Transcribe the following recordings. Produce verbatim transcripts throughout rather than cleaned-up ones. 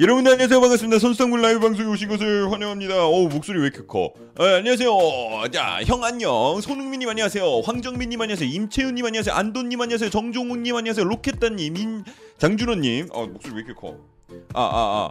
여러분들 안녕하세요. 반갑습니다. 손성군 라이브 방송에 오신 것을 환영합니다. 어우 목소리 왜 이렇게 커. 아, 안녕하세요. 자, 형 안녕. 손흥민님 안녕하세요. 황정민님 안녕하세요. 임채윤님 안녕하세요. 안돈님 안녕하세요. 정종훈님 안녕하세요. 로켓단님, 인... 장준호님. 아 목소리 왜 이렇게 커. 아 아, 아.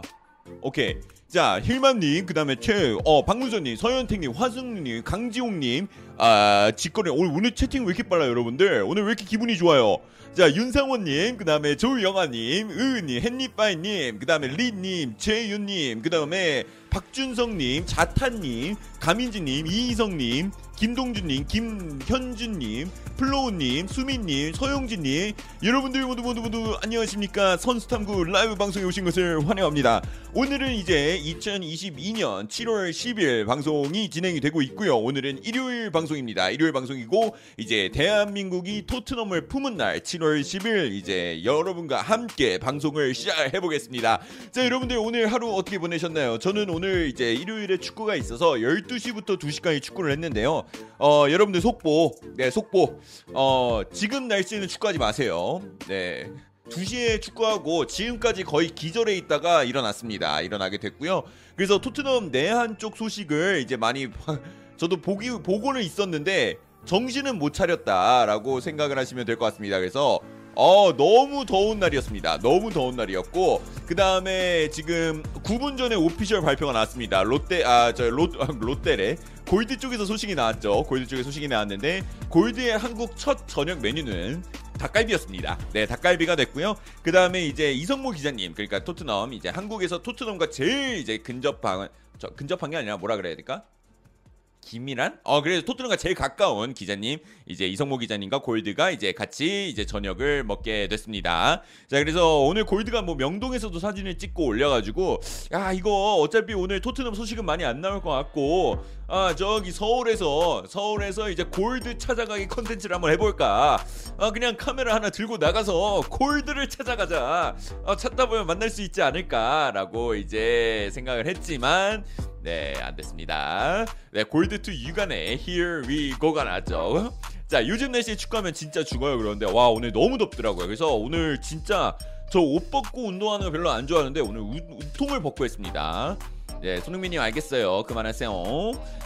오케이. 자, 힐맘님, 그 다음에 최, 어, 박문선님, 서현택님, 화승님, 강지옥님, 아, 직거래, 오늘, 오늘 채팅 왜 이렇게 빨라요, 여러분들? 오늘 왜 이렇게 기분이 좋아요? 자, 윤상원님, 그 다음에 조영아님, 으은님, 헨리파이님, 그 다음에 리님, 재윤님, 그 다음에 박준성님, 자탄님, 가민지님, 이희성님, 김동준님, 김현준님, 플로우님, 수민님, 서영진님, 여러분들 모두 모두 모두 안녕하십니까. 선수탐구 라이브 방송에 오신 것을 환영합니다. 오늘은 이제 이천이십이 년 칠월 십일 방송이 진행이 되고 있고요. 오늘은 일요일 방송입니다. 일요일 방송이고 이제 대한민국이 토트넘을 품은 날 칠월 십일 이제 여러분과 함께 방송을 시작해보겠습니다. 자, 여러분들 오늘 하루 어떻게 보내셨나요? 저는 오늘 이제 일요일에 축구가 있어서 열두 시부터 두 시까지 축구를 했는데요. 어, 여러분들 속보, 네, 속보. 어, 지금 날씨는 축구하지 마세요. 네. 두 시에 축구하고 지금까지 거의 기절해 있다가 일어났습니다. 일어나게 됐고요. 그래서 토트넘 내한 쪽 소식을 이제 많이 저도 보기 보고는 있었는데 정신은 못 차렸다라고 생각을 하시면 될 것 같습니다. 그래서 어, 너무 더운 날이었습니다. 너무 더운 날이었고, 그 다음에 지금 구 분 전에 오피셜 발표가 나왔습니다. 롯데, 아, 저, 롯, 아, 롯데래. 골드 쪽에서 소식이 나왔죠. 골드 쪽에 소식이 나왔는데, 골드의 한국 첫 저녁 메뉴는 닭갈비였습니다. 네, 닭갈비가 됐고요. 그 다음에 이제 이성모 기자님, 그러니까 토트넘, 이제 한국에서 토트넘과 제일 이제 근접한, 저, 근접한 게 아니라 뭐라 그래야 될까? 김이란? 어, 그래서 토트넘과 제일 가까운 기자님, 이제 이성모 기자님과 골드가 이제 같이 이제 저녁을 먹게 됐습니다. 자, 그래서 오늘 골드가 뭐 명동에서도 사진을 찍고 올려가지고, 야, 이거 어차피 오늘 토트넘 소식은 많이 안 나올 것 같고, 아, 저기 서울에서, 서울에서 이제 골드 찾아가기 컨텐츠를 한번 해볼까. 아, 그냥 카메라 하나 들고 나가서 골드를 찾아가자. 아, 찾다 보면 만날 수 있지 않을까라고 이제 생각을 했지만, 네, 안 됐습니다. 네, 골드 투 유간에 Here We Go가 나왔죠. 자, 요즘 날씨에 축구하면 진짜 죽어요. 그런데 와, 오늘 너무 덥더라고요. 그래서 오늘 진짜 저 옷 벗고 운동하는 거 별로 안 좋아하는데 오늘 우통을 벗고 했습니다. 네, 손흥민님 알겠어요. 그만하세요.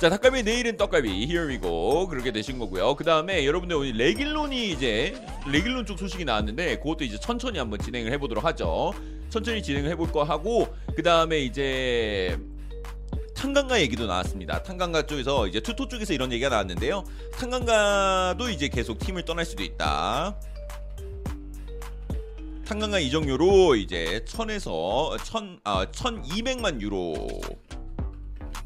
자, 닭갈비 내일은 떡갈비 Here We Go 그렇게 되신 거고요. 그 다음에 여러분들 오늘 레길론이 이제 레길론 쪽 소식이 나왔는데 그것도 이제 천천히 한번 진행을 해보도록 하죠. 천천히 진행을 해볼 거 하고, 그 다음에 이제 탕강가 얘기도 나왔습니다. 탕강가 쪽에서 이제 투토 쪽에서 이런 얘기가 나왔는데요. 탕강가도 이제 계속 팀을 떠날 수도 있다. 탕강가 이적료로 이제 천에서 천, 아, 천이백만 유로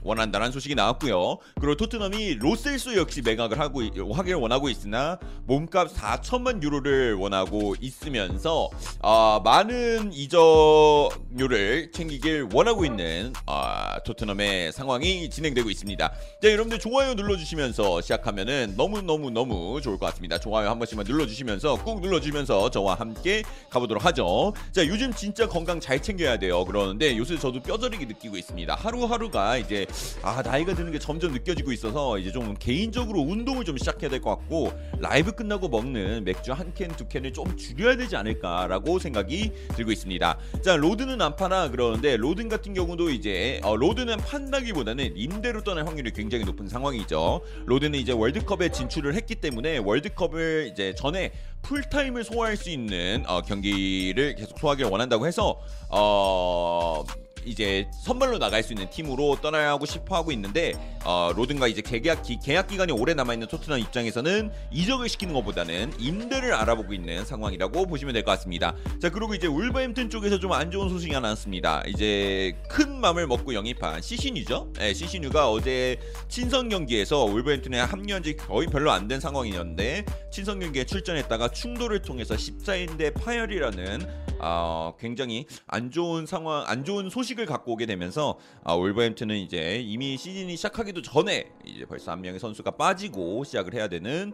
원한다는 소식이 나왔고요. 그리고 토트넘이 로셀소 역시 매각을 하고 하기를 원하고 있으나 몸값 사천만 유로를 원하고 있으면서 어, 많은 이적료를 챙기길 원하고 있는 어, 토트넘의 상황이 진행되고 있습니다. 자, 여러분들 좋아요 눌러주시면서 시작하면은 너무너무너무 좋을 것 같습니다. 좋아요 한 번씩만 눌러주시면서 꾹 눌러주면서 저와 함께 가보도록 하죠. 자, 요즘 진짜 건강 잘 챙겨야 돼요. 그러는데 요새 저도 뼈저리게 느끼고 있습니다. 하루하루가 이제 아, 나이가 드는 게 점점 느껴지고 있어서 이제 좀 개인적으로 운동을 좀 시작해야 될 것 같고, 라이브 끝나고 먹는 맥주 한 캔, 두 캔을 좀 줄여야 되지 않을까라고 생각이 들고 있습니다. 자, 로드는 안 파나 그러는데 로든 같은 경우도 이제 어, 로드는 판다기보다는 임대로 떠날 확률이 굉장히 높은 상황이죠. 로드는 이제 월드컵에 진출을 했기 때문에 월드컵을 이제 전에 풀타임을 소화할 수 있는 어, 경기를 계속 소화하기를 원한다고 해서 어... 이제 선발로 나갈 수 있는 팀으로 떠나야 하고 싶어 하고 있는데 어, 로든과 이제 계약, 기, 계약 기간이 오래 남아있는 토트넘 입장에서는 이적을 시키는 것보다는 임대를 알아보고 있는 상황이라고 보시면 될 것 같습니다. 자, 그리고 이제 울버햄튼 쪽에서 좀 안 좋은 소식이 하나 났습니다. 이제 큰 맘을 먹고 영입한 시시뉴죠. 네, 시시뉴가 어제 친선 경기에서 울버햄튼에 합류한 지 거의 별로 안 된 상황이었는데 친선 경기에 출전했다가 충돌을 통해서 십사인대 파열이라는 어, 굉장히 안 좋은 상황, 안 좋은 소식 을 갖고 오게 되면서 아, 울버햄튼은 이제 이미 시즌이 시작하기도 전에 이제 벌써 한 명의 선수가 빠지고 시작을 해야 되는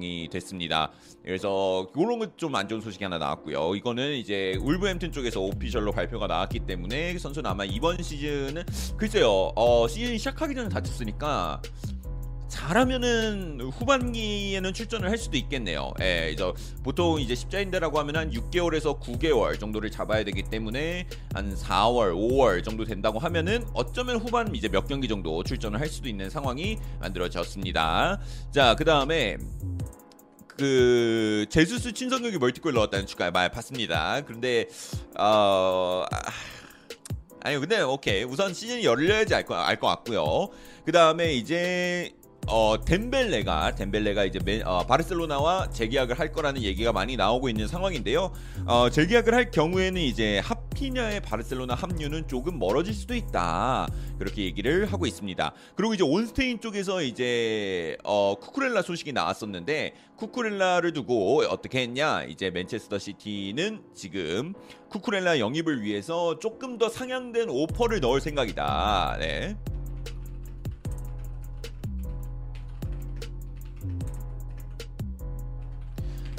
상황이 됐습니다. 그래서 이런 것 좀 안 좋은 소식이 하나 나왔고요. 이거는 이제 울버햄튼 쪽에서 오피셜로 발표가 나왔기 때문에 선수는 아마 이번 시즌은 글쎄요, 어, 시즌이 시작하기 전에 다쳤으니까 잘하면은 후반기에는 출전을 할 수도 있겠네요. 예, 이제 보통 이제 십자인대라고 하면 한 육 개월에서 구 개월 정도를 잡아야 되기 때문에 한 사월, 오월 정도 된다고 하면은 어쩌면 후반 이제 몇 경기 정도 출전을 할 수도 있는 상황이 만들어졌습니다. 자, 그 다음에 그 제수스 친선경기 멀티골 넣었다는 축하 말 봤습니다. 그런데 어... 아니 근데 오케이, 우선 시즌이 열려야지 알 거 알 거 같고요. 그 다음에 이제 어 덴벨레가 덴벨레가 이제 맨, 어, 바르셀로나와 재계약을 할 거라는 얘기가 많이 나오고 있는 상황인데요. 어 재계약을 할 경우에는 이제 하피냐의 바르셀로나 합류는 조금 멀어질 수도 있다, 그렇게 얘기를 하고 있습니다. 그리고 이제 온스테인 쪽에서 이제 어 쿠쿠렐라 소식이 나왔었는데, 쿠쿠렐라를 두고 어떻게 했냐, 이제 맨체스터 시티는 지금 쿠쿠렐라 영입을 위해서 조금 더 상향된 오퍼를 넣을 생각이다. 네.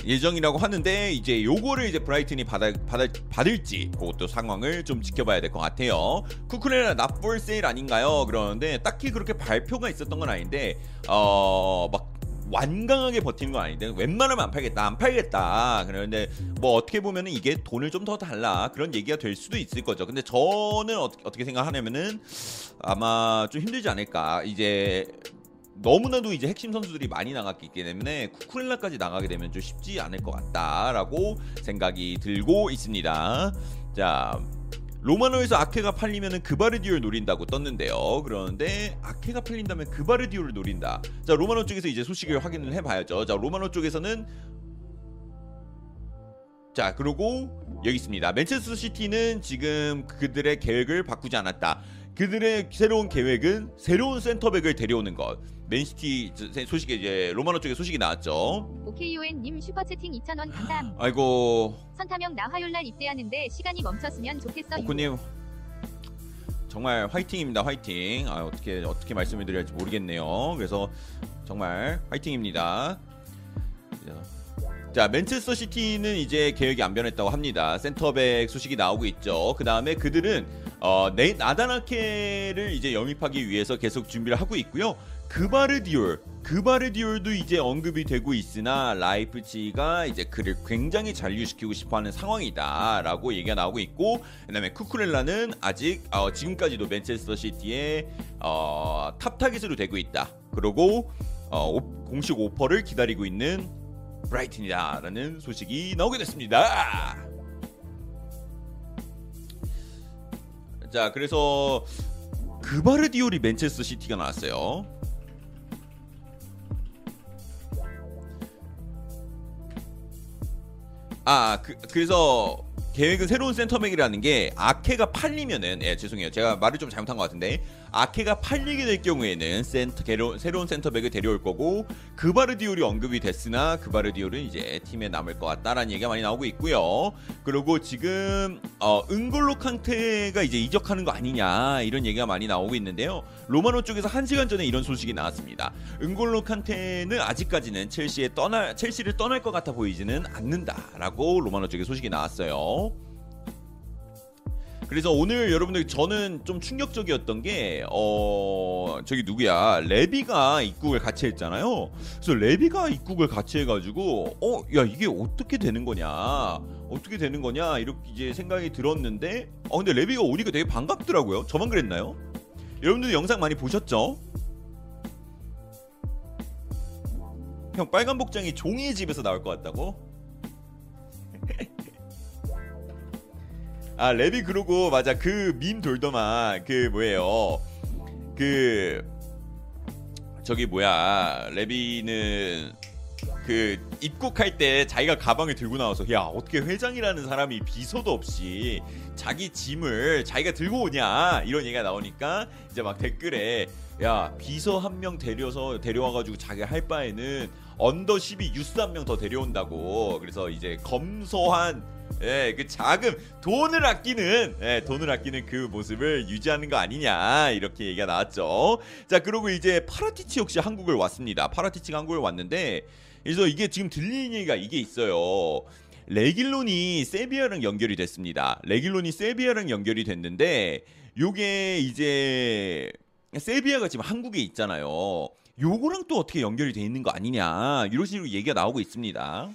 예정이라고 하는데 이제 요거를 이제 브라이튼이 받아, 받아, 받을지 그것도 상황을 좀 지켜봐야 될 것 같아요. 쿠쿠렐라 납볼 세일 아닌가요? 그러는데 딱히 그렇게 발표가 있었던 건 아닌데 어... 막 완강하게 버티는 건 아닌데 웬만하면 안 팔겠다 안 팔겠다 그런데 뭐 어떻게 보면 이게 돈을 좀 더 달라 그런 얘기가 될 수도 있을 거죠. 근데 저는 어, 어떻게 생각하냐면은 아마 좀 힘들지 않을까. 이제 너무나도 이제 핵심 선수들이 많이 나갔기 때문에 쿠쿠렐라까지 나가게 되면 좀 쉽지 않을 것 같다라고 생각이 들고 있습니다. 자, 로마노에서 아케가 팔리면은 그바르디올 노린다고 떴는데요. 그런데 아케가 팔린다면 그바르디올을 노린다. 자, 로마노 쪽에서 이제 소식을 확인을 해봐야죠. 자, 로마노 쪽에서는 자, 그리고 여기 있습니다. 맨체스터 시티는 지금 그들의 계획을 바꾸지 않았다. 그들의 새로운 계획은 새로운 센터백을 데려오는 것. 맨시티 소식에 이제 로마노 쪽에 소식이 나왔죠. 오케이오엔님 슈퍼채팅 이천 원 감사합니다. 아이고. 선타명 나 화요일날 입대하는데 시간이 멈췄으면 좋겠어. 오코님 정말 화이팅입니다. 화이팅. 아, 어떻게 어떻게 말씀을 드려야지 모르겠네요. 그래서 정말 화이팅입니다. 자, 맨체스터 시티는 이제 계획이 안 변했다고 합니다. 센터백 소식이 나오고 있죠. 그 다음에 그들은 어, 네, 나다나케를 이제 영입하기 위해서 계속 준비를 하고 있고요. 그바르디올, 그바르디올도 이제 언급이 되고 있으나 라이프치히가 이제 그를 굉장히 잔류시키고 싶어하는 상황이다라고 얘기가 나오고 있고, 그다음에 쿠쿠렐라는 아직 어, 지금까지도 맨체스터 시티의 어, 탑 타깃으로 되고 있다. 그리고 어, 오, 공식 오퍼를 기다리고 있는 브라이튼이다라는 소식이 나오게 됐습니다. 자, 그래서 그바르디올이 맨체스터 시티가 나왔어요. 아, 그, 그래서 계획은 새로운 센터백이라는 게 아케가 팔리면은, 예, 죄송해요. 제가 말을 좀 잘못한 것 같은데, 아케가 팔리게 될 경우에는 센터, 개로, 새로운 센터백을 데려올 거고, 그바르디올이 언급이 됐으나 그바르디올은 이제 팀에 남을 것 같다라는 얘기가 많이 나오고 있고요. 그리고 지금 어, 은골로 캉테가 이제 이적하는 거 아니냐 이런 얘기가 많이 나오고 있는데요. 로마노 쪽에서 한 시간 전에 이런 소식이 나왔습니다. 은골로 캉테는 아직까지는 첼시에 떠날 첼시를 떠날 것 같아 보이지는 않는다라고 로마노 쪽에 소식이 나왔어요. 그래서 오늘 여러분들 저는 좀 충격적이었던 게 어... 저기 누구야? 레비가 입국을 같이 했잖아요. 그래서 레비가 입국을 같이 해가지고 어? 야, 이게 어떻게 되는 거냐? 어떻게 되는 거냐? 이렇게 이제 생각이 들었는데 어, 근데 레비가 오니까 되게 반갑더라고요. 저만 그랬나요? 여러분들 영상 많이 보셨죠? 형, 빨간 복장이 종이의 집에서 나올 것 같다고? 아, 레비 그러고 맞아, 그 밈 돌더만 그 뭐예요, 그 저기 뭐야, 레비는 그 입국할 때 자기가 가방을 들고 나와서 야, 어떻게 회장이라는 사람이 비서도 없이 자기 짐을 자기가 들고 오냐 이런 얘기가 나오니까 이제 막 댓글에 야, 비서 한 명 데려서 데려와가지고 자기 할 바에는 언더 십이 유스 한 명 더 데려온다고. 그래서 이제 검소한, 예, 그 자금, 돈을 아끼는, 예, 돈을 아끼는 그 모습을 유지하는 거 아니냐 이렇게 얘기가 나왔죠. 자, 그리고 이제 파라티치 역시 한국을 왔습니다. 파라티치가 한국을 왔는데, 그래서 이게 지금 들리는 얘기가 이게 있어요. 레길론이 세비야랑 연결이 됐습니다. 레길론이 세비야랑 연결이 됐는데 요게 이제 세비야가 지금 한국에 있잖아요. 요거랑 또 어떻게 연결이 돼 있는 거 아니냐 이런 식으로 얘기가 나오고 있습니다.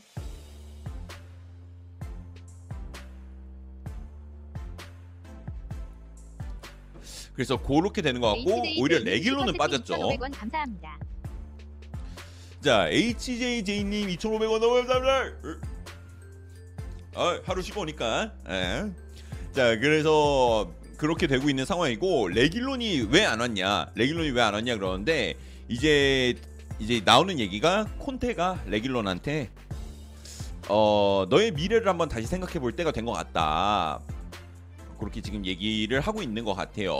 그래서 그렇게 되는 것 같고 오히려 레길론은 빠졌죠. 감사합니다. 자, 에이치제이제이님 이천오백 원 너무 감사합니다. 아, 하루 쉬고 오니까. 에. 자, 그래서 그렇게 되고 있는 상황이고 레길론이 왜 안 왔냐? 레길론이 왜 안 왔냐 그러는데 이제 이제 나오는 얘기가 콘테가 레길론한테 어, 너의 미래를 한번 다시 생각해 볼 때가 된 것 같다. 그렇게 지금 얘기를 하고 있는 것 같아요.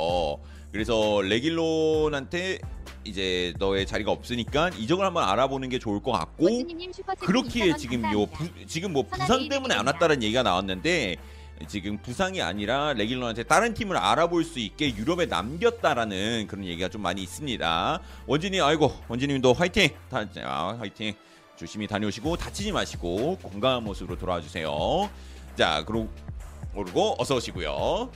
그래서 레길론한테 이제 너의 자리가 없으니까 이적을 한번 알아보는 게 좋을 것 같고 그렇기에 지금 요 부, 지금 뭐 부상 때문에 안 왔다는 얘기가 나왔는데 지금 부상이 아니라 레길론한테 다른 팀을 알아볼 수 있게 유럽에 남겼다라는 그런 얘기가 좀 많이 있습니다. 원진이 아이고 원진님도 화이팅! 다, 아, 화이팅! 조심히 다녀오시고 다치지 마시고 건강한 모습으로 돌아와 주세요. 자 그리고 모르고 어서 오시고요.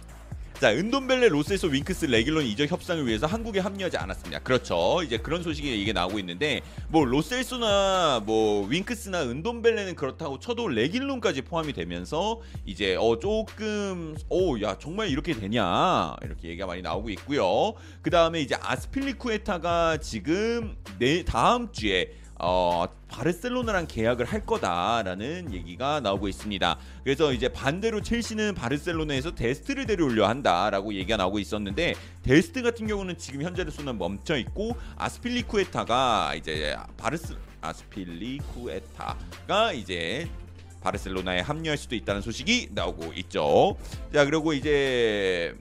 자, 은돔벨레, 로셀소, 윙크스, 레길론 이적 협상을 위해서 한국에 합류하지 않았습니다. 그렇죠. 이제 그런 소식이 이게 나오고 있는데 뭐 로셀소나 뭐 윙크스나 은돔벨레는 그렇다고 쳐도 레길론까지 포함이 되면서 이제 어 조금 오, 야 정말 이렇게 되냐 이렇게 얘기가 많이 나오고 있고요. 그 다음에 이제 아스필리쿠에타가 지금 내 다음 주에 어, 바르셀로나랑 계약을 할 거다라는 얘기가 나오고 있습니다. 그래서 이제 반대로 첼시는 바르셀로나에서 데스트를 데려오려 한다라고 얘기가 나오고 있었는데 데스트 같은 경우는 지금 현재로서는 멈춰 있고 아스필리쿠에타가 이제 바르스 아스필리쿠에타가 이제 바르셀로나에 합류할 수도 있다는 소식이 나오고 있죠. 자 그리고 이제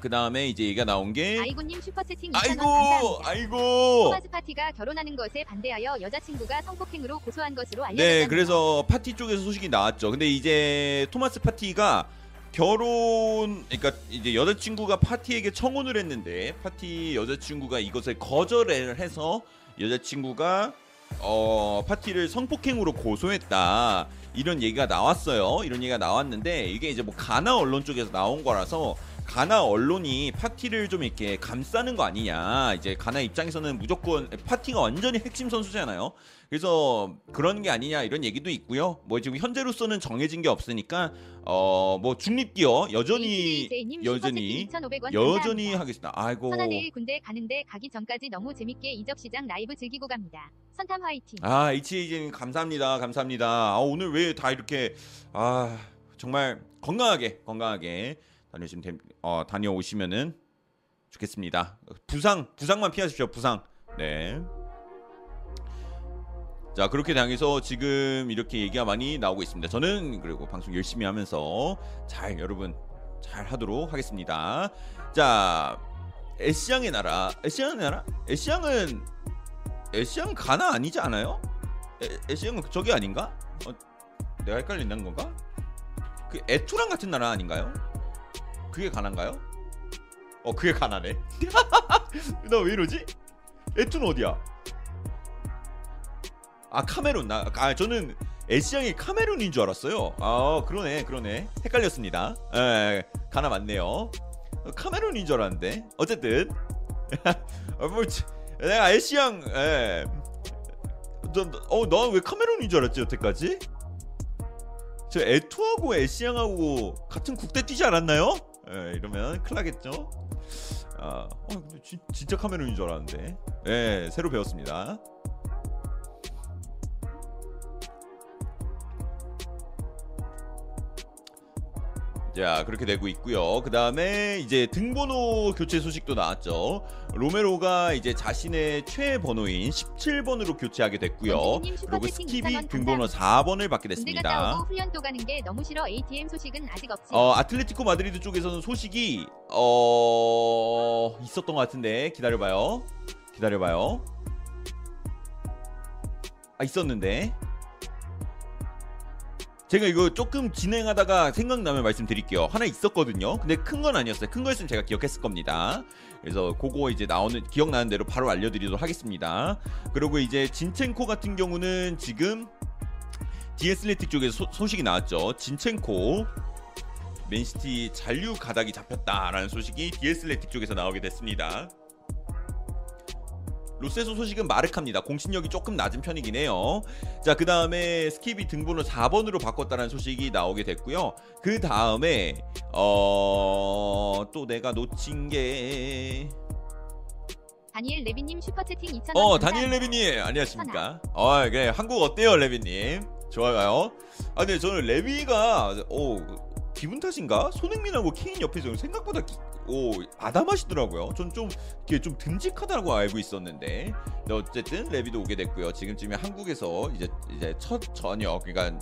그 다음에 이제 얘기가 나온 게 아이고님 슈퍼채팅 아이고 감사합니다. 아이고 토마스 파티가 결혼하는 것에 반대하여 여자친구가 성폭행으로 고소한 것으로 알려졌습니다. 네 그래서 파티 쪽에서 소식이 나왔죠. 근데 이제 토마스 파티가 결혼 그러니까 이제 여자친구가 파티에게 청혼을 했는데 파티 여자친구가 이것을 거절을 해서 여자친구가 어 파티를 성폭행으로 고소했다 이런 얘기가 나왔어요. 이런 얘기가 나왔는데 이게 이제 뭐 가나 언론 쪽에서 나온 거라서 가나 언론이 파티를 좀 이렇게 감싸는 거 아니냐. 이제 가나 입장에서는 무조건 파티가 완전히 핵심 선수잖아요. 그래서 그런 게 아니냐 이런 얘기도 있고요. 뭐 지금 현재로서는 정해진 게 없으니까 어 뭐 중립기어 여전히 여전히 여전히 하겠습니다. 아이고. 선한의 군대 가는데 가기 전까지 너무 재밌게 이적 시장 라이브 즐기고 갑니다. 선탐 화이팅. 아 에이치에이님 감사합니다. 감사합니다. 아, 오늘 왜 다 이렇게 아 정말 건강하게 건강하게. 다녀오시면, 어, 다녀오시면은 좋겠습니다. 부상, 부상만 피하십시오. 부상. 네. 자 그렇게 당해서 지금 이렇게 얘기가 많이 나오고 있습니다. 저는 그리고 방송 열심히 하면서 잘 여러분 잘 하도록 하겠습니다. 자 에시앙의 나라, 에시앙의 나라, 에시앙은 에시앙 가나 아니지 않아요? 에, 에시앙은 저기 아닌가? 어, 내가 헷갈린다는 건가? 그 에투랑 같은 나라 아닌가요? 그게 가난가요? 어 그게 가난해. 나 왜 이러지? 에툰 어디야? 아 카메론. 나, 아 저는 에시앙이 카메론인 줄 알았어요. 아 그러네 그러네 헷갈렸습니다. 에 가나 맞네요. 카메론인 줄 알았는데 어쨌든 뭐 내가 에시앙 에 어 나 왜 카메론인 줄 알았지 여태까지? 저 에투하고 에시앙하고 같은 국대 뛰지 않았나요? 예, 이러면 큰일 나겠죠? 아, 어, 근데 지, 진짜 카메론인 줄 알았는데. 예, 새로 배웠습니다. 자, 그렇게 되고 있고요. 그 다음에 이제 등번호 교체 소식도 나왔죠. 로메로가 이제 자신의 최애 번호인 십칠 번으로 교체하게 됐고요. 그리고 스킵이 등번호 사 번을 받게 됐습니다. 훈련도 가는 게 너무 싫어. 에이티엠 소식은 아직 없지. 어, 아틀레티코 마드리드 쪽에서는 소식이 어... 있었던 것 같은데 기다려봐요. 기다려봐요. 아, 있었는데. 제가 이거 조금 진행하다가 생각나면 말씀드릴게요. 하나 있었거든요. 근데 큰 건 아니었어요. 큰 거였으면 제가 기억했을 겁니다. 그래서 그거 이제 나오는 기억나는 대로 바로 알려드리도록 하겠습니다. 그리고 이제 진첸코 같은 경우는 지금 디에슬레틱 쪽에서 소, 소식이 나왔죠. 진첸코 맨시티 잔류 가닥이 잡혔다라는 소식이 디에슬레틱 쪽에서 나오게 됐습니다. 로셀소 소식은 마르카입니다. 공신력이 조금 낮은 편이긴 해요. 자, 그 다음에 스킵이 등번호 사 번으로 바꿨다는 소식이 나오게 됐고요. 그 다음에 어... 또 내가 놓친 게... 다니엘 레비님 슈퍼채팅 이천 원. 어, 다니엘 레비님 안녕하십니까. 어, 그래. 한국 어때요, 레비님? 좋아요. 아, 근데 저는 레비가 오, 기분 탓인가? 손흥민하고 케인 옆에서 생각보다 기, 오, 아담하시더라고요. 전 좀 이게 좀 듬직하다고 알고 있었는데, 근데 어쨌든 레비도 오게 됐고요. 지금쯤에 한국에서 이제 이제 첫 저녁, 그러니까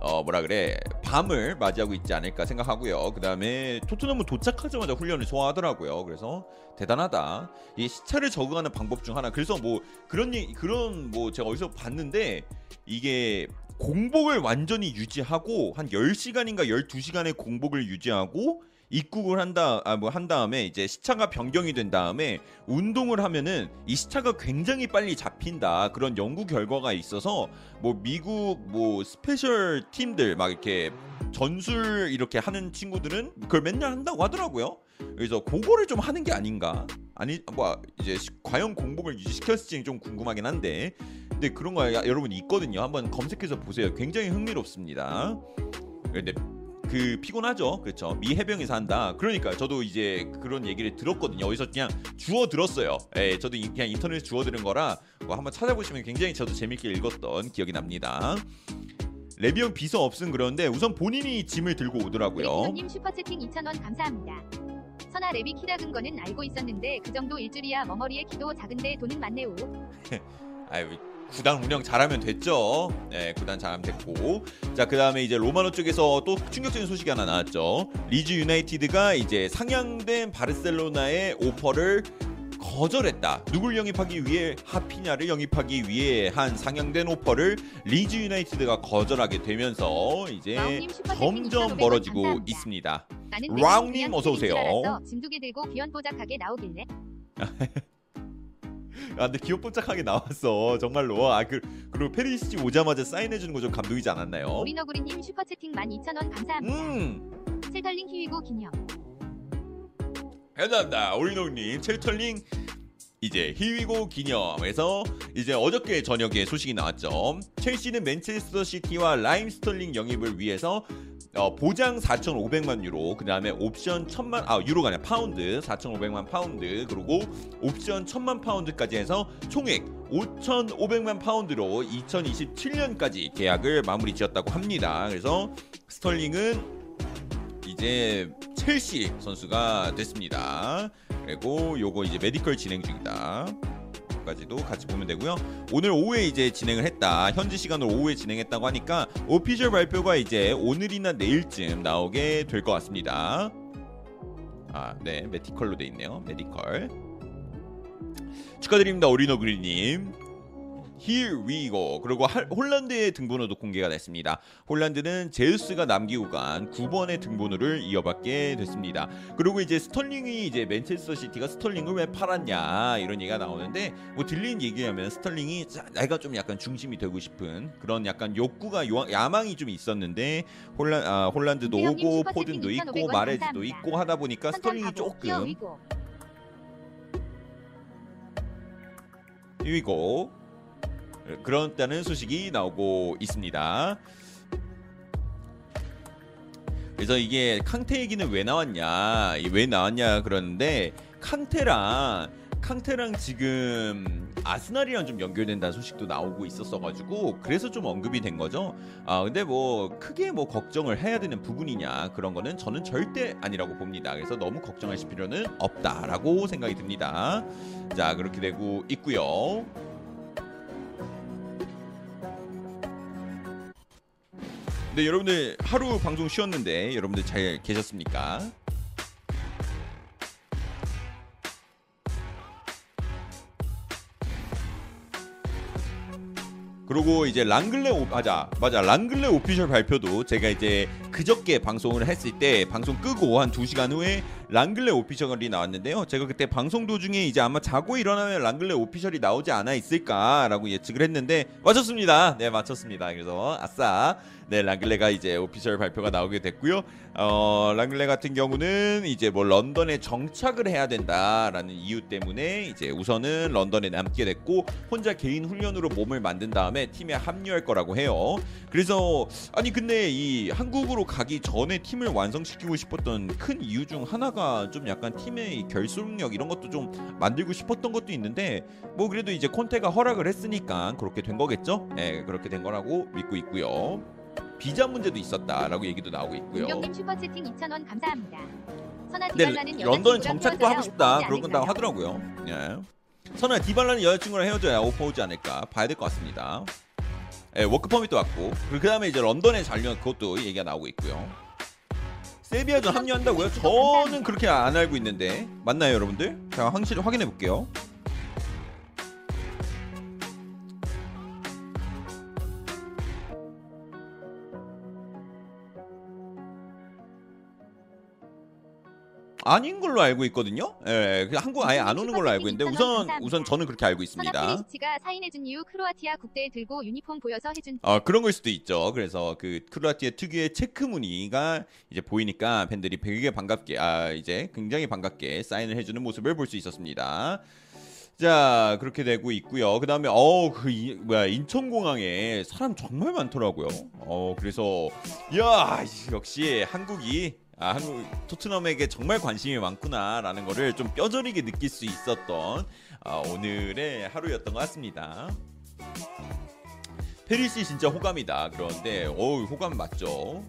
어 뭐라 그래 밤을 맞이하고 있지 않을까 생각하고요. 그 다음에 토트넘은 도착하자마자 훈련을 소화하더라고요. 그래서 대단하다. 이 시차를 적응하는 방법 중 하나. 그래서 뭐 그런 그런 뭐 제가 어디서 봤는데 이게. 공복을 완전히 유지하고 한 열 시간인가 열두 시간의 공복을 유지하고 입국을 한다 아 뭐 한 다음에 이제 시차가 변경이 된 다음에 운동을 하면은 이 시차가 굉장히 빨리 잡힌다. 그런 연구 결과가 있어서 뭐 미국 뭐 스페셜 팀들 막 이렇게 전술 이렇게 하는 친구들은 그걸 맨날 한다고 하더라고요. 그래서 그거를 좀 하는 게 아닌가? 아니 뭐 이제 과연 공복을 유지시켰을지 좀 궁금하긴 한데, 근데 그런 거 여러분 있거든요. 한번 검색해서 보세요. 굉장히 흥미롭습니다. 근데 그 피곤하죠, 그렇죠? 미해병에서 한다. 그러니까 저도 이제 그런 얘기를 들었거든요. 어디서 그냥 주워 들었어요. 예, 저도 그냥 인터넷에서 주워 들은 거라 뭐 한번 찾아보시면 굉장히 저도 재밌게 읽었던 기억이 납니다. 레비형 비서 없음 그런데 우선 본인이 짐을 들고 오더라고요. 님 슈퍼채팅 이천 원 감사합니다. 선아 레비 키 작은 거는 알고 있었는데 그 정도 일줄이야. 머머리에 키도 작은데 돈은 많네요. 아유, 구단 운영 잘하면 됐죠. 네, 구단 잘하면 됐고. 자, 그 다음에 이제 로마노 쪽에서 또 충격적인 소식이 하나 나왔죠. 리즈 유나이티드가 이제 상향된 바르셀로나의 오퍼를 거절했다. 누굴 영입하기 위해? 하피냐를 영입하기 위해 한 상향된 오퍼를 리즈 유나이티드가 거절하게 되면서 이제 점점 멀어지고 감사합니다. 있습니다. 라웅님 어서 오세요. 진두개 들고 귀염뽀짝하게 나오길래. 아, 근데 귀염뽀짝하게 나왔어 정말로. 아, 그 그리고 페리시치 오자마자 사인해 주는 거 좀 감동이지 않았나요? 오리너구리님 슈퍼채팅 만 이천 원 감사합니다. 음. 셀털링 희귀고 기념. 감사합니다. 오리노님 첼털링 이제 히위고 기념에서 이제 어저께 저녁에 소식이 나왔죠. 첼시는 맨체스터 시티와 라임 스털링 영입을 위해서 어, 보장 사천오백만 유로, 그 다음에 옵션 천만 아 유로가 아니라 파운드 사천오백만 파운드, 그리고 옵션 천만 파운드까지 해서 총액 오천오백만 파운드로 이천이십칠 년까지 계약을 마무리 지었다고 합니다. 그래서 스털링은 이제 첼시 선수가 됐습니다. 그리고 요거 이제 메디컬 진행 중이다. 까지도 같이 보면 되고요. 오늘 오후에 이제 진행을 했다. 현지 시간으로 오후에 진행했다고 하니까 오피셜 발표가 이제 오늘이나 내일쯤 나오게 될 것 같습니다. 아, 네, 메디컬로 돼 있네요. 메디컬. 축하드립니다, 오리노그리님. Here we go. 그리고 하, 홀란드의 등번호도 공개가 됐습니다. 홀란드는 제우스가 남기고 간 구 번의 등번호를 이어받게 됐습니다. 그리고 이제 스털링이 이제 맨체스터 시티가 스털링을 왜 팔았냐 이런 얘기가 나오는데, 뭐 들린 얘기하면 스털링이 내가 좀 약간 중심이 되고 싶은 그런 약간 욕구가 요하, 야망이 좀 있었는데 홀란, 아, 홀란드도 오고 포든도 있고 마레즈도 있고 하다 보니까 스털링이 조금 이거 그런다는 소식이 나오고 있습니다. 그래서 이게 캉테 얘기는 왜 나왔냐, 왜 나왔냐 그러는데, 캉테랑 캉테랑 지금 아스날이랑 좀 연결된다는 소식도 나오고 있었어가지고 그래서 좀 언급이 된 거죠. 아, 근데 뭐 크게 뭐 걱정을 해야 되는 부분이냐 그런 거는 저는 절대 아니라고 봅니다. 그래서 너무 걱정하실 필요는 없다라고 생각이 듭니다. 자, 그렇게 되고 있고요. 네, 여러분들 하루 방송 쉬었는데 여러분들 잘 계셨습니까? 그리고 이제 랑글레 오, 맞아 맞아 랑글레 오피셜 발표도 제가 이제 그저께 방송을 했을 때 방송 끄고 한 두 시간 후에 랑글레 오피셜이 나왔는데요. 제가 그때 방송 도중에 이제 아마 자고 일어나면 랑글레 오피셜이 나오지 않아 있을까라고 예측을 했는데 맞췄습니다. 네, 맞췄습니다. 그래서 아싸. 네, 랑글레가 이제 오피셜 발표가 나오게 됐고요. 어, 랑글레 같은 경우는 이제 뭐 런던에 정착을 해야 된다라는 이유 때문에 이제 우선은 런던에 남게 됐고 혼자 개인 훈련으로 몸을 만든 다음에 팀에 합류할 거라고 해요. 그래서 아니 근데 이 한국으로 가기 전에 팀을 완성시키고 싶었던 큰 이유 중 하나가 좀 약간 팀의 결속력 이런 것도 좀 만들고 싶었던 것도 있는데 뭐 그래도 이제 콘테가 허락을 했으니까 그렇게 된 거겠죠? 네, 그렇게 된 거라고 믿고 있고요. 비자 문제도 있었다라고 얘기도 나오고 있고요. 김경님 슈퍼채팅 이천 원 감사합니다. 선아 디발라는 런던 정착도 하고 싶다 그런 건 다 하더라고요. 예. 선아 디발라는 여자친구랑 헤어져야 오퍼 오지 않을까 봐야 될 것 같습니다. 예, 워크퍼밋도 왔고 그 다음에 이제 런던에 잘려 그것도 얘기가 나오고 있고요. 세비야전 합류한다고요? 저는 그렇게 안 알고 있는데 맞나요 여러분들? 제가 확실히 확인해 볼게요. 아닌 걸로 알고 있거든요. 예, 한국 아예 안 오는 걸로 알고 있는데 우선 우선 저는 그렇게 알고 있습니다. 아, 그런 걸 수도 있죠. 그래서 그 크로아티아 특유의 체크 무늬가 이제 보이니까 팬들이 되게 반갑게 아 이제 굉장히 반갑게 사인을 해주는 모습을 볼 수 있었습니다. 자, 그렇게 되고 있고요. 그 다음에 어 그 뭐야 인천공항에 사람 정말 많더라고요. 어 그래서 야 역시 한국이 아, 한국 토트넘에게 정말 관심이 많구나라는 거를 좀 뼈저리게 느낄 수 있었던 아, 오늘의 하루였던 것 같습니다. 페리씨 진짜 호감이다. 그런데 어우 호감 맞죠?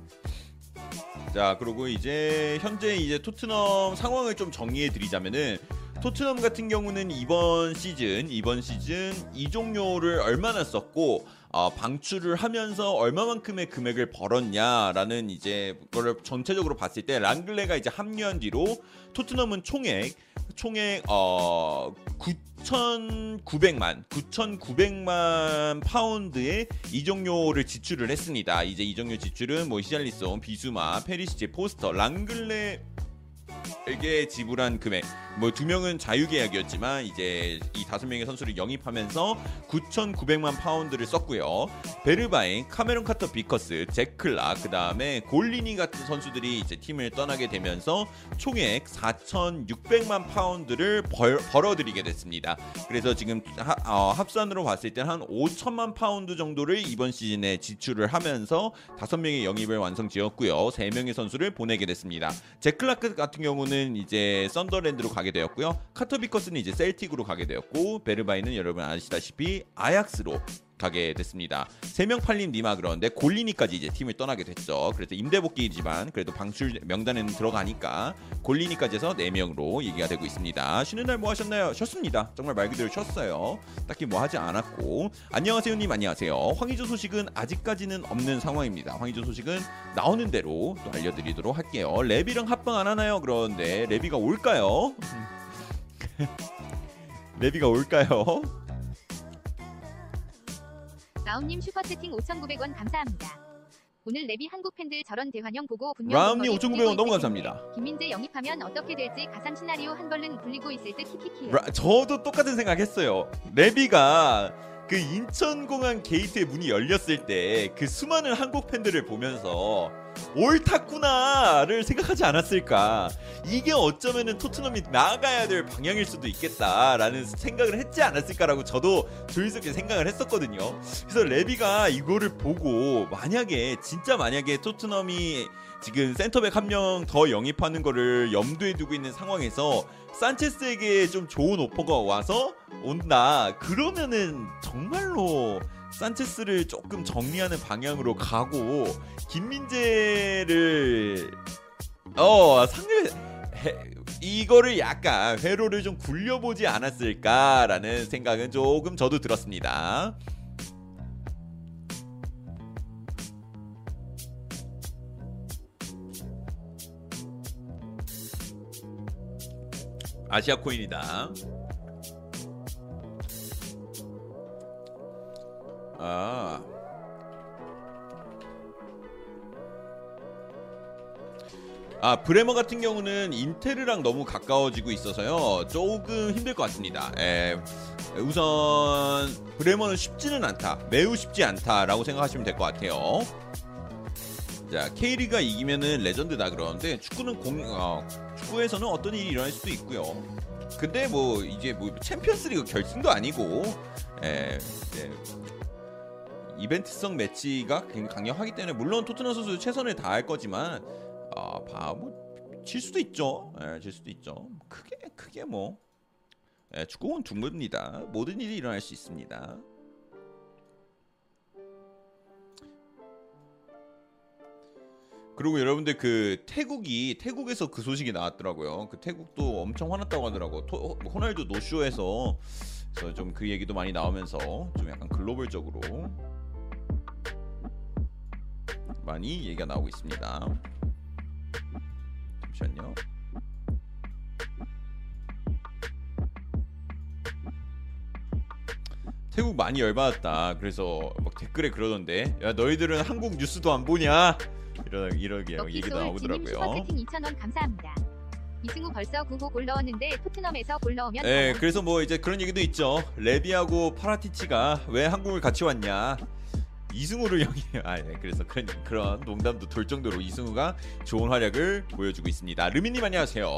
자, 그리고 이제 현재 이제 토트넘 상황을 좀 정리해 드리자면은 토트넘 같은 경우는 이번 시즌 이번 시즌 이적료를 얼마나 썼고 어, 방출을 하면서 얼마만큼의 금액을 벌었냐라는 이제 그걸 전체적으로 봤을 때 랑글레가 이제 합류한 뒤로 토트넘은 총액 총액 어 구천구백만 구천구백만 파운드의 이적료를 지출을 했습니다. 이제 이적료 지출은 뭐 히샬리송, 비수마, 페리시치, 포스터, 랑글레 에게 지불한 금액 뭐 두 명은 자유계약이었지만 이제 이 다섯 명의 선수를 영입하면서 구천구백만 파운드를 썼고요. 베르바인, 카메론 카터 비커스, 제클라 그 다음에 골리니 같은 선수들이 이제 팀을 떠나게 되면서 총액 사천육백만 파운드를 벌, 벌어들이게 됐습니다. 그래서 지금 하, 어, 합산으로 봤을 때 한 오천만 파운드 정도를 이번 시즌에 지출을 하면서 다섯 명의 영입을 완성지었고요. 세 명의 선수를 보내게 됐습니다. 제클라 같은 경우는 이제 썬더랜드로 가게 되었고요. 카터비커스는 이제 셀틱으로 가게 되었고 베르바이는 여러분 아시다시피 아약스로 가게 됐습니다. 세 명 팔린 니마 그런데 골리니까지 이제 팀을 떠나게 됐죠. 그래서 임대복귀이지만 그래도 방출 명단에는 들어가니까 골리니까지 해서 네 명으로 얘기가 되고 있습니다. 쉬는 날 뭐 하셨나요? 쉬었습니다. 정말 말 그대로 쉬었어요. 딱히 뭐 하지 않았고 안녕하세요님 안녕하세요. 황의조 소식은 아직까지는 없는 상황입니다. 황의조 소식은 나오는 대로 또 알려드리도록 할게요. 레비랑 합방 안 하나요? 그런데 레비가 올까요? 레비가 올까요? 라움님 슈퍼채팅 오천구백 원 감사합니다. 오늘 레비 한국 팬들 저런 대환영 보고 분명 라움님 오천구백 원 너무 감사합니다. 김민재 영입하면 어떻게 될지 가상 시나리오 한 벌른 굴리고 있을 듯 키키키. 라, 저도 똑같은 생각했어요. 레비가 그 인천공항 게이트의 문이 열렸을 때 그 수많은 한국 팬들을 보면서 옳았구나를 생각하지 않았을까. 이게 어쩌면은 토트넘이 나아가야 될 방향일 수도 있겠다라는 생각을 했지 않았을까라고 저도 조심스럽게 생각을 했었거든요. 그래서 레비가 이거를 보고 만약에 진짜 만약에 토트넘이 지금 센터백 한 명 더 영입하는 거를 염두에 두고 있는 상황에서 산체스에게 좀 좋은 오퍼가 와서 온다 그러면은 정말로 산체스를 조금 정리하는 방향으로 가고 김민재를 어 상대 이거를 약간 회로를 좀 굴려보지 않았을까라는 생각은 조금 저도 들었습니다. 아시아 코인이다. 아. 아, 브레머 같은 경우는 인테르랑 너무 가까워지고 있어서요 조금 힘들 것 같습니다. 에, 우선 브레머는 쉽지는 않다, 매우 쉽지 않다라고 생각하시면 될 것 같아요. 자, K리그가 이기면은 레전드다 그러는데 축구는 공, 어, 축구에서는 어떤 일이 일어날 수도 있고요. 근데 뭐 이제 뭐 챔피언스리그 결승도 아니고 에, 네. 이벤트성 매치가 굉장히 강력하기 때문에 물론 토트넘 선수 최선을 다할 거지만 아, 봐, 뭐 질 수도 있죠. 예, 질 수도 있죠. 크게 크게 뭐 예, 축구는 둥글입니다. 모든 일이 일어날 수 있습니다. 그리고 여러분들 그 태국이 태국에서 그 소식이 나왔더라고요. 그 태국도 엄청 화났다고 하더라고. 토, 호날두 노쇼에서 그래서 좀 그 얘기도 많이 나오면서 좀 약간 글로벌적으로 많이 얘기가 나오고 있습니다. 잠시만요. 태국 많이 열받았다. 그래서 막 댓글에 그러던데, 야 너희들은 한국 뉴스도 안 보냐? 이런 이러게 얘기도 나오더라고요. 슈퍼채팅 이천 원 감사합니다. 이승우 벌써 구 호 골 넣었는데 토트넘에서 골 넣으면. 네, 그래서 뭐 이제 그런 얘기도 있죠. 레비하고 파라티치가 왜 한국을 같이 왔냐? 이승우를 영입. 아, 네. 그래서 그런 그런 농담도 돌 정도로 이승우가 좋은 활약을 보여주고 있습니다. 르미님 안녕하세요.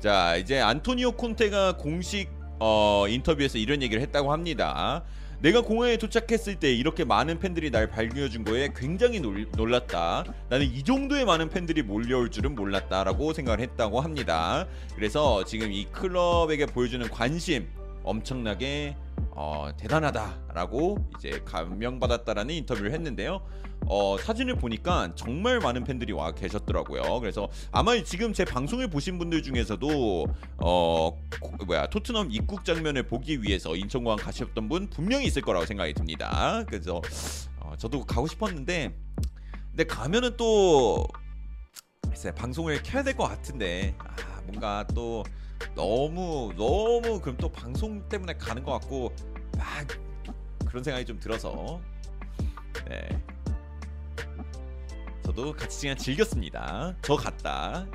자, 이제 안토니오 콘테가 공식 어, 인터뷰에서 이런 얘기를 했다고 합니다. 내가 공항에 도착했을 때 이렇게 많은 팬들이 날 반겨준 거에 굉장히 놀, 놀랐다. 나는 이 정도의 많은 팬들이 몰려올 줄은 몰랐다라고 생각을 했다고 합니다. 그래서 지금 이 클럽에게 보여주는 관심 엄청나게 어, 대단하다라고 이제 감명받았다라는 인터뷰를 했는데요. 어, 사진을 보니까 정말 많은 팬들이 와 계셨더라고요. 그래서 아마 지금 제 방송을 보신 분들 중에서도 어, 고, 뭐야 토트넘 입국 장면을 보기 위해서 인천공항 가셨던 분 분명히 있을 거라고 생각이 듭니다. 그래서 어, 저도 가고 싶었는데 근데 가면은 또 글쎄, 방송을 켜야 될 것 같은데 아, 뭔가 또 너무 너무 그럼 또 방송 때문에 가는 것 같고 막 그런 생각이 좀 들어서 네. 저도 같이 그냥 즐겼습니다. 저 갔다.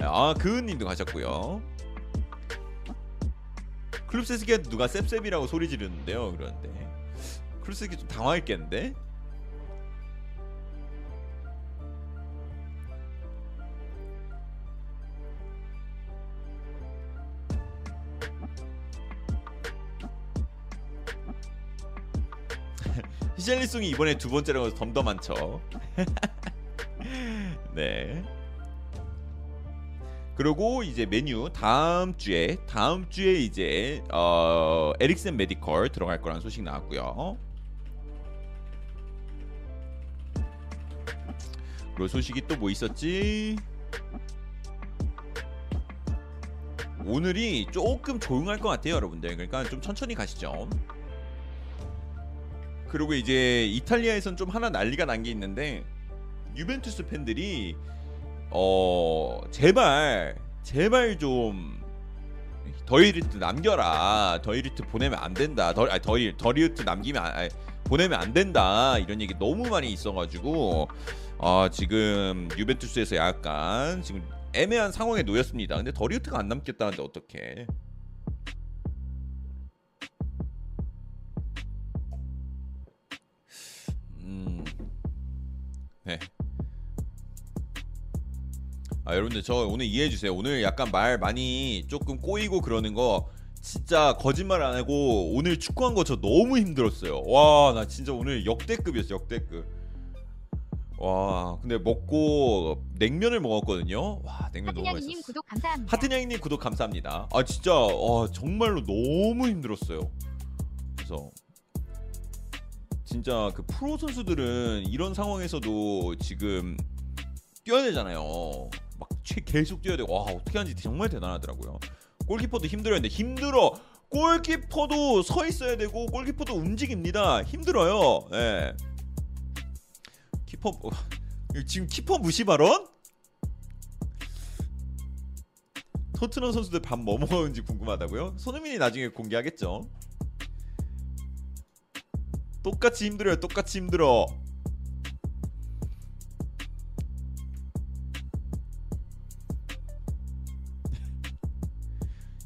아, 그은님도 가셨고요. 클럽세스키한테 누가 셉셉이라고 소리 지르는데요. 그런데 클럽세스키 좀 당황했겠는데? 히샬리송이 이번에 두 번째라고 해서 덤덤한 척. 네. 그리고 이제 메뉴 다음 주에 다음 주에 이제 어, 에릭센 메디컬 들어갈 거라는 소식 나왔고요. 그리고 소식이 또 뭐 있었지? 오늘이 조금 조용할 것 같아요, 여러분들. 그러니까 좀 천천히 가시죠. 그리고 이제 이탈리아에선 좀 하나 난리가 난 게 있는데 유벤투스 팬들이 어 제발 제발 좀 더이르트 남겨라, 더이르트 보내면 안 된다, 더 아니 더이 더이르트 남기면 아니, 보내면 안 된다 이런 얘기 너무 많이 있어가지고 어, 지금 유벤투스에서 약간 지금 애매한 상황에 놓였습니다. 근데 더이르트가 안 남겠다는데 어떡해? 음. 네. 아, 여러분들 저 오늘 이해해 주세요. 오늘 약간 말 많이 조금 꼬이고 그러는 거 진짜 거짓말 안 하고 오늘 축구한 거 저 너무 힘들었어요. 와, 나 진짜 오늘 역대급이었어, 역대급. 와, 근데 먹고 냉면을 먹었거든요. 와, 냉면 너무 맛있었어. 하트냥이님 구독 감사합니다. 하트냥이님 구독 감사합니다. 아, 진짜 와, 정말로 너무 힘들었어요. 그래서 진짜 그 프로 선수들은 이런 상황에서도 지금 뛰어야 되잖아요. 막 계속 뛰어야 되고 와 어떻게 하는지 정말 대단하더라고요. 골키퍼도 힘들어야 돼. 힘들어. 골키퍼도 서 있어야 되고 골키퍼도 움직입니다. 힘들어요. 예. 키퍼 어, 지금 키퍼 무시 발언? 토트넘 선수들 밥 뭐 먹었는지 궁금하다고요? 손흥민이 나중에 공개하겠죠. 똑같이 힘들어요. 똑같이 힘들어.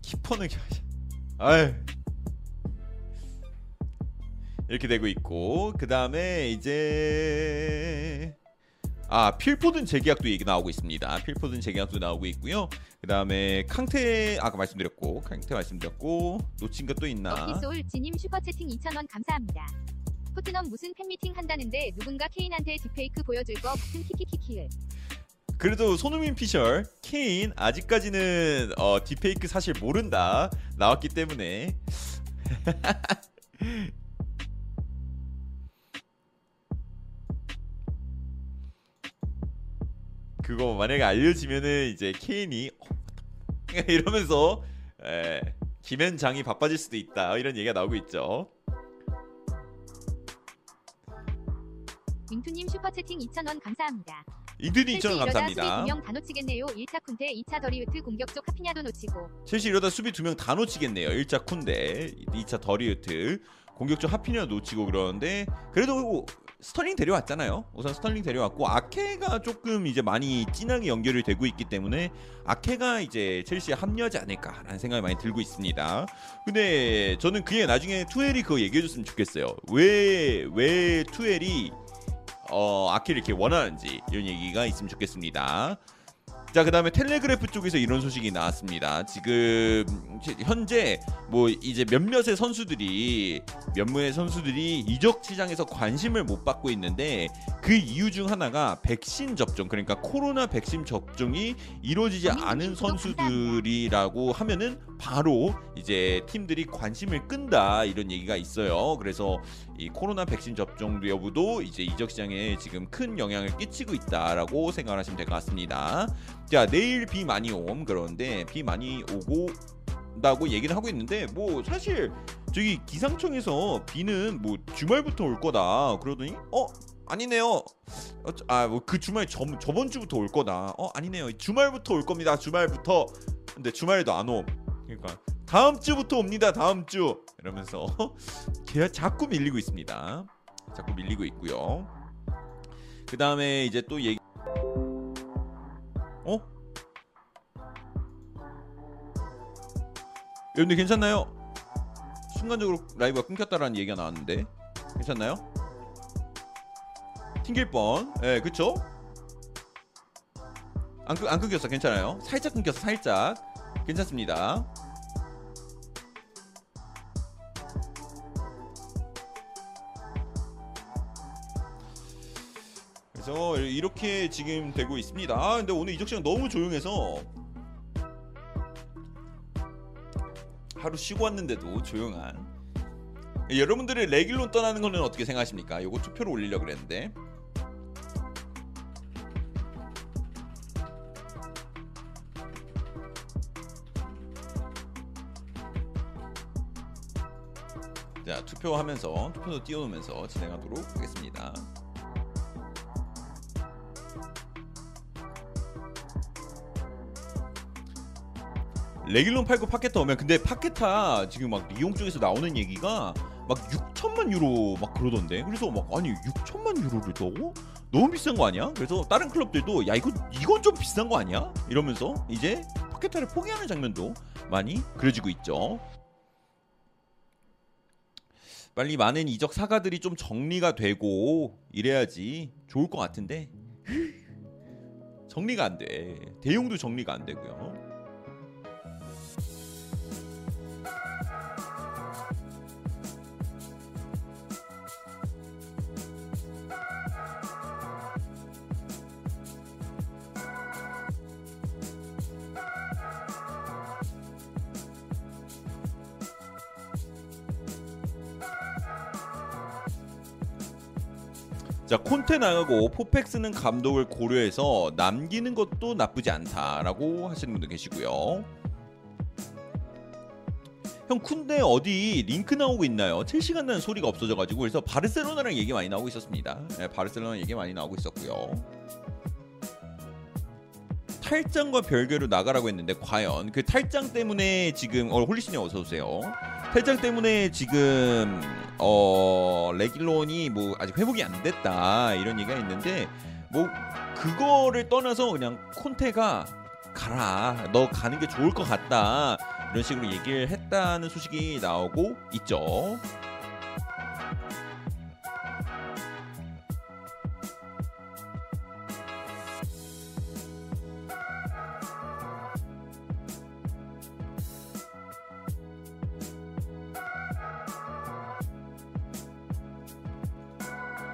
키퍼는 아유. 이렇게 되고 있고, 그 다음에 이제 아 필포든 재계약도 얘기 나오고 있습니다. 필포든 재계약도 나오고 있고요. 그 다음에 캉테 아까 말씀드렸고, 캉테 말씀드렸고, 놓친 것 또 있나? 어피솔 지님 슈퍼채팅 이천 원 감사합니다. 토트넘 무슨 팬미팅 한다는데 누군가 케인한테 딥페이크 보여줄 거 무슨 키키키키을. 그래도 손흥민 피셜 케인 아직까지는 어, 딥페이크 사실 모른다 나왔기 때문에. 그거 만약에 알려지면은 이제 케인이 이러면서 에, 김현장이 바빠질 수도 있다 이런 얘기가 나오고 있죠. 윙투님 슈퍼채팅 이천 원 감사합니다. 잉트님 이천 원 감사합니다. 첼시 이러다 수비 두 명 다 놓치겠네요. 일 차 쿤데, 이 차 더리우트, 공격 쪽 하피냐도 놓치고. 첼시 이러다 수비 두 명 다 놓치겠네요. 일 차 쿤데, 이 차 더리우트, 공격 쪽 하피냐도 놓치고 그러는데 그래도 스털링 데려왔잖아요. 우선 스털링 데려왔고 아케가 조금 이제 많이 진하게 연결이 되고 있기 때문에 아케가 이제 첼시에 합류하지 않을까라는 생각이 많이 들고 있습니다. 근데 저는 그게 나중에 투엘이 그거 얘기해줬으면 좋겠어요. 왜 왜 투엘이 어 아케를 이렇게 원하는지 이런 얘기가 있으면 좋겠습니다. 자, 그 다음에 텔레그래프 쪽에서 이런 소식이 나왔습니다. 지금 현재 뭐 이제 몇몇의 선수들이 몇몇의 선수들이 이적 시장에서 관심을 못 받고 있는데 그 이유 중 하나가 백신 접종, 그러니까 코로나 백신 접종이 이루어지지 않은 선수들이라고 하면은 바로 이제 팀들이 관심을 끈다 이런 얘기가 있어요. 그래서 이 코로나 백신 접종 여부도 이제 이적 시장에 지금 큰 영향을 끼치고 있다라고 생각하시면 될 것 같습니다. 자, 내일 비 많이 옴. 그런데 비 많이 오고 라고 얘기를 하고 있는데 뭐 사실 저기 기상청에서 비는 뭐 주말부터 올 거다 그러더니 어? 아니네요. 아, 뭐 그 주말 저, 저번 주부터 올 거다. 어? 아니네요. 주말부터 올 겁니다. 주말부터. 근데 주말에도 안 옴. 그러니까 다음 주부터 옵니다. 다음 주. 이러면서 계약 자꾸 밀리고 있습니다. 자꾸 밀리고 있고요. 그 다음에 이제 또 얘기 어? 여러분들 괜찮나요? 순간적으로 라이브가 끊겼다라는 얘기가 나왔는데 괜찮나요? 튕길 뻔. 예, 그쵸? 안, 안 끊겼어. 괜찮아요. 살짝 끊겼어. 살짝. 괜찮습니다. 그래서 이렇게 지금 되고 있습니다. 아, 근데 오늘 이적 시간 너무 조용해서 하루 쉬고 왔는데도 조용한. 여러분들의 레길론 떠나는 거는 어떻게 생각하십니까? 요거 투표로 올리려고 그랬는데 자, 투표하면서 투표도 띄워놓으면서 진행하도록 하겠습니다. 레길론 팔고 파케타 오면, 근데 파케타 지금 막 리옹 쪽에서 나오는 얘기가 막 육천만 유로 막 그러던데. 그래서 막 아니 육천만 유로를 넣어? 너무 비싼 거 아니야? 그래서 다른 클럽들도 야 이거 이건 좀 비싼 거 아니야? 이러면서 이제 파케타를 포기하는 장면도 많이 그려지고 있죠. 빨리 많은 이적 사가들이 좀 정리가 되고 이래야지 좋을 것 같은데 정리가 안 돼. 대용도 정리가 안 되고요. 자, 콘테 나가고 포펙 쓰는 감독을 고려해서 남기는 것도 나쁘지 않다라고 하시는 분도 계시고요. 형 쿤데 어디 링크 나오고 있나요? 첼시 간다는 소리가 없어져가지고 그래서 바르셀로나랑 얘기 많이 나오고 있었습니다. 네, 바르셀로나 얘기 많이 나오고 있었고요. 탈장과 별개로 나가라고 했는데 과연 그 탈장 때문에 지금 어 홀리신이 어서 오세요. 탈장 때문에 지금 어, 레길론이 뭐 아직 회복이 안 됐다 이런 얘기가 있는데 뭐 그거를 떠나서 그냥 콘테가 가라, 너 가는 게 좋을 것 같다 이런 식으로 얘기를 했다는 소식이 나오고 있죠.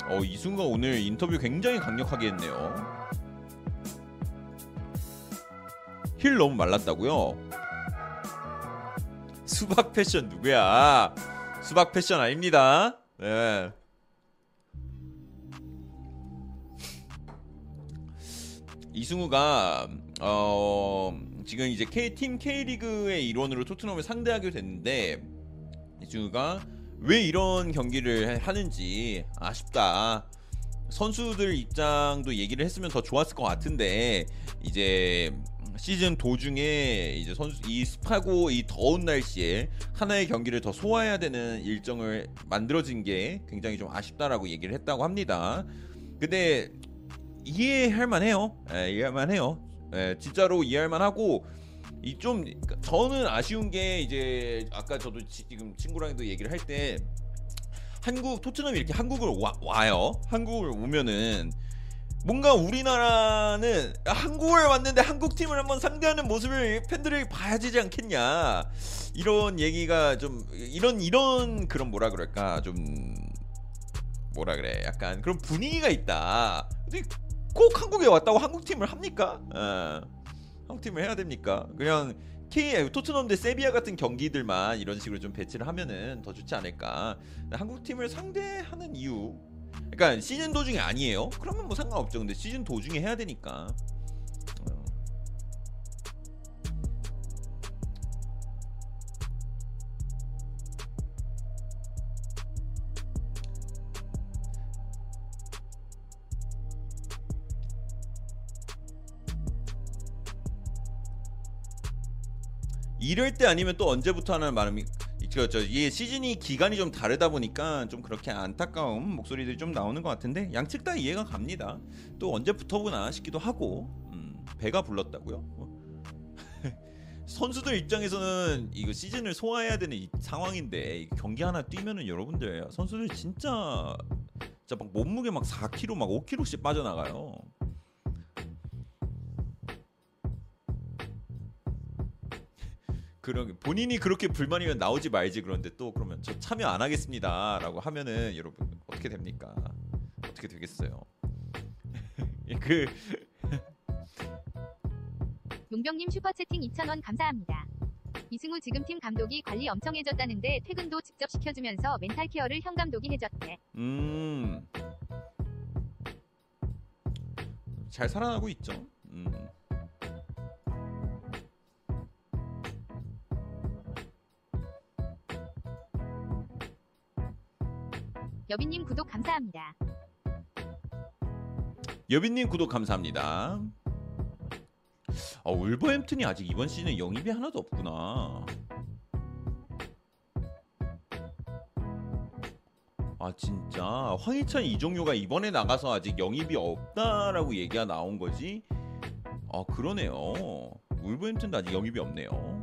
어, 이승우가 오늘 인터뷰 굉장히 강력하게 했네요. 힐 너무 말랐다고요? 수박 패션 누구야? 수박 패션 아닙니다. 네. 이승우가 어, 지금 이제 K, 팀 K리그의 일원으로 토트넘을 상대하게 됐는데 이승우가 왜 이런 경기를 하는지 아쉽다, 선수들 입장도 얘기를 했으면 더 좋았을 것 같은데 이제 시즌 도중에 이제 선수 이 습하고 이 더운 날씨에 하나의 경기를 더 소화해야 되는 일정을 만들어진 게 굉장히 좀 아쉽다라고 얘기를 했다고 합니다. 근데 이해할 만해요. 예, 이해할 만해요. 예, 진짜로 이해할 만하고 이 좀 저는 아쉬운 게 이제 아까 저도 지, 지금 친구랑도 얘기를 할 때 한국 토트넘이 이렇게 한국을 와, 와요. 한국을 오면은 뭔가 우리나라는 한국을 왔는데 한국 팀을 한번 상대하는 모습을 팬들이 봐야 되지 않겠냐 이런 얘기가 좀 이런 이런 그런 뭐라 그럴까 좀 뭐라 그래 약간 그런 분위기가 있다. 근데 꼭 한국에 왔다고 한국 팀을 합니까? 어. 한국 팀을 해야 됩니까? 그냥 K 토트넘 대 세비야 같은 경기들만 이런 식으로 좀 배치를 하면은 더 좋지 않을까. 한국 팀을 상대하는 이유, 그러니까 시즌 도중에 아니에요? 그러면 뭐 상관없죠. 근데 시즌 도중에 해야 되니까. 이럴 때 아니면 또 언제부터 하는 말음이 그렇죠. 이 시즌이 기간이 좀 다르다 보니까 좀 그렇게 안타까운 목소리들이 좀 나오는 것 같은데 양측 다 이해가 갑니다. 또 언제부터구나 싶기도 하고. 음, 배가 불렀다고요? 선수들 입장에서는 이거 시즌을 소화해야 되는 이 상황인데 경기 하나 뛰면은 여러분들 선수들 진짜 진짜 막 몸무게 막 사 킬로그램 막 오 킬로그램씩 빠져나가요. 그런 본인이 그렇게 불만이면 나오지 말지. 그런데 또 그러면 저 참여 안 하겠습니다라고 하면은 여러분 어떻게 됩니까? 어떻게 되겠어요? 그 용병님 슈퍼채팅 이천 원 감사합니다. 이승우 지금 팀 감독이 관리 엄청 해줬다는데 퇴근도 직접 시켜주면서 멘탈 케어를 형 감독이 해줬대. 음, 잘 살아나고 있죠. 음. 여빈님 구독 감사합니다. 여빈님 구독 감사합니다. 아, 울버햄튼이 아직 이번 시즌에 영입이 하나도 없구나. 아 진짜 황희찬, 이종효가 이번에 나가서 아직 영입이 없다라고 얘기가 나온 거지. 아 그러네요. 울버햄튼도 아직 영입이 없네요.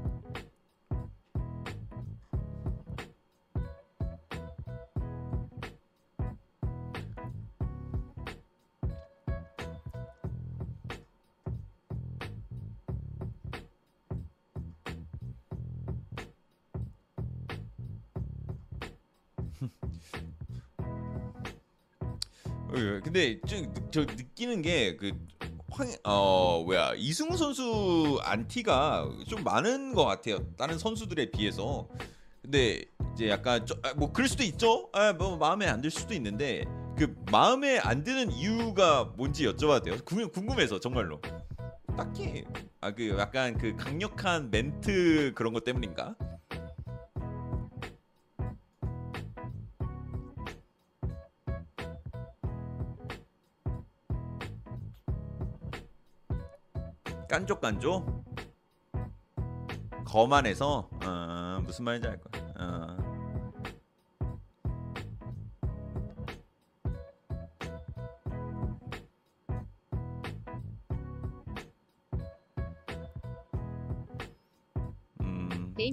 근데 좀 저 느끼는 게 그 황 어 뭐야 이승우 선수 안티가 좀 많은 것 같아요, 다른 선수들에 비해서. 근데 이제 약간 저, 뭐 그럴 수도 있죠. 아, 뭐 마음에 안 들 수도 있는데 그 마음에 안 드는 이유가 뭔지 여쭤봐도 돼요? 궁금해서 정말로. 딱히 아 그 약간 그 강력한 멘트 그런 것 때문인가? 깐족깐족? 거만해서? 어, 무슨 말인지 알 거야. 어.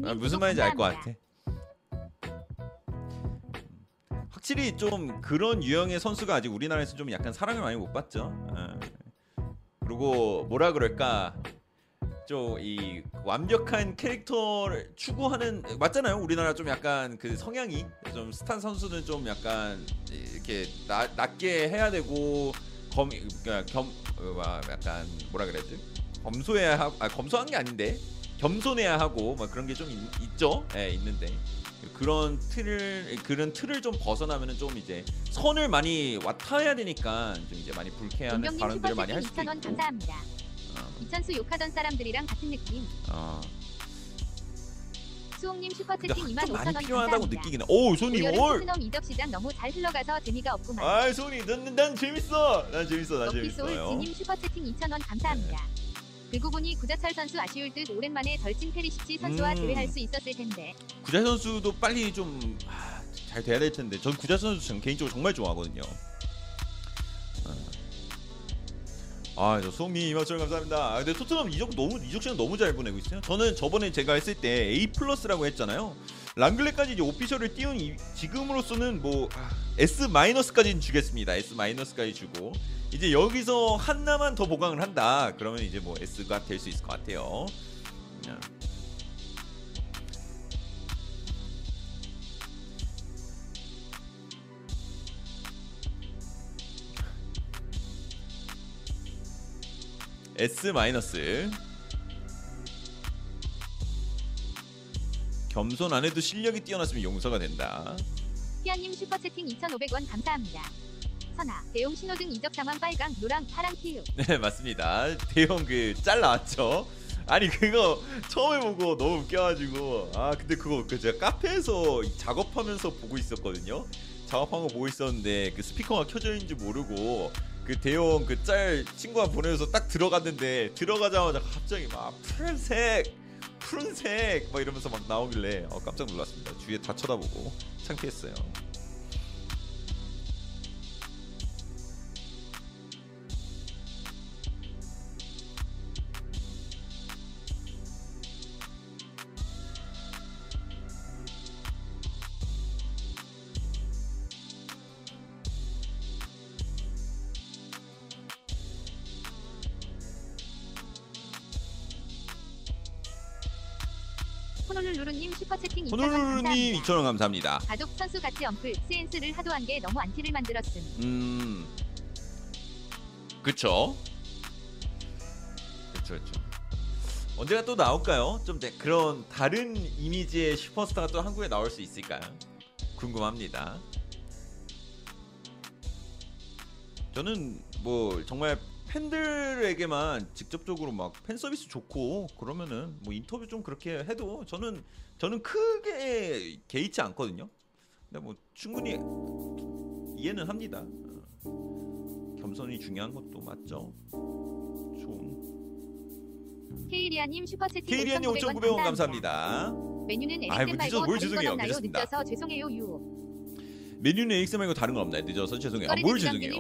아, 무슨 말인지 알 것 같아. 확실히 좀 그런 유형의 선수가 아직 우리나라에서 좀 약간 사랑을 많이 못 받죠. 그리고 뭐라 그럴까, 좀 이 완벽한 캐릭터를 추구하는, 맞잖아요. 우리나라 좀 약간 그 성향이 좀 스탄 선수는 좀 약간 이렇게 나, 낮게 해야 되고 검, 그러니까 겸, 약간 뭐라 그래야지, 검소해야 하고, 아, 검소한 게 아닌데 겸손해야 하고 막 그런 게 좀 있죠. 예, 네, 있는데. 그런 틀을 그런 틀을 좀 벗어나면은 좀 이제 선을 많이 와타야 되니까 좀 이제 많이 불쾌한 발언들을 많이 할 수도 있고. 감사합니다. 어. 이천수 욕하던 사람들이랑 같은 느낌. 어. 수홍님 슈퍼채팅 이만 오천 원 감사합니다. 필요하다고 느끼긴 해. 오, 손이 올. 이적 시장 너무 잘 흘러가서 재미가 없구만. 아, 손이 난, 난 재밌어. 난 재밌어. 난 재밌어. 지님 슈퍼채팅 이천 원 감사합니다. 네. 그러고 보니 구자철 선수 아쉬울 듯 오랜만에 덜친 페리시치 선수와 음. 대회할 수 있었을 텐데. 구자 선수도 빨리 좀 잘 돼야 될 텐데. 전 구자 선수 전 개인적으로 정말 좋아하거든요. 아, 저 소미 이마철 감사합니다. 아, 근데 토트넘 이적 너무 이적 시간 너무 잘 보내고 있어요. 저는 저번에 제가 했을 때 에이 플러스라고 했잖아요. 랑글레까지 이제 오피셜을 띄운 이, 지금으로서는 뭐 에스 마이너스까지는 주겠습니다. 에스 마이너스까지 주고 이제 여기서 하나만 더 보강을 한다. 그러면 이제 뭐 S가 될 수 있을 것 같아요. S 마이너스. 겸손 안 해도 실력이 뛰어났으면 용서가 된다. 피아님 슈퍼채팅 이천오백 원 감사합니다. 선아, 대용 신호등 이적 상황 빨강, 노랑, 파랑 키우. 네, 맞습니다. 대용 그 짤 나왔죠. 아니 그거 처음에 보고 너무 웃겨가지고. 아 근데 그거 그 제가 카페에서 작업하면서 보고 있었거든요. 작업한 거 보고 있었는데 그 스피커가 켜져 있는지 모르고 그 대용 그 짤 친구가 보내줘서 딱 들어갔는데 들어가자마자 갑자기 막 푸른색 푸른색 막 이러면서 막 나오길래 어, 깜짝 놀랐습니다. 주위에 다 쳐다보고 창피했어요. 호놀루루님 이천 원 감사합니다. 가족 선수 같이 언플 센스를 하도 한 게 너무 안티를 만들었음. 음, 그쵸? 그쵸, 그쵸. 언제가 또 나올까요? 좀 네, 그런 다른 이미지의 슈퍼스타가 또 한국에 나올 수 있을까요? 궁금합니다. 저는 뭐 정말 팬들에게만 직접적으로 막 팬 서비스 좋고 그러면은 뭐 인터뷰 좀 그렇게 해도 저는 저는 크게 개의치 않거든요. 근데 뭐 충분히 이해는 합니다. 겸손이 중요한 것도 맞죠. 좀 케이리아님 슈퍼채팅 케이리아님 오천구백 원 감사합니다. 메뉴는 에릭센 말고 다른 건 없나요? 늦어서 죄송해요 유. 메뉴는 에릭스 말고 다른 건 없나요? 늦어서 죄송해요. 아, 뭘 죄송해요?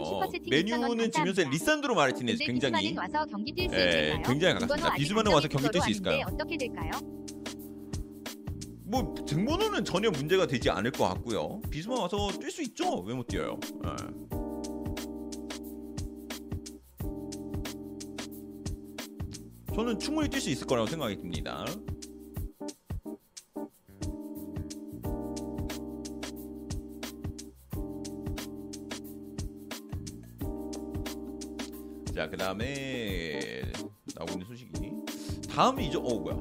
메뉴는 지면서 리산드로 마르티네스 굉장히 와서 경기 뛸 수 있을까요? 굉장히 가깝습니다. 비수만은 와서 경기 뛸 수 있을까요? 어떻게 될까요? 뭐 등번호는 전혀 문제가 되지 않을 것 같고요. 비수만 와서 뛸 수 있죠? 왜 못 뛰어요? 네. 저는 충분히 뛸 수 있을 거라고 생각이 듭니다. 자, 그 다음에 나오고 있는 소식이 다음 이적 어 뭐야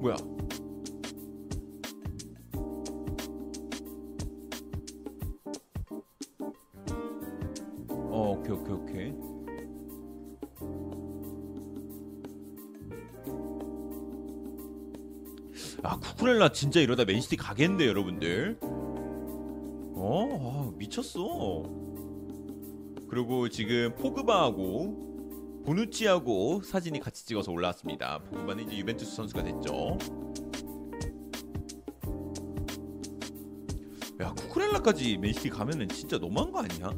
뭐야 어 오케이 오케이 오케이 아 쿠쿠렐라 진짜 이러다 맨시티 가겠는데 여러분들. 어 아, 미쳤어. 그리고 지금 포그바하고 보누치하고 사진이 같이 찍어서 올라왔습니다. 포그바는 이제 유벤투스 선수가 됐죠. 야, 쿠쿠렐라까지 맨시티 가면은 진짜 너무한 거 아니야?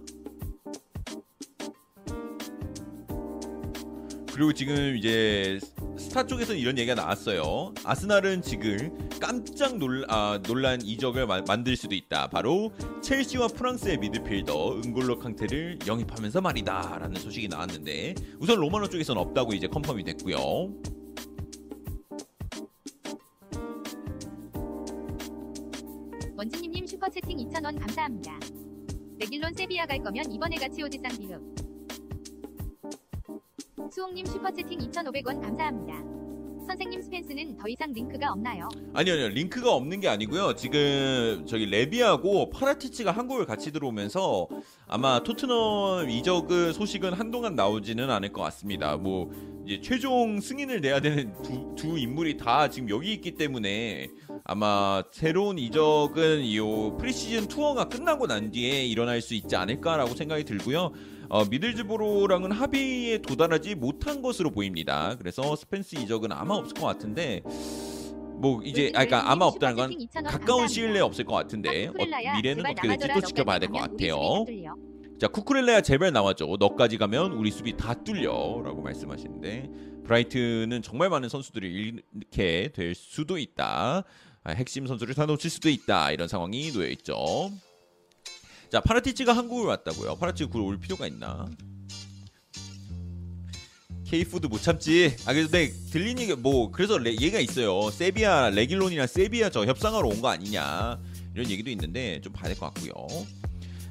그리고 지금 이제 스타 쪽에서는 이런 얘기가 나왔어요. 아스날은 지금 깜짝 놀라, 아, 놀란 이적을 마, 만들 수도 있다. 바로 첼시와 프랑스의 미드필더 은골로 캉테를 영입하면서 말이다 라는 소식이 나왔는데, 우선 로마노 쪽에서는 없다고 이제 컨펌이 됐고요. 원진님님 슈퍼채팅 이천 원 감사합니다. 레길론 세비야 갈 거면 이번에 같이 오지상 비흡. 수홍님 슈퍼채팅 이천오백 원 감사합니다. 선생님 스펜스는 더 이상 링크가 없나요? 아니요, 아니요. 링크가 없는 게 아니고요. 지금 저기 레비하고 파라티치가 한국을 같이 들어오면서 아마 토트넘 이적 소식은 한동안 나오지는 않을 것 같습니다. 뭐 이제 최종 승인을 내야 되는 두, 두 인물이 다 지금 여기 있기 때문에 아마 새로운 이적은 이 프리시즌 투어가 끝나고 난 뒤에 일어날 수 있지 않을까라고 생각이 들고요. 어, 미들즈보로랑은 합의에 도달하지 못한 것으로 보입니다. 그래서 스펜스 이적은 아마 없을 것 같은데, 뭐 이제 아까 그러니까 아마 없다는 건 가까운 시일 내에 없을 것 같은데 어, 미래는 어떻게 될지 또 지켜봐야 될 것 같아요. 자, 쿠쿠렐라야 제발 나와줘. 너까지 가면 우리 수비 다 뚫려라고 말씀하시는데, 브라이트는 정말 많은 선수들이 이렇게 될 수도 있다. 아, 핵심 선수를 다 놓칠 수도 있다. 이런 상황이 놓여 있죠. 자, 파라티치가 한국을 왔다고요. 파라티치 구로 올 필요가 있나? K푸드 못 참지. 아, 그래서 내 들린 얘기 뭐 그래서 레, 얘가 있어요. 세비야 레길론이랑 세비야 저 협상하러 온 거 아니냐 이런 얘기도 있는데 좀 봐야 될 것 같고요.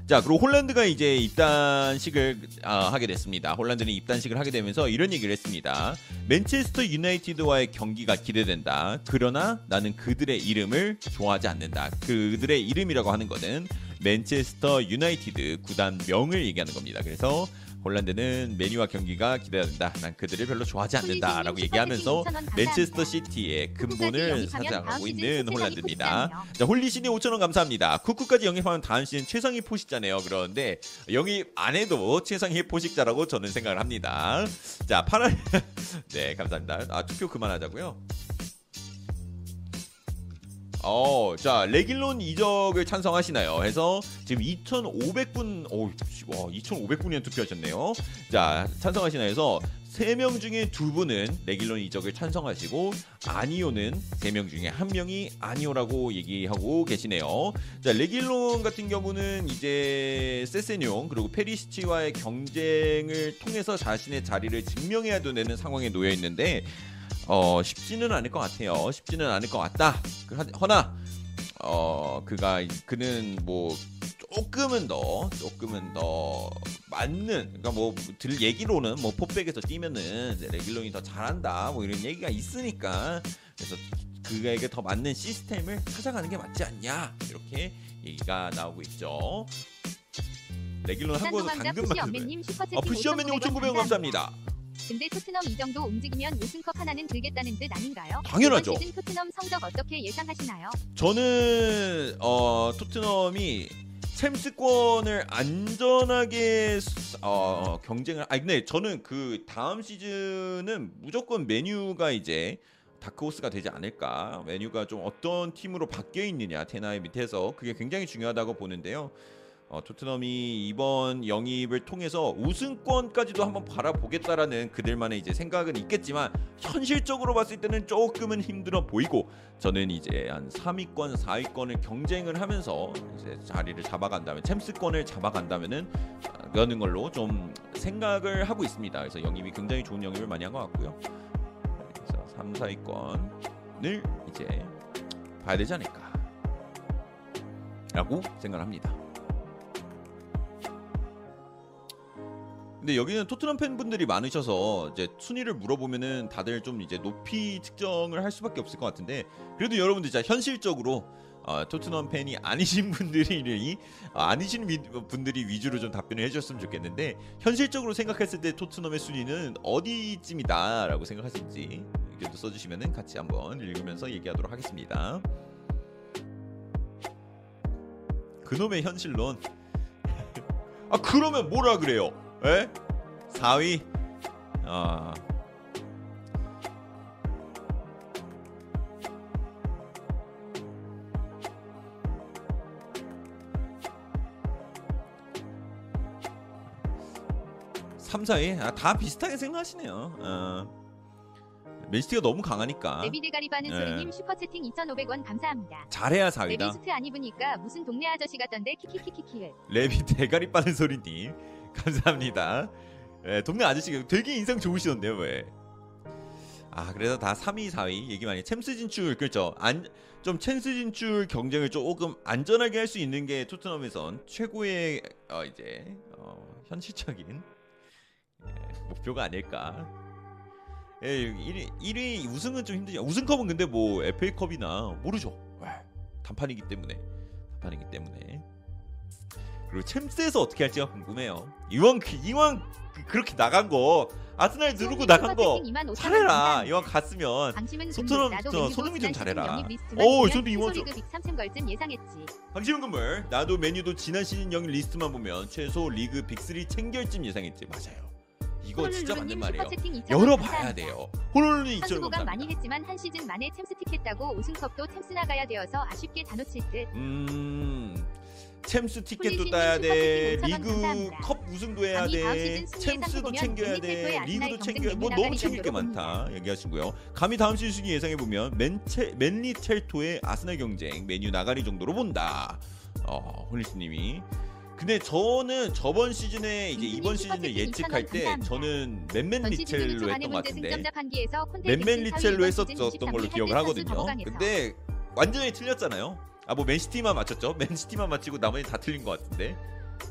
자, 그리고 홀란드가 이제 입단식을 아, 하게 됐습니다. 홀란드는 입단식을 하게 되면서 이런 얘기를 했습니다. 맨체스터 유나이티드와의 경기가 기대된다. 그러나 나는 그들의 이름을 좋아하지 않는다. 그들의 이름이라고 하는 거는 맨체스터 유나이티드 구단명을 얘기하는 겁니다. 그래서 홀란드는 메뉴와 경기가 기대가 된다. 난 그들을 별로 좋아하지 않는다 라고 얘기하면서 맨체스터 시티의 근본을 사장하고 있는 홀란드입니다. 자, 홀리시님 오천 원 감사합니다. 쿠쿠까지 영입하면 다음 시즌 최상위 포식자네요. 그런데 영입 안 해도 최상위 포식자라고 저는 생각을 합니다. 자, 팔월 네, 감사합니다. 아, 투표 그만하자고요. 어, 자, 레길론 이적을 찬성하시나요? 해서 지금 이천오백 분, 오, 와, 이천오백 분이나 투표하셨네요. 자, 찬성하시나요? 해서 세 명 중에 두 분은 레길론 이적을 찬성하시고, 아니오는 세 명 중에 한 명이 아니오라고 얘기하고 계시네요. 자, 레길론 같은 경우는 이제 세세뇽 그리고 페리시치와의 경쟁을 통해서 자신의 자리를 증명해야 되는 상황에 놓여 있는데, 어, 쉽지는 않을 것 같아요. 쉽지는 않을 것 같다. 허나 어, 그가 그는 뭐 조금은 더 조금은 더 맞는, 그러니까 뭐 들 얘기로는 뭐 포백에서 뛰면은 레길론이 더 잘한다 뭐 이런 얘기가 있으니까, 그래서 그에게 더 맞는 시스템을 찾아가는 게 맞지 않냐 이렇게 얘기가 나오고 있죠. 레길론 한국에서 당근만큼을 어, 푸시어맨님 오천구백 원 감사합니다. 근데 토트넘 이 정도 움직이면 우승컵 하나는 들겠다는 뜻 아닌가요? 당연하죠. 이번 시즌 토트넘 성적 어떻게 예상하시나요? 저는 어, 토트넘이 챔스권을 안전하게 어, 경쟁을. 아, 근데 저는 그 다음 시즌은 무조건 메뉴가 이제 다크호스가 되지 않을까. 메뉴가 좀 어떤 팀으로 바뀌어 있느냐, 테나의 밑에서 그게 굉장히 중요하다고 보는데요. 어, 토트넘이 이번 영입을 통해서 우승권까지도 한번 바라보겠다라는 그들만의 이제 생각은 있겠지만, 현실적으로 봤을 때는 조금은 힘들어 보이고, 저는 이제 한 삼 위권, 사 위권을 경쟁을 하면서 이제 자리를 잡아간다면, 챔스권을 잡아간다면은 라는 걸로 좀 생각을 하고 있습니다. 그래서 영입이 굉장히 좋은 영입을 많이 한 것 같고요. 그래서 삼, 사 위권을 이제 봐야 되지 않을까라고 생각을 합니다. 근데 여기는 토트넘 팬분들이 많으셔서 이제 순위를 물어보면은 다들 좀 이제 높이 측정을 할 수밖에 없을 것 같은데, 그래도 여러분들 진짜 현실적으로 어, 토트넘 팬이 아니신 분들이 어, 아니신 위, 분들이 위주로 좀 답변을 해주셨으면 좋겠는데, 현실적으로 생각했을 때 토트넘의 순위는 어디쯤이다라고 생각하시는지 의견도 써주시면은 같이 한번 읽으면서 얘기하도록 하겠습니다. 그놈의 현실론. 아, 그러면 뭐라 그래요? 에? 사 위? 아, 삼, 사 위 아, 다 비슷하게 생각하시네요. 어. 맨시티가 너무 강하니까. 레비 대가리 빠는 예. 소리님 슈퍼채팅 이천오백 원 감사합니다. 잘해야 사 위다. 레비 수트 안 입으니까 무슨 동네 아저씨 같던데 키키키키키. 레비 대가리 빠는 소리님 감사합니다. 예, 동네 아저씨 되게 인상 좋으시던데요. 왜? 아 그래서 다 삼 위, 사 위 얘기 많이. 챔스 진출 그렇죠. 안, 좀 챔스 진출 경쟁을 조금 안전하게 할 수 있는 게 토트넘에선 최고의 어, 이제 어, 현실적인 예, 목표가 아닐까. 예, 일 위, 일 위 우승은 좀 힘들죠. 우승컵은 근데 뭐 에프에이컵이나 모르죠. 단판이기 때문에 단판이기 때문에. 그리고 챔스에서 어떻게 할지가 궁금해요. 이왕 이왕 그렇게 나간 거 아스날 누르고 나간 거 잘해라. 이왕 갔으면 소트럼 손흥민 좀 잘해라. 오 저도 이왕 좀. 방심은 금물 나도 메뉴도 지난 시즌 영입 리스트만 보면 최소 리그 빅삼 챙겨쯤 예상했지. 맞아요. 이거 진짜 맞는 말이에요. 열어봐야 돼요. 호롤루님 이천 원 감사합니다. 많이 했지만 한 시즌 만에 챔스 티켓하고 우승컵도 챔스 나가야 되어서 아쉽게 다 놓칠 듯. 음... 챔스 티켓도 따야 돼. 리그 컵 우승도 해야 돼. 챔스도 챙겨야 돼. 리그도 챙겨야 돼. 뭐 너무 챙길 게 많다. 얘기하시고요. 감히 다음 시즌 순위 예상해보면 맨체, 맨리 첼토의 아스날 경쟁 메뉴 나가리 정도로 본다. 어, 홀리스님이 근데 저는 저번 시즌에 이제 이번 시즌을 예측할 때 저는 맨맨 리첼로 했던 것 같은데 맨맨 리첼로 했었던 걸로 기억을 하거든요. 근데 완전히 틀렸잖아요. 아 뭐 맨시티만 맞췄죠. 맨시티만 맞히고 나머지 다 틀린 것 같은데.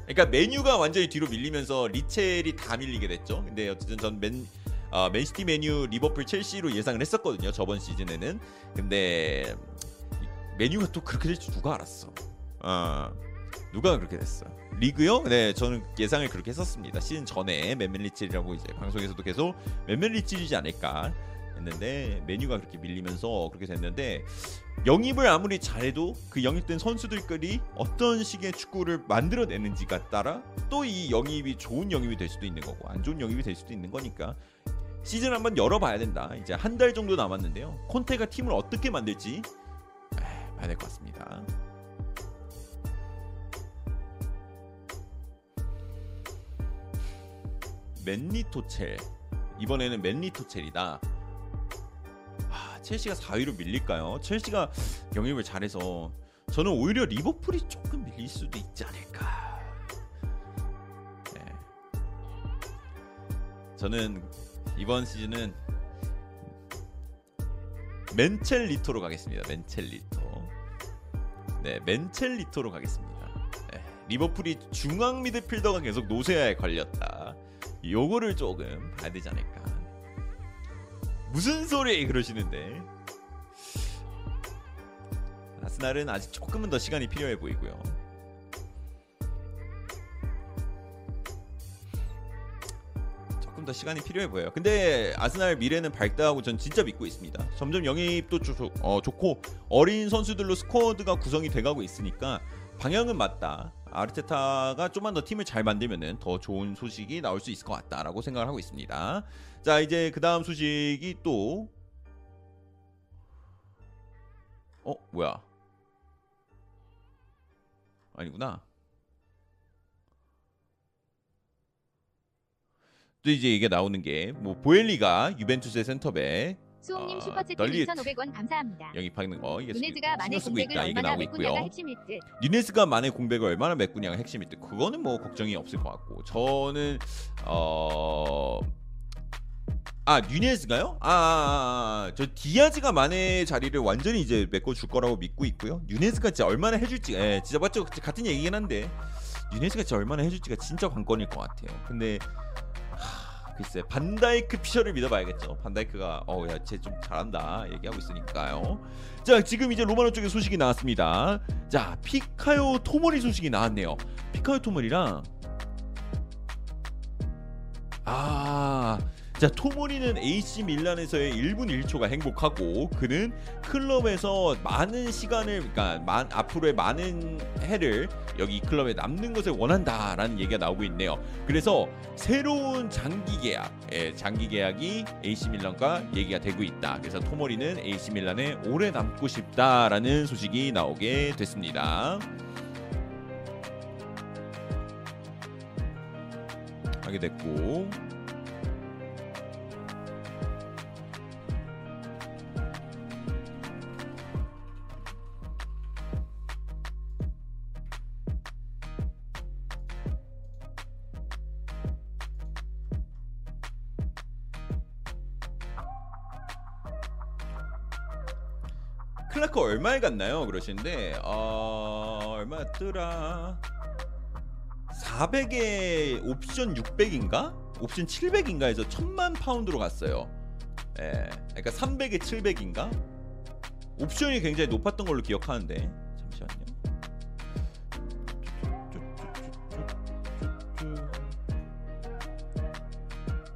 그러니까 메뉴가 완전히 뒤로 밀리면서 리첼이 다 밀리게 됐죠. 근데 어쨌든 전 맨 어, 맨시티 메뉴 리버풀 첼시로 예상을 했었거든요. 저번 시즌에는. 근데 메뉴가 또 그렇게 될지 누가 알았어. 아 누가 그렇게 됐어. 리그요? 네, 저는 예상을 그렇게 했었습니다. 시즌 전에 맨맨리첼이라고 이제 방송에서도 계속 맨맨리첼이지 않을까 했는데 메뉴가 그렇게 밀리면서 그렇게 됐는데 영입을 아무리 잘해도 그 영입된 선수들끼리 어떤 식의 축구를 만들어내는지가 따라 또 이 영입이 좋은 영입이 될 수도 있는 거고 안 좋은 영입이 될 수도 있는 거니까 시즌 한번 열어봐야 된다. 이제 한 달 정도 남았는데요. 콘테가 팀을 어떻게 만들지 에이, 봐야 될 것 같습니다. 맨리토첼 이번에는 맨리토첼이다. 아, 첼시가 사 위로 밀릴까요? 첼시가 영입을 잘해서 저는 오히려 리버풀이 조금 밀릴 수도 있지 않을까. 네. 저는 이번 시즌은 맨첼리토로 가겠습니다. 맨첼리토. 네, 맨첼리토로 가겠습니다. 네. 리버풀이 중앙 미드필더가 계속 노세아에 걸렸다. 요거를 조금 봐야 되지 않을까. 무슨 소리 그러시는데 아스날은 아직 조금은 더 시간이 필요해 보이고요. 조금 더 시간이 필요해 보여요. 근데 아스날 미래는 밝다고 전 진짜 믿고 있습니다. 점점 영입도 조, 어, 좋고 어린 선수들로 스쿼드가 구성이 돼가고 있으니까 방향은 맞다. 아르테타가 좀만 더 팀을 잘 만들면은 더 좋은 소식이 나올 수 있을 것 같다라고 생각을 하고 있습니다. 자 이제 그 다음 소식이 또 어? 뭐야? 아니구나. 또 이제 이게 나오는 게 뭐 보엘리가 유벤투스의 센터백 수홍님 어, 슈퍼채팅 이천오백 원 감사합니다. 영입하는 거 이게 누네즈가 만의 공백을 얼마나 메꾸냐가 핵심일 듯. 누네즈가 만의 공백을 얼마나 메꾸냐가 핵심일 듯. 그거는 뭐 걱정이 없을 것 같고 저는 어... 아 누네즈가요? 아, 아, 아, 저 디아즈가 만의 자리를 완전히 이제 메꿔줄 거라고 믿고 있고요. 누네즈가 진짜 얼마나 해줄지 예, 진짜 맞죠? 같은 얘기긴 한데 누네즈가 진짜 얼마나 해줄지가 진짜 관건일 것 같아요. 근데 글쎄 반다이크 피셜을 믿어봐야겠죠. 반다이크가 어우 야 쟤 좀 잘한다 얘기하고 있으니까요. 자 지금 이제 로마노 쪽에 소식이 나왔습니다. 자 피카요 토모리 소식이 나왔네요. 피카요 토모리랑 아 자 토모리는 에이씨 밀란에서의 일 분 일 초가 행복하고 그는 클럽에서 많은 시간을 그러니까 만, 앞으로의 많은 해를 여기 이 클럽에 남는 것을 원한다라는 얘기가 나오고 있네요. 그래서 새로운 장기 계약, 예, 장기 계약이 에이씨 밀란과 얘기가 되고 있다. 그래서 토모리는 에이씨 밀란에 오래 남고 싶다라는 소식이 나오게 됐습니다. 하게 됐고, 클라크 얼마에 갔나요? 그러시는데 어... 얼마였더라? 사백에 옵션 육백인가? 옵션 칠백인가 해서 천만 파운드로 갔어요. 예, 그러니까 삼백에 칠백인가? 옵션이 굉장히 높았던 걸로 기억하는데, 잠시만요.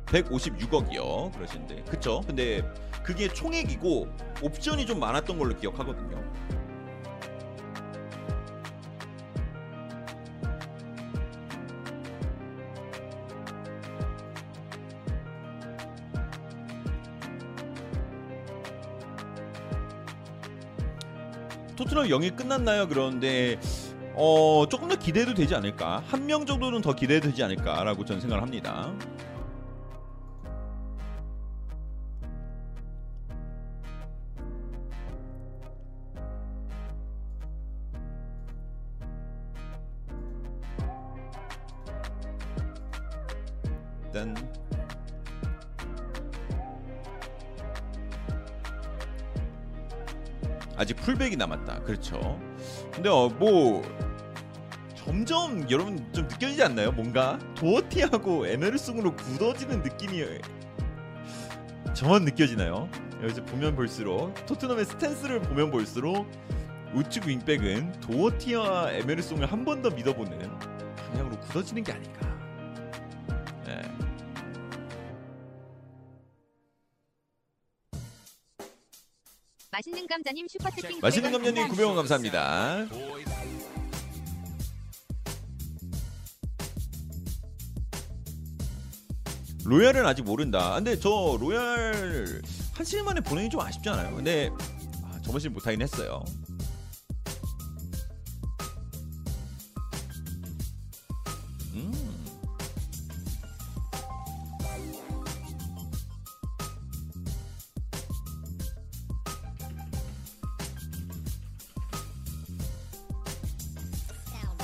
백오십육억이요 그러시는데, 그쵸? 근데 그게 총액이고 옵션이 좀 많았던 걸로 기억하거든요. 토트넘 영입 끝났나요? 그런데 어, 조금 더 기대도 되지 않을까? 한 명 정도는 더 기대되지 않을까라고 저는 생각을 합니다. 아직 풀백이 남았다. 그렇죠. 근데 어, 뭐 점점 여러분 좀 느껴지지 않나요? 뭔가 도어티하고 에메르송으로 굳어지는 느낌이 저만 느껴지나요? 여기서 보면 볼수록, 토트넘의 스탠스를 보면 볼수록 우측 윙백은 도어티와 에메르송을 한 번 더 믿어보는 방향으로 굳어지는 게 아닐까. 네. 맛있는 감자님 슈퍼채팅, 맛있는 감자님 구백 원 감사합니다. 로얄은 아직 모른다. 근데 저 로얄 한 시즌 만에 보내기 좀 아쉽지 않아요? 근데 아, 저번 시즌 못하긴 했어요.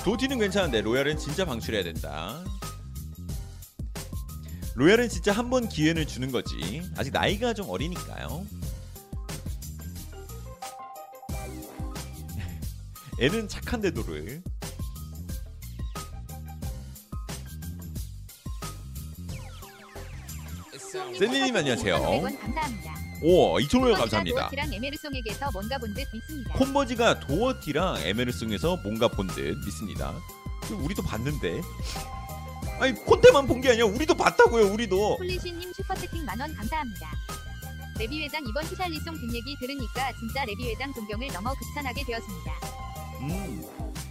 도티는 괜찮은데 로얄은 진짜 방출해야 된다. 로얄은 진짜 한 번 기회를 주는 거지. 아직 나이가 좀 어리니까요. 애는 착한데 도를. 샌디님 안녕하세요. 오, 이천오백 원 감사합니다. 콤버지가 도어티랑 에메르송에서 뭔가 본 듯 믿습니다. 우리도 봤는데. 아니 콘테만 본 게 아니야. 우리도 봤다고요. 우리도. 폴리시님 슈퍼채팅 만원 감사합니다. 레비 회장 이번 히샬리송 뒷 얘기 들으니까 진짜 레비 회장 존경을 넘어 극찬하게 되었습니다. 음,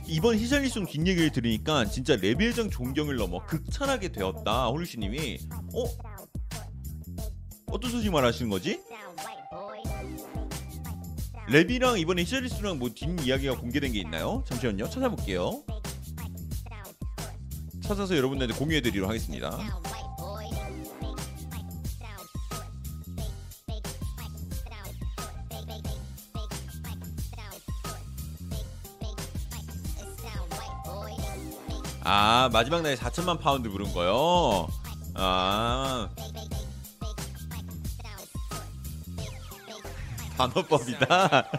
이번 히샬리송 뒷 얘기를 들으니까 진짜 레비 회장 존경을 넘어 극찬하게 되었다. 홀리시님이. 어? 어떤 소식 말하시는 거지? 레비랑 이번에 히샬리송랑 뭐 뒷이야기가 공개된 게 있나요? 잠시만요. 찾아볼게요. 찾아서 여러분들한테 공유해드리도록 하겠습니다. 아, 마지막 날에 사천만 파운드 부른 거요? 아... 단어법이다.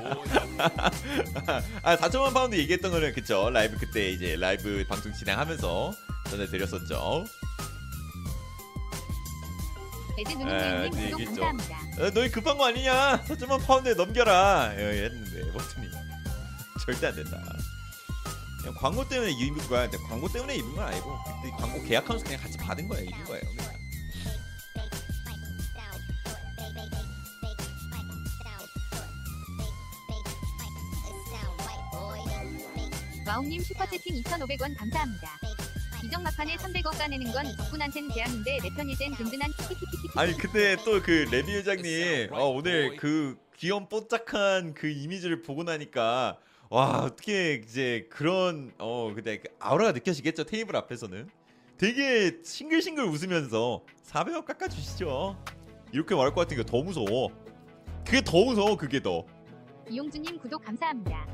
아, 사천만 파운드 얘기했던 거는 그쵸? 라이브 그때 이제 라이브 방송 진행하면서 전해드렸었죠. 에, 얘기했죠. 에, 너희 급한 거 아니냐? 사천만 파운드에 넘겨라. 예, 했는데 버튼이 절대 안 된다. 그냥 광고 때문에 입은 거야. 근데 광고 때문에 입은 건 아니고 그때 광고 계약하면서 그냥 같이 받은 거야. 입은 거예요. 그냥. 와옹님 슈퍼채팅 이천오백 원 감사합니다. 이적 막판에 삼백억 까내는 건 덕분한텐 재앙인데 내 편일 땐 든든한 키키키키키. 아니 근데 또 그 레비 회장님 어, 오늘 그 귀염 뽀짝한 그 이미지를 보고 나니까 와 어떻게 이제 그런 어 근데 아우라가 느껴지겠죠. 테이블 앞에서는 되게 싱글싱글 웃으면서 사백억 깎아주시죠. 이렇게 말할 것 같으니까 더 무서워. 그게 더 무서워. 그게 더. 이용준님 구독 감사합니다.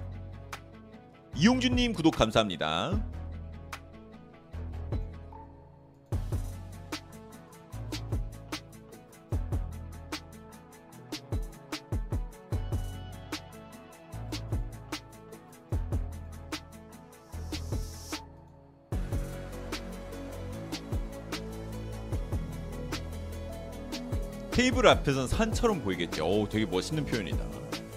이용준님 구독 감사합니다. 테이블 앞에선 산처럼 보이겠죠. 오, 되게 멋있는 표현이다.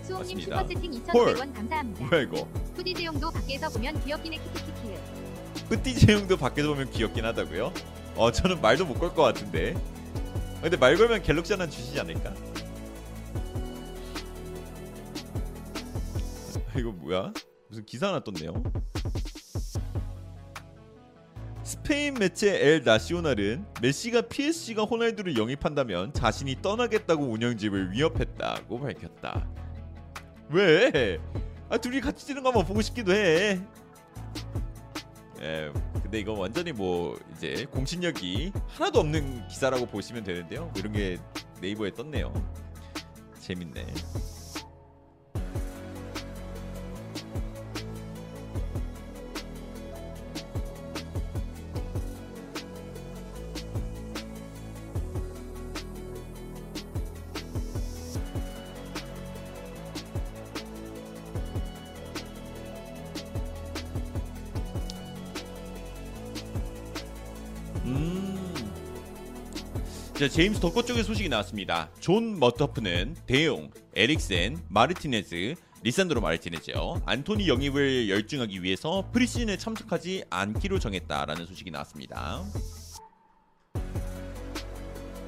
수홍님 슈퍼채팅 이천오백 원 감사합니다. 뭐야 이거? 뿌띠제 형도 밖에서 보면 귀엽긴 해. 키키키키. 뿌띠제 형도 밖에서 보면 귀엽긴 하다고요? 어, 저는 말도 못 걸 것 같은데. 근데 말 걸면 갤럭시 하나 주시지 않을까? 이거 뭐야? 무슨 기사 하나 떴네요. 스페인 매체 엘 나시오날은 메시가 피에스지가 호날두를 영입한다면 자신이 떠나겠다고 운영진을 위협했다고 밝혔다. 왜? 아, 둘이 같이 뛰는 거 한번 보고 싶기도 해. 예, 근데 이거 완전히 뭐 이제 공신력이 하나도 없는 기사라고 보시면 되는데요. 이런 게 네이버에 떴네요. 재밌네. 자, 제임스 덕거 쪽의 소식이 나왔습니다. 존 머터프는 대용, 에릭센, 마르티네즈, 리산드로 마르티네즈요. 안토니 영입을 열중하기 위해서 프리시즌에 참석하지 않기로 정했다라는 소식이 나왔습니다.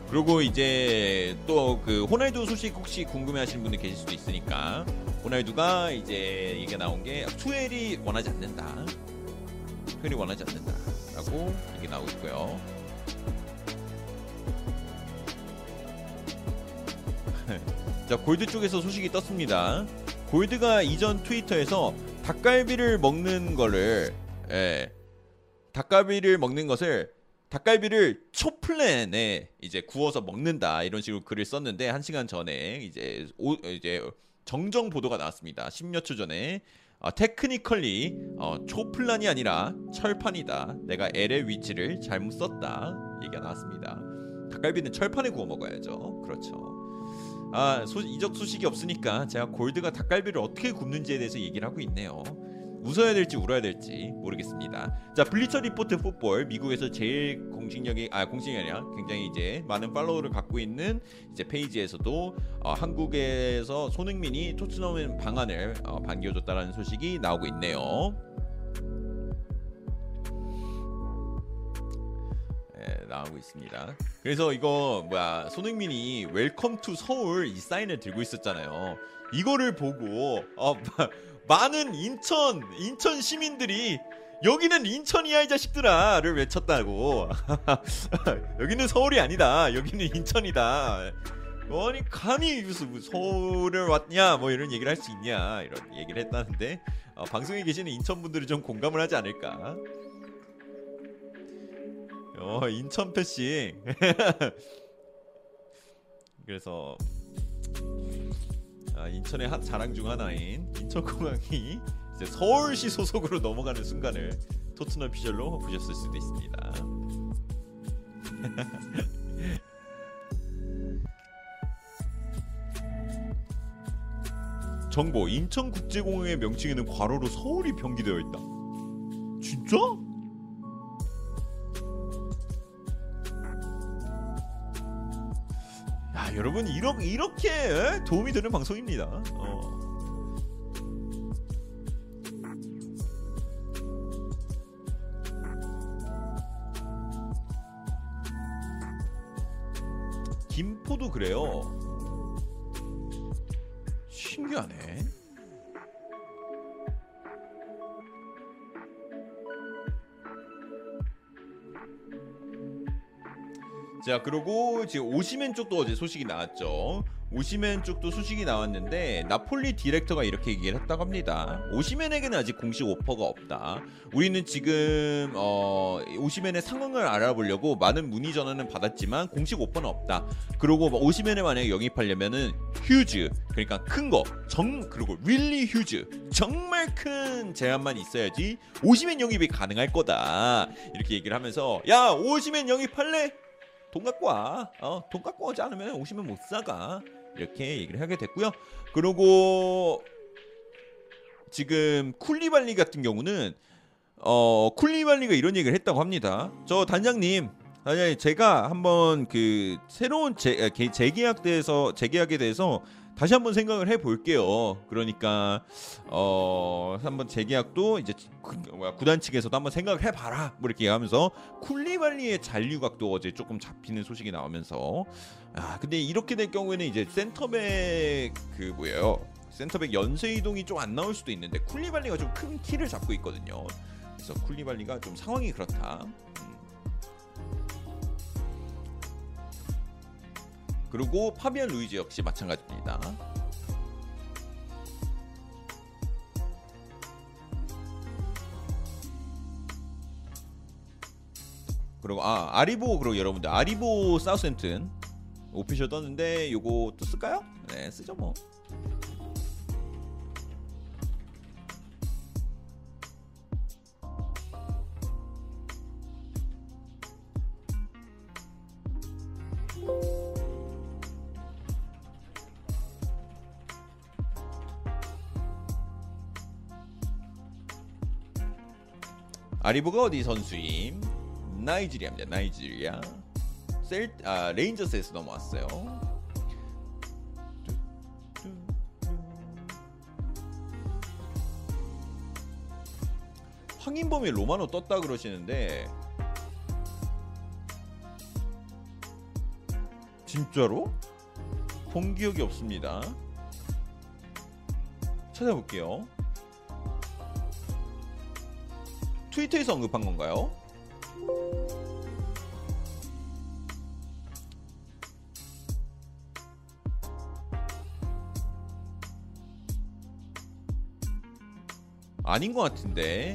그리고 이제 또 그 호날두 소식 혹시 궁금해하시는 분들 계실 수도 있으니까 호날두가 이제 얘기가 나온 게 투엘이 원하지 않는다. 투엘이 원하지 않는다라고 얘기 나오고 있고요. 자, 골드 쪽에서 소식이 떴습니다. 골드가 이전 트위터에서 닭갈비를 먹는 거를 예, 닭갈비를 먹는 것을 닭갈비를 초플랜에 이제 구워서 먹는다 이런 식으로 글을 썼는데 한 시간 전에 이제 오, 이제 정정 보도가 나왔습니다. 십여 초 전에 어, 테크니컬리 어, 초플란이 아니라 철판이다. 내가 엘의 위치를 잘못 썼다 얘기가 나왔습니다. 닭갈비는 철판에 구워 먹어야죠. 그렇죠. 아, 소, 이적 소식이 없으니까 제가 골드가 닭갈비를 어떻게 굽는지에 대해서 얘기를 하고 있네요. 웃어야 될지 울어야 될지 모르겠습니다. 자, 블리처 리포트 풋볼 미국에서 제일 공신력이 아 공신력이 아니라 굉장히 이제 많은 팔로우를 갖고 있는 이제 페이지에서도 어, 한국에서 손흥민이 토트넘 방안을 어, 반겨줬다라는 소식이 나오고 있네요. 네, 나오고 있습니다. 그래서 이거 뭐야 손흥민이 웰컴 투 서울 이 사인을 들고 있었잖아요. 이거를 보고 어, 마, 많은 인천 인천 시민들이 여기는 인천이야 이 자식들아를 외쳤다고. 여기는 서울이 아니다. 여기는 인천이다. 아니 감히 무슨 서울을 왔냐 뭐 이런 얘기를 할 수 있냐 이런 얘기를 했다는데 어, 방송에 계시는 인천 분들이 좀 공감을 하지 않을까. 어, 인천 패싱. 그래서 아, 인천의 핫 자랑 중 하나인 인천공항이 이제 서울시 소속으로 넘어가는 순간을 토트넘 피셜로 보셨을 수도 있습니다. 정보, 인천국제공항의 명칭에는 괄호로 서울이 병기되어 있다. 진짜? 야, 여러분 이러, 이렇게 에? 도움이 되는 방송입니다. 어. 김포도 그래요. 신기하네. 자, 그리고 지금 오시멘 쪽도 어제 소식이 나왔죠. 오시멘 쪽도 소식이 나왔는데 나폴리 디렉터가 이렇게 얘기를 했다고 합니다. 오시멘에게는 아직 공식 오퍼가 없다. 우리는 지금 어, 오시멘의 상황을 알아보려고 많은 문의 전화는 받았지만 공식 오퍼는 없다. 그리고 오시멘을 만약에 영입하려면은 휴즈, 그러니까 큰 거, 정 그리고 윌리 휴즈, 정말 큰 제안만 있어야지 오시멘 영입이 가능할 거다. 이렇게 얘기를 하면서 야 오시멘 영입할래? 돈 갖고 와. 어, 돈 갖고 오지 않으면 오시면 못 사가. 이렇게 얘기를 하게 됐고요. 그리고 지금 쿨리발리 같은 경우는 어, 쿨리발리가 이런 얘기를 했다고 합니다. 저 단장님, 단장님 제가 한번 그 새로운 재, 재계약 대해서 재계약에 대해서 다시 한번 생각을 해볼게요. 그러니까 어, 한번 재계약도 이제 구단 측에서도 한번 생각을 해봐라. 뭐 이렇게 하면서 쿨리발리의 잔류각도 어제 조금 잡히는 소식이 나오면서, 아 근데 이렇게 될 경우에는 이제 센터백 그 뭐예요? 센터백 연쇄 이동이 좀 안 나올 수도 있는데 쿨리발리가 좀 큰 키를 잡고 있거든요. 그래서 쿨리발리가 좀 상황이 그렇다. 그리고 파비안 루이즈 역시 마찬가지입니다. 그리고 아 아리보, 그리고 여러분들 아리보 사우스햄튼 오피셜 떴는데 요거 또 쓸까요? 네 쓰죠 뭐. 아리보가 어디 선수임? 나이지리아입니다. 나이지리아. 셀, 아, 레인저스에서 넘어왔어요. 황인범이 로마노 떴다 그러시는데 진짜로? 본 기억이 없습니다. 찾아볼게요. 트위터에서 언급한 건가요? 아닌 것 같은데.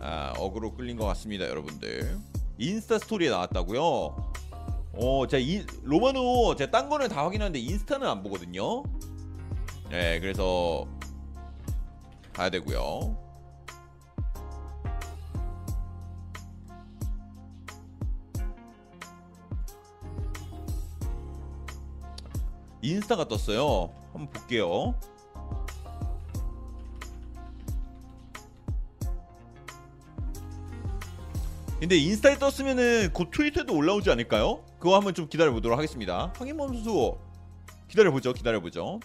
아, 어그로 끌린 것 같습니다, 여러분들. 인스타 스토리에 나왔다고요? 어, 제가 이, 로마노 제가 딴 거는 다 확인하는데 인스타는 안 보거든요. 네, 그래서 봐야 되고요. 인스타가 떴어요. 한번 볼게요. 근데 인스타에 떴으면은 곧 트위터에도 올라오지 않을까요? 그거 한번 좀 기다려보도록 하겠습니다. 황인범 선수 기다려보죠. 기다려보죠.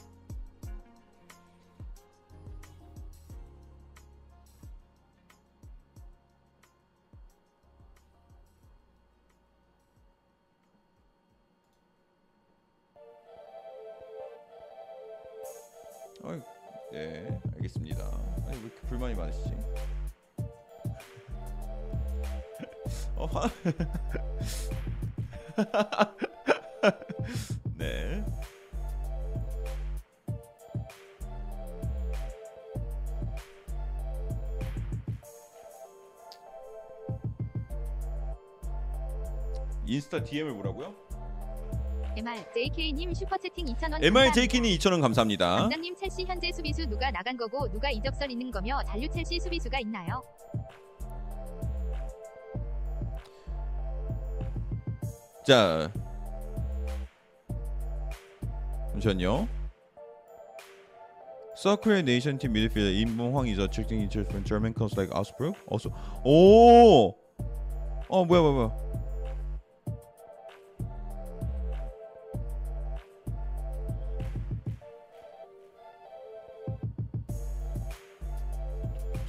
네, 알겠습니다. 아니 왜 이렇게 불만이 많으시지? 어, 화... 네. 인스타 디엠을 보라고요? 엠알제이케이님 슈퍼채팅 이천 원. 엠알제이케이님 이천 원 감사합니다. 강남님 첼시 현재 수비수 누가 나간 거고 누가 이적설 있는 거며 잔류 첼시 수비수가 있나요? 자, 잠시만요. 서클의 네이션 팀 미드필더 인범 황이자 책팅 인철 from German clubs like Augsburg. Also, 오, 어 뭐야 뭐야 뭐야.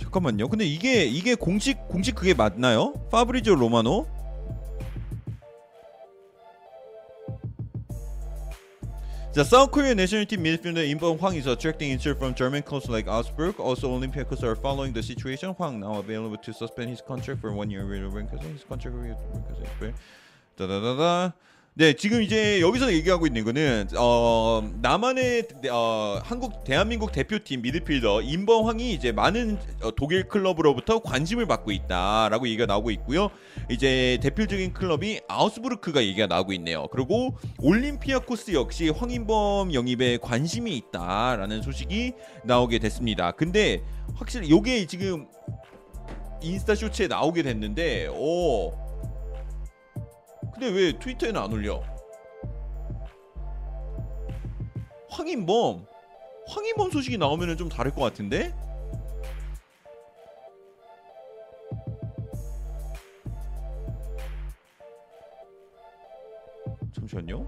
잠깐만요. 근데 이게 이게 공식 공식 그게 맞나요? 파브리지오 로마노? 자, South Korea national team midfielder Inbom Hwang is attracting interest from German clubs like Augsburg. Also, Olympiacos are following the situation. Hwang now available to suspend his contract for one year. His contract with Olympiacos. Da da da da. 네, 지금 이제 여기서 얘기하고 있는 거는 어, 남한의 어, 한국 대한민국 대표팀 미드필더 임범황이 이제 많은 독일 클럽으로부터 관심을 받고 있다라고 얘기가 나오고 있고요. 이제 대표적인 클럽이 아우스부르크가 얘기가 나오고 있네요. 그리고 올림피아코스 역시 황인범 영입에 관심이 있다라는 소식이 나오게 됐습니다. 근데 확실히 요게 지금 인스타 쇼츠에 나오게 됐는데 오. 근데 왜 트위터에는 안 올려? 황인범 황인범 소식이 나오면은 좀 다를 것 같은데? 잠시만요.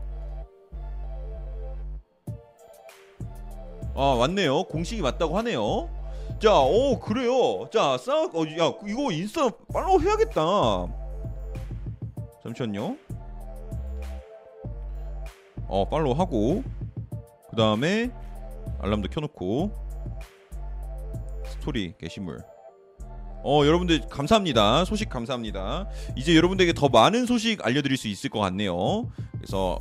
아, 왔네요. 공식이 맞다고 하네요. 자, 어 그래요. 자, 싸, 어, 야, 이거 인스타 팔로우 해야겠다. 잠시만요. 어, 팔로우 하고 그 다음에 알람도 켜놓고 스토리 게시물. 어, 여러분들 감사합니다. 소식 감사합니다. 이제 여러분들에게 더 많은 소식 알려드릴 수 있을 것 같네요. 그래서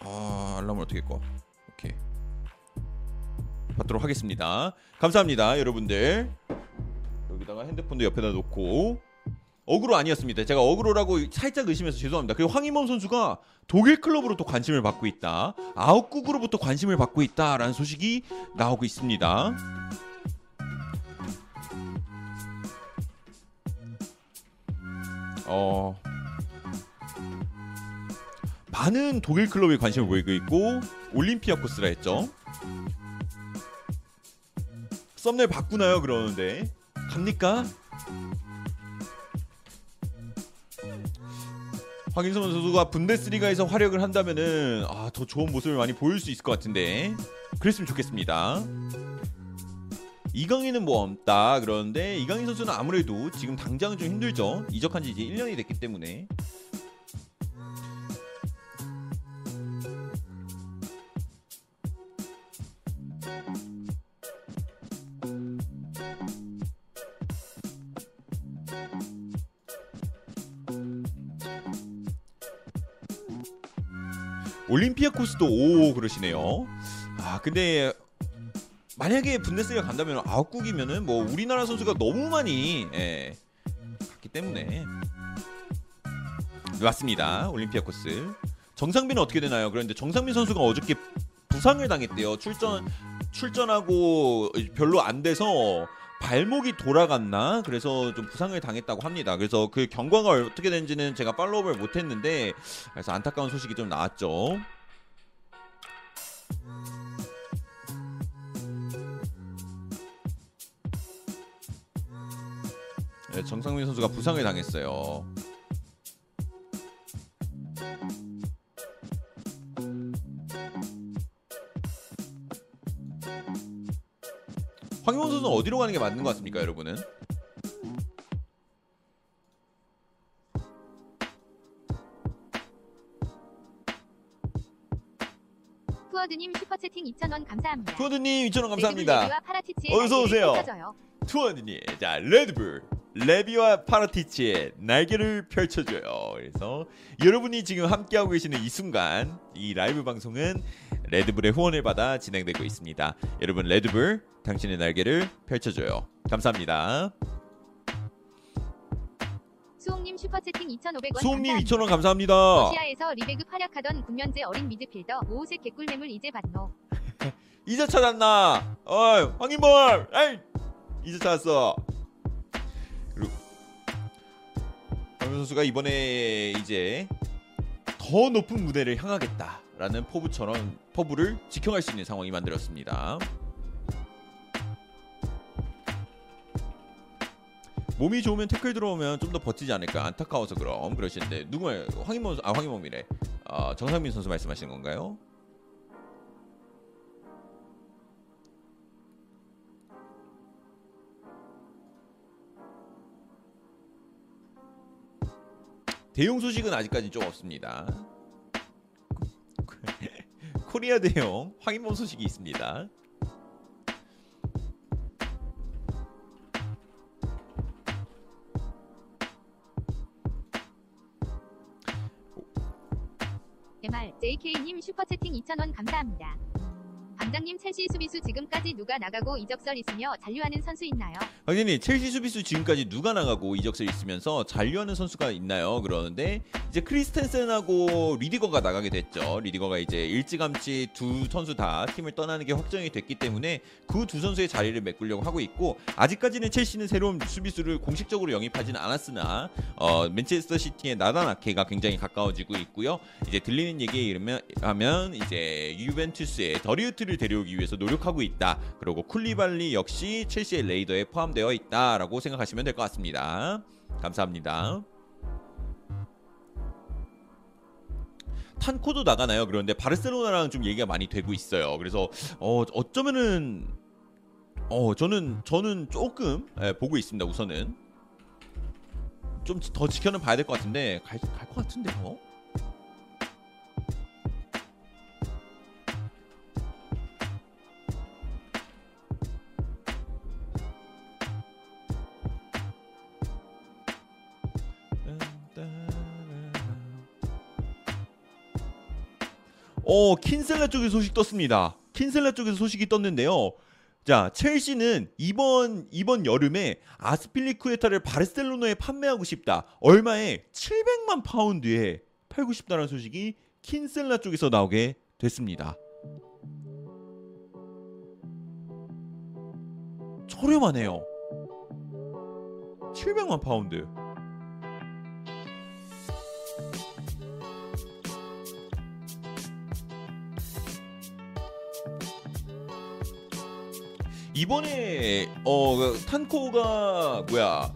아, 알람을 어떻게 꺼? 오케이, 받도록 하겠습니다. 감사합니다, 여러분들. 여기다가 핸드폰도 옆에다 놓고. 어그로 아니었습니다. 제가 어그로라고 살짝 의심해서 죄송합니다. 그리고 황인범 선수가 독일 클럽으로부터 관심을 받고 있다, 아웃국으로부터 관심을 받고 있다라는 소식이 나오고 있습니다. 어, 많은 독일 클럽에 관심을 보이고 있고 올림피아코스라 했죠. 썸네일 바꾸나요? 그러는데 갑니까? 황인범 선수가 분데스리가에서 활약을 한다면은 아, 더 좋은 모습을 많이 보일 수 있을 것 같은데 그랬으면 좋겠습니다. 이강인은 뭐 없다 그러는데 이강인 선수는 아무래도 지금 당장은 좀 힘들죠. 이적한 지 이제 일 년이 됐기 때문에. 올림피아코스도 오 그러시네요. 아, 근데 만약에 분데스리가 간다면 아홉국이면은 뭐 우리나라 선수가 너무 많이 예, 갔기 때문에. 맞습니다. 올림피아코스. 정상빈은 어떻게 되나요? 그런데 정상빈 선수가 어저께 부상을 당했대요. 출전 출전하고 별로 안 돼서 발목이 돌아갔나? 그래서 좀 부상을 당했다고 합니다. 그래서 그 경과가 어떻게 되는지는 제가 팔로우업을 못했는데 그래서 안타까운 소식이 좀 나왔죠. 네, 정상민 선수가 부상을 당했어요. 황인범 선수는 어디로 가는 게 맞는 것 같습니까, 여러분은? 투어드님 슈퍼채팅 이천 원 감사합니다. 투어드님 이천 원 감사합니다. 어서 오세요. 투어드님, 자 레드불 레비와 파라티치의 날개를 펼쳐줘요. 그래서 여러분이 지금 함께하고 계시는 이 순간 이 라이브 방송은 레드불의 후원을 받아 진행되고 있습니다. 여러분 레드불 당신의 날개를 펼쳐줘요. 감사합니다. 수홍님 슈퍼채팅 이천오백 원 수홍님 감사합니다. 이천 원 감사합니다. 러시아에서 리베그 활약하던 군면제 어린 미드필더 오호색 개꿀매물 이제 봤노. 이제 찾았나? 어이 황인범! 에이! 이제 찾았어. 황인범 선수가 이번에 이제 더 높은 무대를 향하겠다라는 포부처럼 포부를 지켜갈 수 있는 상황이 만들었습니다. 몸이 좋으면 태클 들어오면 좀 더 버티지 않을까. 안타까워서 그럼 그러시는데 누구 말? 황인범 아 황인범이래. 어, 정상민 선수 말씀하시는 건가요? 대용 소식은 아직까지 좀 없습니다. 코리아 대용 황인범 소식이 있습니다. 엠알제이케이님 슈퍼채팅 이천 원 감사합니다. 감장님 첼시 수비수 지금까지 누가 나가고 이적설 있으며 잔류하는 선수 있나요? 당연히 첼시 수비수 지금까지 누가 나가고 이적설 있으면서 잔류하는 선수가 있나요? 그러는데 이제 크리스텐센하고 리디거가 나가게 됐죠. 리디거가 이제 일찌감치 두 선수 다 팀을 떠나는 게 확정이 됐기 때문에 그 두 선수의 자리를 메꾸려고 하고 있고, 아직까지는 첼시는 새로운 수비수를 공식적으로 영입하지는 않았으나 어, 맨체스터 시티의 나다나케가 굉장히 가까워지고 있고요. 이제 들리는 얘기에 이르면 하면 이제 유벤투스의 더리우트 를 데려오기 위해서 노력하고 있다. 그리고 쿨리발리 역시 첼시의 레이더에 포함되어 있다라고 생각하시면 될 것 같습니다. 감사합니다. 탄코도 나가나요? 그런데 바르셀로나랑 좀 얘기가 많이 되고 있어요. 그래서 어, 어쩌면은 어, 저는 저는 조금 예, 보고 있습니다. 우선은 좀 더 지켜는 봐야 될 것 같은데 갈 갈 것 같은데요. 어, 킨셀라 쪽에 소식 떴습니다. 킨셀라 쪽에서 소식이 떴는데요. 자, 첼시는 이번 이번 여름에 아스필리쿠에타를 바르셀로나에 판매하고 싶다. 얼마에 칠백만 파운드에 팔고 싶다라는 소식이 킨셀라 쪽에서 나오게 됐습니다. 저렴하네요. 칠백만 파운드. 이번에 어 탄코가 뭐야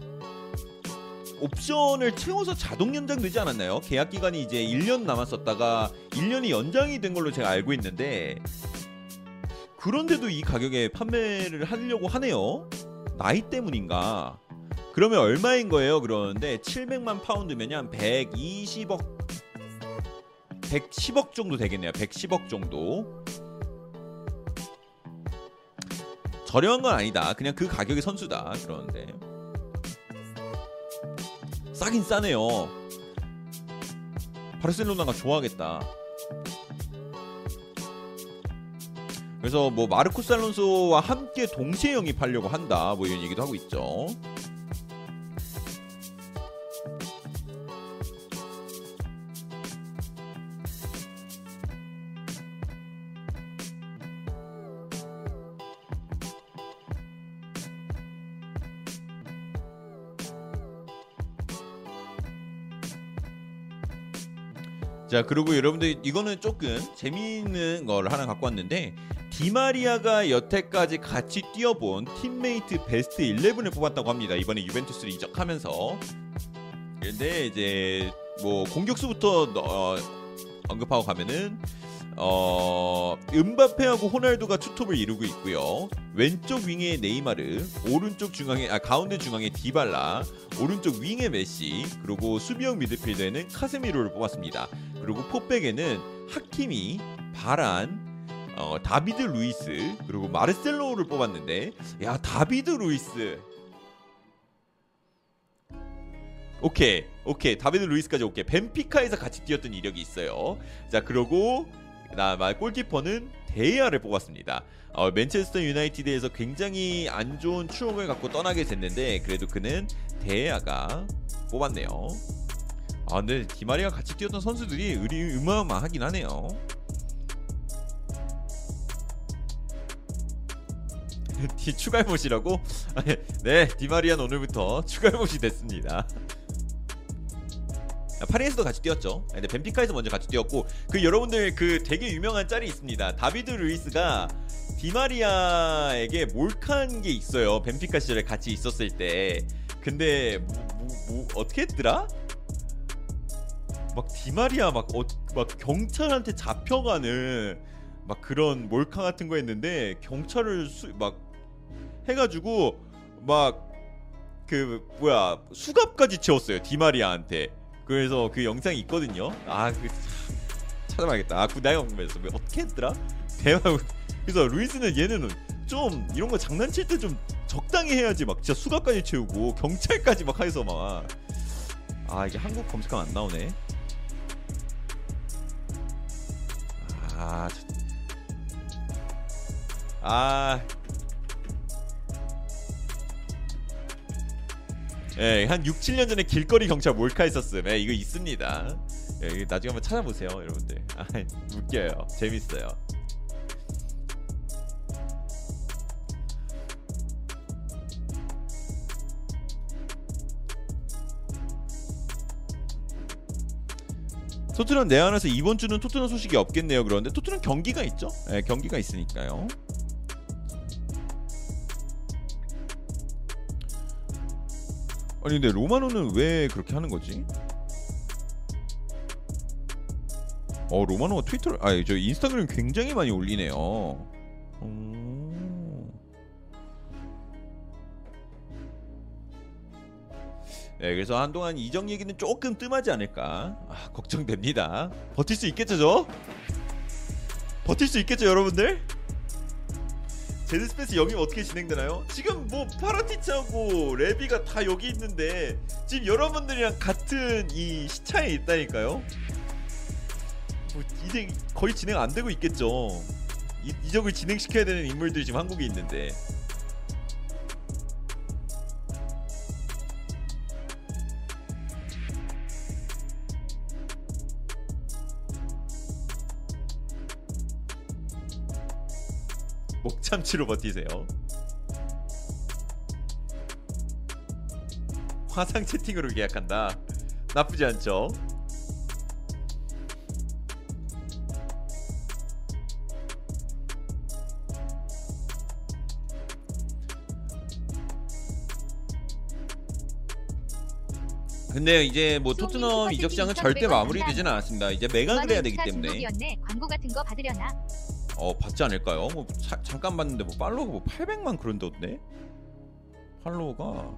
옵션을 채워서 자동 연장되지 않았나요? 계약 기간이 이제 일 년 남았었다가 일 년이 연장이 된 걸로 제가 알고 있는데, 그런데도 이 가격에 판매를 하려고 하네요. 나이 때문인가? 그러면 얼마인 거예요? 그러는데 칠백만 파운드면 한 백이십억 백십억 정도 되겠네요. 백십억 정도. 저렴한 건 아니다. 그냥 그 가격의 선수다. 그러는데 싸긴 싸네요. 바르셀로나가 좋아하겠다. 그래서 뭐 마르코스 알론소와 함께 동시에 영입하려고 한다. 뭐 이런 얘기도 하고 있죠. 자, 그리고 여러분들 이거는 조금 재미있는 걸 하나 갖고 왔는데, 디마리아가 여태까지 같이 뛰어본 팀메이트 베스트 십일을 뽑았다고 합니다. 이번에 유벤투스를 이적하면서. 근데 이제 뭐 공격수부터 어, 언급하고 가면은 어, 음바페하고 호날두가 투톱을 이루고 있고요. 왼쪽 윙에 네이마르, 오른쪽 중앙에 아 가운데 중앙에 디발라, 오른쪽 윙에 메시, 그리고 수비형 미드필더에는 카세미로를 뽑았습니다. 그리고 포백에는 하키미, 바란, 어, 다비드 루이스, 그리고 마르셀로를 뽑았는데, 야 다비드 루이스. 오케이, 오케이, 다비드 루이스까지 오케이. 벤피카에서 같이 뛰었던 이력이 있어요. 자, 그리고 나마 골키퍼는 데이아를 뽑았습니다. 어, 맨체스터 유나이티드에서 굉장히 안 좋은 추억을 갖고 떠나게 됐는데, 그래도 그는 데이아가 뽑았네요. 아, 근데 디마리아 같이 뛰었던 선수들이 의리 음악만하긴 하네요. 디 추갈못이라고? 네, 디마리아는 오늘부터 추갈못이 됐습니다. 파리에서도 같이 뛰었죠. 근데 벤피카에서 먼저 같이 뛰었고, 그 여러분들 그 되게 유명한 짤이 있습니다. 다비드 루이스가 디마리아에게 몰카한 게 있어요. 벤피카 시절에 같이 있었을 때. 근데 뭐, 뭐, 뭐 어떻게 했더라? 막 디마리아 막, 어, 막 경찰한테 잡혀가는 막 그런 몰카 같은 거 했는데, 경찰을 수, 막 해가지고 막 그 뭐야 수갑까지 채웠어요, 디마리아한테. 그래서 그 영상이 있거든요. 아, 그 찾아봐야겠다. 아, 그 내가 궁금했어. 왜 어떻게 했더라? 대박. 그래서 루이스는 얘는 좀 이런 거 장난칠 때 좀 적당히 해야지. 막 진짜 수갑까지 채우고 경찰까지 막 해서 막. 아, 이게 한국 검색하면 안 나오네. 아, 아, 예, 한 육, 칠 년 전에 길거리 경찰 몰카 있었음. 예, 이거 있습니다. 예, 이거 나중에 한번 찾아보세요, 여러분들. 아, 웃겨요. 재밌어요. 토트넘 내한에서 이번 주는 토트넘 소식이 없겠네요. 그런데 토트넘 경기가 있죠? 네, 경기가 있으니까요. 아니 근데 로마노는 왜 그렇게 하는 거지? 어 로마노가 트위터를 아니 저 인스타그램 굉장히 많이 올리네요. 오... 네, 그래서 한동안 이적 얘기는 조금 뜸하지 않을까. 아, 걱정됩니다. 버틸 수 있겠죠, 저? 버틸 수 있겠죠, 여러분들? 제드스페이스 영입 어떻게 진행되나요? 지금 뭐 파라티치하고 레비가 다 여기 있는데 지금 여러분들이랑 같은 이 시차에 있다니까요? 뭐 이제 거의 진행 안 되고 있겠죠. 이, 이적을 진행시켜야 되는 인물들이 지금 한국에 있는데 목참치로 버티세요. 화상 채팅으로 계약한다. 나쁘지 않죠? 근데 이제 뭐 토트넘 이적 시장은 절대 마무리되진 않았습니다. 이제 매각을 해야 되기 때문에. 광고 같은 거 받으려나? 어 받지 않을까요? 뭐 자, 잠깐 봤는데 뭐 팔로우가 뭐 팔백만 그런데 어때? 팔로우가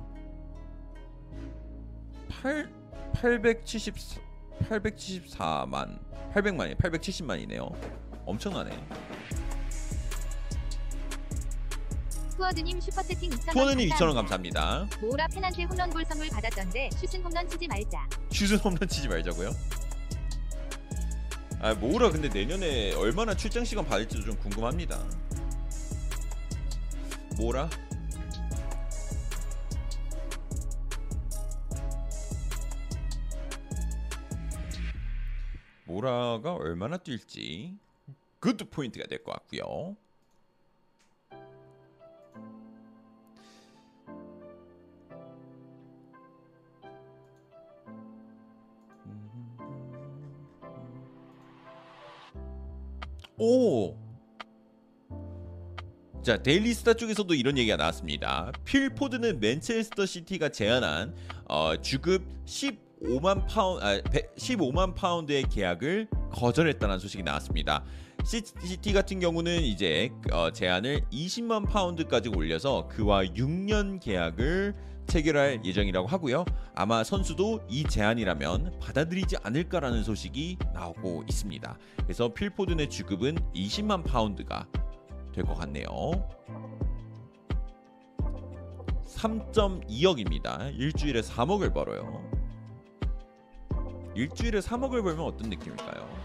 팔백칠십사만 팔백만이 팔백칠십만이네요. 엄청나네. 투어드님 슈퍼채팅 이천 원 투어드님 이천 원 감사합니다. 모라 팬한테 홈런볼 선물 받았던데 슛은 홈런 치지 말자. 슛은 홈런 치지 말자고요? 아 모라 근데 내년에 얼마나 출장 시간 받을지도 좀 궁금합니다. 모라? 모라가 얼마나 뛸지 굿 포인트가 될 것 같고요. 오! 자, 데일리스타 쪽에서도 이런 얘기가 나왔습니다. 필포드는 맨체스터 시티가 제안한 어, 주급 십오만 파운드, 아, 십오만 파운드의 계약을 거절했다는 소식이 나왔습니다. 시티 같은 경우는 이제 어, 제안을 이십만 파운드까지 올려서 그와 육 년 계약을 체결할 예정이라고 하고요. 아마 선수도 이 제안이라면 받아들이지 않을까라는 소식이 나오고 있습니다. 그래서 필포든의 주급은 이십만 파운드가 될 것 같네요. 삼 점 이 억입니다. 일주일에 삼억을 벌어요. 일주일에 삼억을 벌면 어떤 느낌일까요?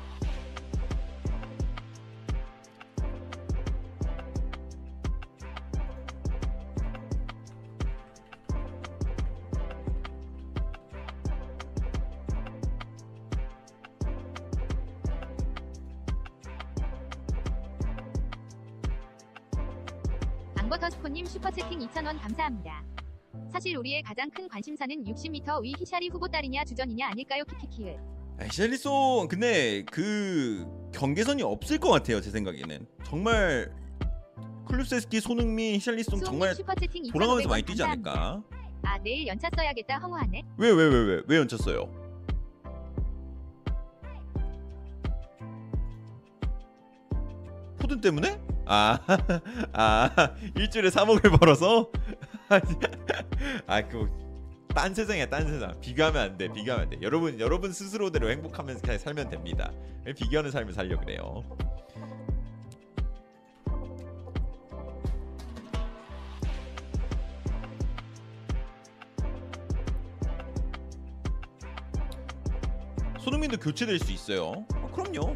버터스코님 슈퍼채팅 이천 원 감사합니다. 사실 우리의 가장 큰 관심사는 육십 미터 위 히샬리 후보 딸이냐 주전이냐 아닐까요? 키키키을. 히샬리송 근데 그 경계선이 없을 것 같아요. 제 생각에는 정말 클루세스키 손흥민 히샬리송 정말 돌아가면서 많이 뛰지 않을까. 아 내일 연차 써야겠다. 허무하네. 왜 왜 왜 왜 왜, 왜 연차 써요? 포든 때문에? 아, 아, 일주일에 삼억을 벌어서? 아, 그, 딴 세상이야, 딴 세상. 비교하면 안 돼, 비교하면 안 돼. 여러분, 여러분 스스로대로 행복하면서 살면 됩니다. 비교하는 삶을 살려고 그래요. 손흥민도 교체될 수 있어요. 아, 그럼요.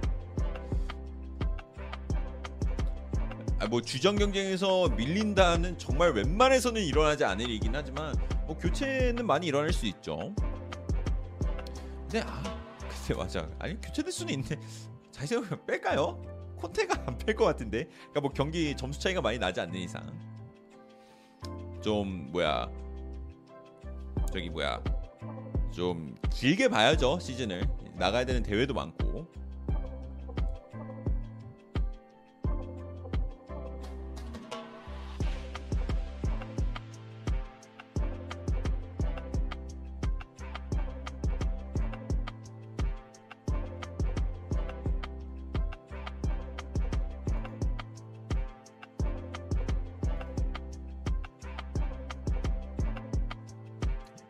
뭐 주전 경쟁에서 밀린다는 정말 웬만해서는 일어나지 않을 일이긴 하지만 뭐 교체는 많이 일어날 수 있죠. 근데 아 글쎄 맞아. 아니 교체될 수는 있는데 잘 생각해보면 뺄까요? 콘테가 안 뺄 것 같은데. 그러니까 뭐 경기 점수 차이가 많이 나지 않는 이상 좀 뭐야 저기 뭐야 좀 길게 봐야죠. 시즌을 나가야 되는 대회도 많고.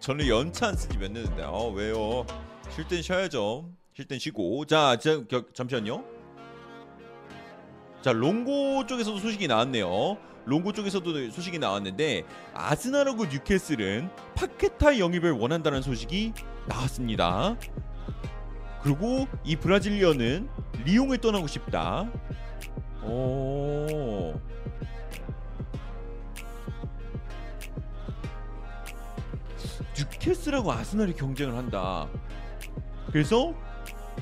저는 연차 안 쓰지 몇 년인데. 아 왜요? 쉴 땐 쉬어야죠. 쉴 땐 쉬고. 자, 저, 겨, 잠시만요. 자, 롱고 쪽에서도 소식이 나왔네요. 롱고 쪽에서도 소식이 나왔는데 아스날하고 뉴캐슬은 파케타 영입을 원한다는 소식이 나왔습니다. 그리고 이 브라질리언은 리옹을 떠나고 싶다. 오. 뉴캐슬하고 아스날이 경쟁을 한다. 그래서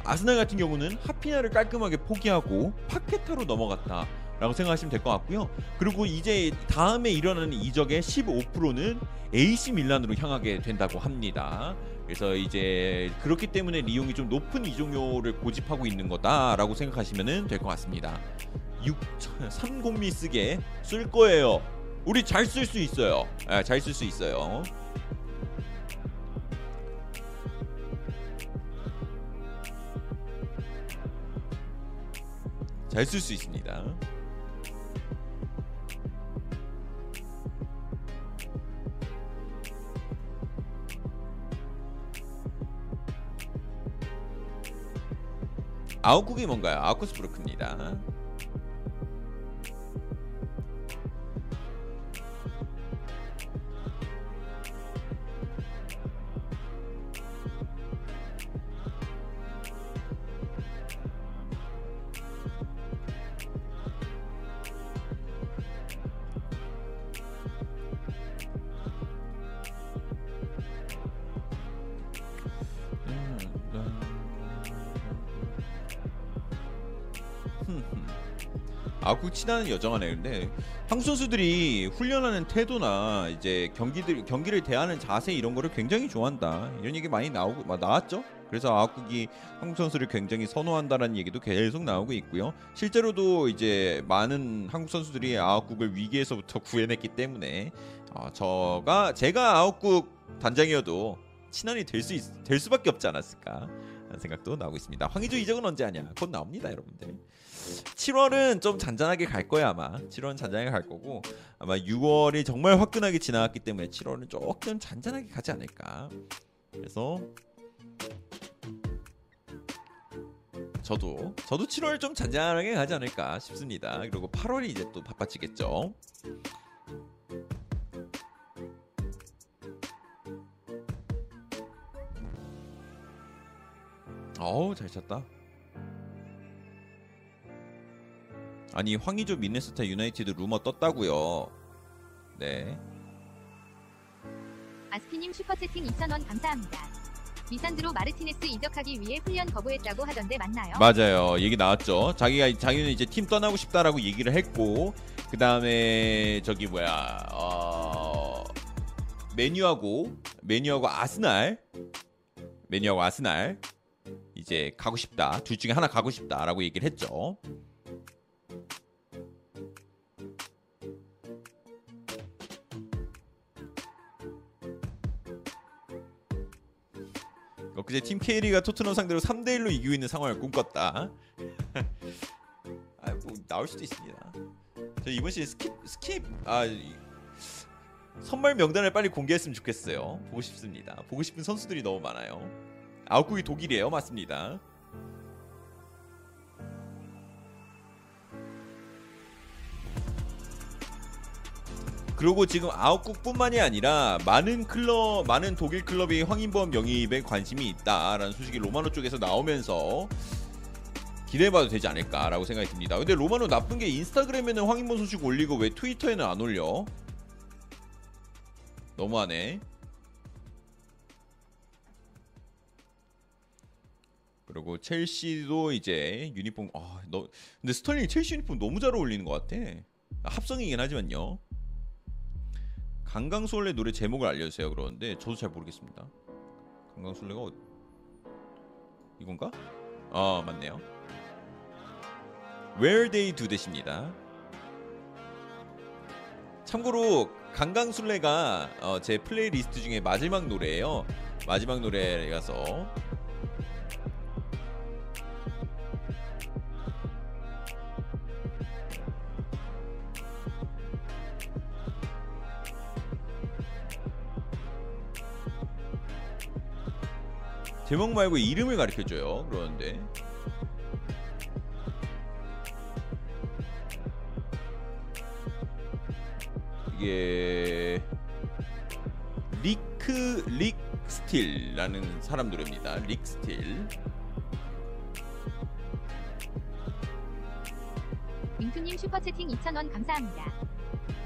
아스날 같은 경우는 하피냐를 깔끔하게 포기하고 파케타로 넘어갔다 라고 생각하시면 될 것 같고요. 그리고 이제 다음에 일어나는 이적의 십오 퍼센트는 에이씨 밀란으로 향하게 된다고 합니다. 그래서 이제 그렇기 때문에 리옹이 좀 높은 이적료를 고집하고 있는 거다 라고 생각하시면 될 것 같습니다. 삼십 미 쓰게 쓸 거예요. 우리 잘 쓸 수 있어요. 아, 잘 쓸 수 있어요. 잘 쓸 수 있습니다. 아웃국이 뭔가요? 아우크스부르크입니다. 친한 여정하네요. 근데 한국 선수들이 훈련하는 태도나 이제 경기들 경기를 대하는 자세 이런 거를 굉장히 좋아한다. 이런 얘기 많이 나오고 나왔죠. 그래서 아웃국이 한국 선수를 굉장히 선호한다라는 얘기도 계속 나오고 있고요. 실제로도 이제 많은 한국 선수들이 아웃국을 위기에서부터 구해냈기 때문에 어, 저가 제가 아웃국 단장이어도 친한이 될 수 될 수밖에 없지 않았을까 하는 생각도 나오고 있습니다. 황의조 이적은 언제 하냐? 곧 나옵니다, 여러분들. 칠월은 좀 잔잔하게 갈 거야 아마. 칠월은 잔잔하게 갈 거고 아마 유월이 정말 화끈하게 지나갔기 때문에 칠월은 조금 잔잔하게 가지 않을까. 그래서 저도 저도 칠월 좀 잔잔하게 가지 않을까 싶습니다. 그리고 팔월이 이제 또 바빠지겠죠. 어우 잘 쳤다. 아니 황의조 미네소타 유나이티드 루머 떴다고요. 네. 아스피님 슈퍼채팅 이천 원 감사합니다. 미산드로 마르티네스 이적하기 위해 훈련 거부했다고 하던데 맞나요? 맞아요. 얘기 나왔죠. 자기가 자기는 이제 팀 떠나고 싶다라고 얘기를 했고 그 다음에 저기 뭐야 어... 메뉴하고 메뉴하고 아스날 메뉴하고 아스날 이제 가고 싶다. 둘 중에 하나 가고 싶다라고 얘기를 했죠. 엊그제 팀 케이리가 토트넘 상대로 삼 대 일로 이기고 있는 상황을 꿈꿨다. 아, 뭐 나올 수도 있습니다. 저 이번 시즌 스킵 스킵 아 선발 명단을 빨리 공개했으면 좋겠어요. 보고 싶습니다. 보고 싶은 선수들이 너무 많아요. 아웃국이 독일이에요. 맞습니다. 그리고 지금 아웃국뿐만이 아니라 많은 클럽, 많은 독일 클럽이 황인범 영입에 관심이 있다라는 소식이 로마노 쪽에서 나오면서 기대해봐도 되지 않을까라고 생각이 듭니다. 근데 로마노 나쁜 게 인스타그램에는 황인범 소식 올리고 왜 트위터에는 안 올려? 너무하네. 그리고 첼시도 이제 유니폼 아, 너, 근데 스털링 첼시 유니폼 너무 잘 어울리는 것 같아. 합성이긴 하지만요. 강강술래 노래 제목을 알려주세요. 그러는데 저도 잘 모르겠습니다. 강강술래가 어디... 이건가? 아 맞네요. Where They Do That입니다. 참고로 강강술래가 어, 제 플레이리스트 중에 마지막 노래예요. 마지막 노래라서 제목 말고 이름을 가르쳐줘요. 그러는데 이게 리크 릭스틸라는 사람 노래입니다. 릭스틸. 민트님 슈퍼채팅 이천 원 감사합니다.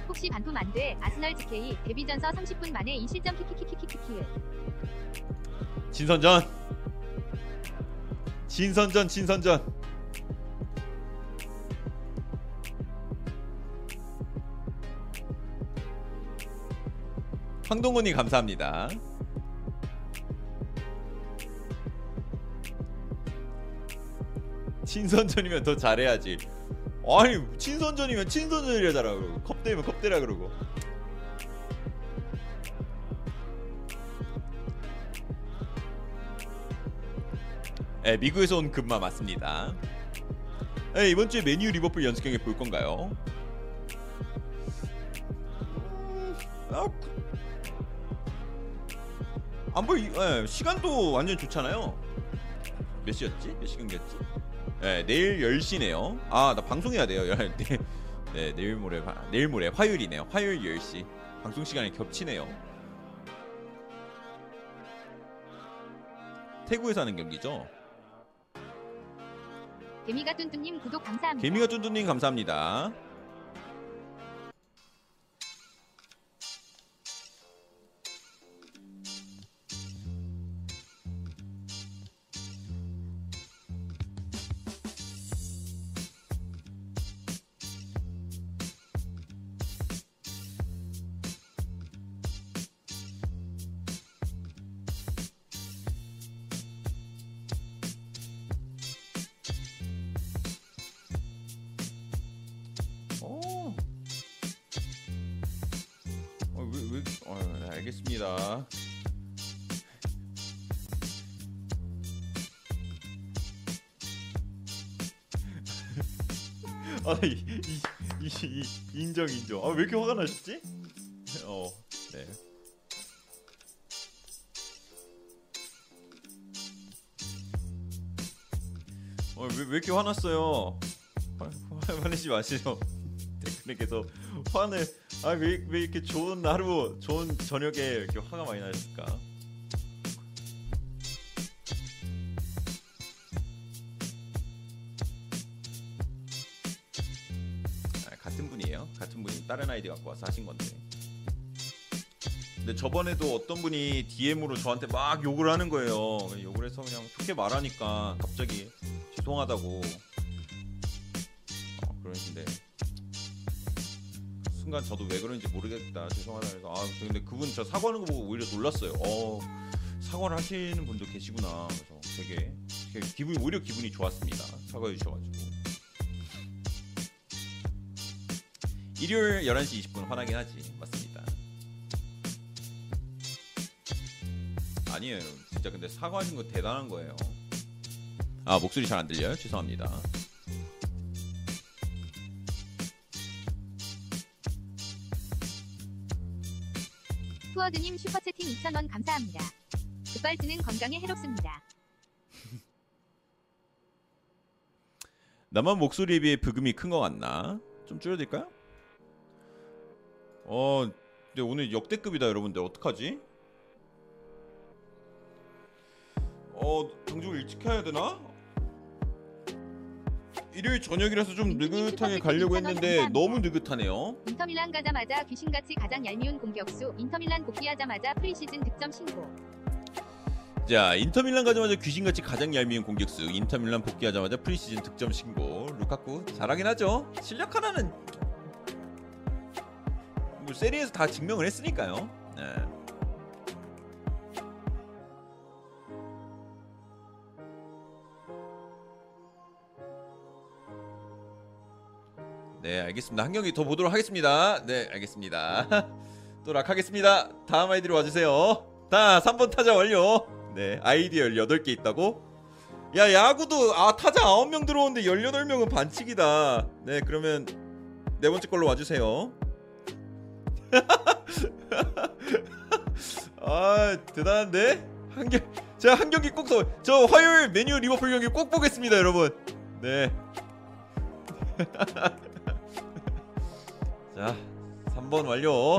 혹시 반품 안 돼? 아스날 지케이 데뷔전서 삼십 분 만에 이 실점 키키키키키키키. 진선전 진선전 진선전 황동건님 감사합니다. 친선전이면 더 잘해야지. 아니 친선전이면 친선전이라 잘하 그러고 컵대면 컵대라 그러고. 예, 미국에서 온 금마 맞습니다. 예, 이번 주에 맨유 리버풀 연습 경기 볼 건가요? 음, 아, 안 볼, 예, 시간도 완전 좋잖아요. 몇 시였지? 몇 시 경기였지? 예, 내일 열 시네요. 아, 나 방송해야 돼요. 네, 내일 모레, 내일 모레 화요일이네요. 화요일 열 시. 방송 시간이 겹치네요. 태국에서 하는 경기죠. 개미가 뚠뚠님 구독 감사합니다. 개미가 뚠뚠님 감사합니다. 알겠습니다. 아, 이, 이, 이, 이, 인정 인정. 아, 왜 이렇게 화가 나셨지? 어, 네. 어, 왜, 왜 이렇게 화났어요? 화내지 마시죠. 댓글에 계속 화내. 아, 왜, 왜 이렇게 좋은 하루, 좋은 저녁에 이렇게 화가 많이 나실까? 아, 같은 분이에요. 같은 분이 다른 아이디 갖고 와서 하신 건데. 근데 저번에도 어떤 분이 디엠으로 저한테 막 욕을 하는 거예요. 욕을 해서 그냥 좋게 말하니까 갑자기 죄송하다고 어, 그러는데 순간 저도 왜 그런지 모르겠다 죄송하다 그래서. 아 근데 그분 저 사과하는 거 보고 오히려 놀랐어요. 어 사과를 하시는 분도 계시구나. 그래서 되게, 되게 기분이 오히려 기분이 좋았습니다. 사과해 주셔가지고. 일요일 열한 시 이십 분 화나긴 하지. 맞습니다. 아니에요 진짜. 근데 사과하신 거 대단한 거예요. 아 목소리 잘 안 들려요? 죄송합니다. 후어드님 슈퍼채팅 이천 원 감사합니다. 급발진은 건강에 해롭습니다. 나만 목소리에 비해 부금이 큰 것 같나? 좀 줄여드릴까요? 어, 근데 오늘 역대급이다 여러분들. 어떡하지? 어, 방송을 일찍 해야 되나? 일요일 저녁이라서 좀 느긋하게 가려고 했는데 너무 느긋하네요. 인터밀란 가자마자 귀신같이 가장 얄미운 공격수. 인터밀란 복귀하자마자 프리시즌 득점 신고. 자, 인터밀란 가자마자 귀신같이 가장 얄미운 공격수. 인터밀란 복귀하자마자 프리시즌 득점 신고. 루카쿠 잘하긴 하죠. 실력 하나는 뭐 세리에서 다 증명을 했으니까요. 네. 네, 알겠습니다. 한 경기 더 보도록 하겠습니다. 네, 알겠습니다. 또 락하겠습니다. 다음 아이디로 와주세요. 다 삼 번 타자 완료. 네, 아이디어 열여덟 개 있다고? 야, 야구도 아 타자 아홉 명 들어오는데 열여덟 명은 반칙이다. 네, 그러면 네 번째 걸로 와주세요. 아, 대단한데? 한 경... 제가 한 경기 꼭... 더... 저 화요일 메뉴 리버풀 경기 꼭 보겠습니다, 여러분. 네. 자, 삼 번 완료.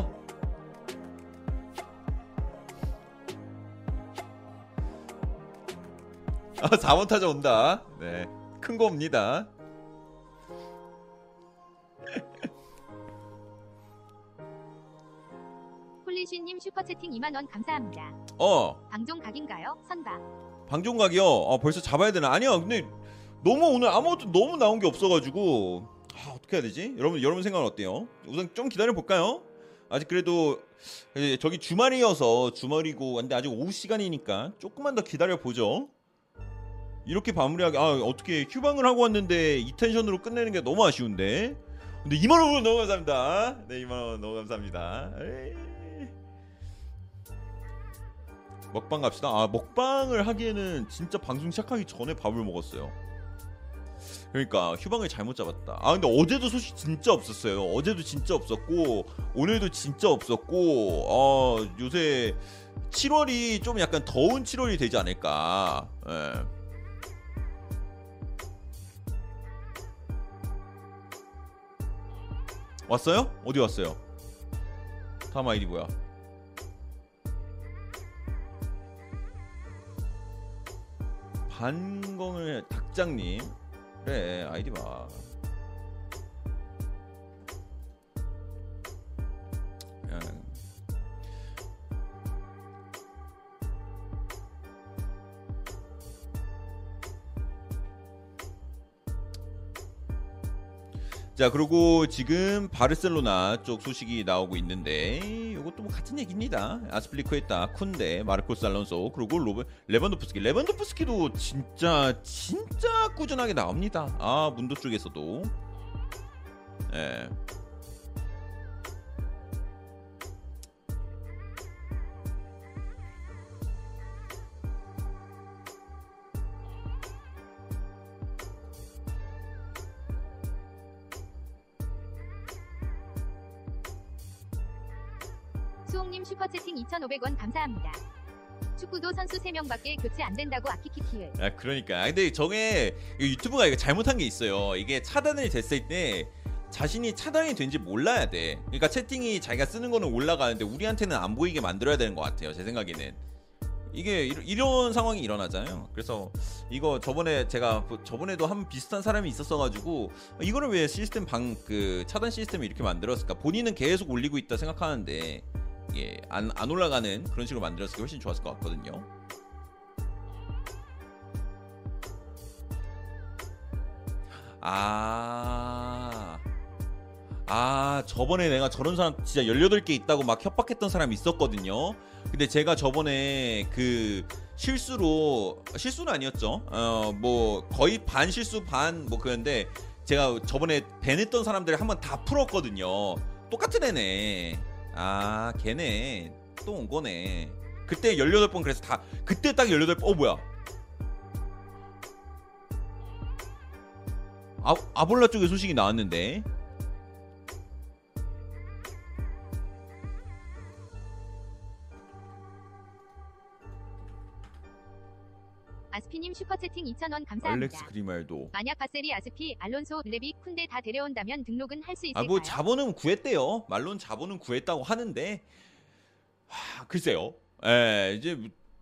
아, 사 번 타자 온다. 네, 큰 거 옵니다. 폴리시님 슈퍼채팅 이만 원 감사합니다. 어, 방종각인가요? 선박 방종각이요? 아, 벌써 잡아야 되나? 아니요, 근데 너무 오늘 아무것도 너무 나온 게 없어가지고 아, 어떻게 해야 되지? 여러분, 여러분 생각은 어때요? 우선 좀 기다려 볼까요? 아직 그래도 저기 주말이어서 주말이고 근데 아직 오후 시간이니까 조금만 더 기다려 보죠. 이렇게 마무리하게 아, 어떻게 휴방을 하고 왔는데 이 텐션으로 끝내는 게 너무 아쉬운데. 근데 이만 원 너무 감사합니다. 네, 이만 원 너무 감사합니다. 에이. 먹방 갑시다. 아, 먹방을 하기에는 진짜 방송 시작하기 전에 밥을 먹었어요. 그러니까 휴방을 잘못 잡았다. 아, 근데 어제도 소식 진짜 없었어요. 어제도 진짜 없었고 오늘도 진짜 없었고 어, 요새 칠월이 좀 약간 더운 칠월이 되지 않을까. 예. 왔어요? 어디 왔어요? 다음 아이디 뭐야? 반건을 닭장님. 그래, 아이디 봐. 자, 그리고 지금 바르셀로나 쪽 소식이 나오고 있는데 이것도 뭐 같은 얘기입니다. 아스플리쿠에타, 쿤데, 마르코스 알론소, 그리고 로베, 레반도프스키. 레반도프스키도 진짜 진짜 꾸준하게 나옵니다. 아, 문도 쪽에서도. 예. 수홍님 슈퍼채팅 이천오백 원 감사합니다. 축구도 선수 세 명밖에 교체 안 된다고 아키키키을. 아, 그러니까. 근데 저게 유튜브가 이거 잘못한 게 있어요. 이게 차단을 됐을 때 자신이 차단이 된지 몰라야 돼. 그러니까 채팅이 자기가 쓰는 거는 올라가는데 우리한테는 안 보이게 만들어야 되는 것 같아요. 제 생각에는. 이게 이런, 이런 상황이 일어나잖아요. 그래서 이거 저번에 제가 저번에도 한 비슷한 사람이 있었어가지고 이거를 왜 시스템 방 그 차단 시스템을 이렇게 만들었을까? 본인은 계속 올리고 있다 생각하는데. 예, 안, 안 올라가는 그런 식으로 만들었을 게 훨씬 좋았을 것 같거든요. 아, 아 저번에 내가 저런 사람 진짜 열여덟 개 있다고 막 협박했던 사람이 있었거든요. 근데 제가 저번에 그 실수로 실수는 아니었죠. 어, 뭐 거의 반 실수 반 뭐 그런데 제가 저번에 밴했던 사람들을 한번 다 풀었거든요. 똑같은 애네. 아, 걔네 또 온 거네. 그때 열여덟 번 그래서 다 그때 딱 열여덟 번. 어, 뭐야? 아, 아볼라 쪽에 소식이 나왔는데. 아스피님 슈퍼채팅 이천 원 감사합니다. 알렉스 그리말도. 만약 바셀이 아스피, 알론소, 레비, 쿤데 다 데려온다면 등록은 할 수 있을까요? 아, 뭐 자본은 구했대요. 말론 자본은 구했다고 하는데 하, 글쎄요. 에, 이제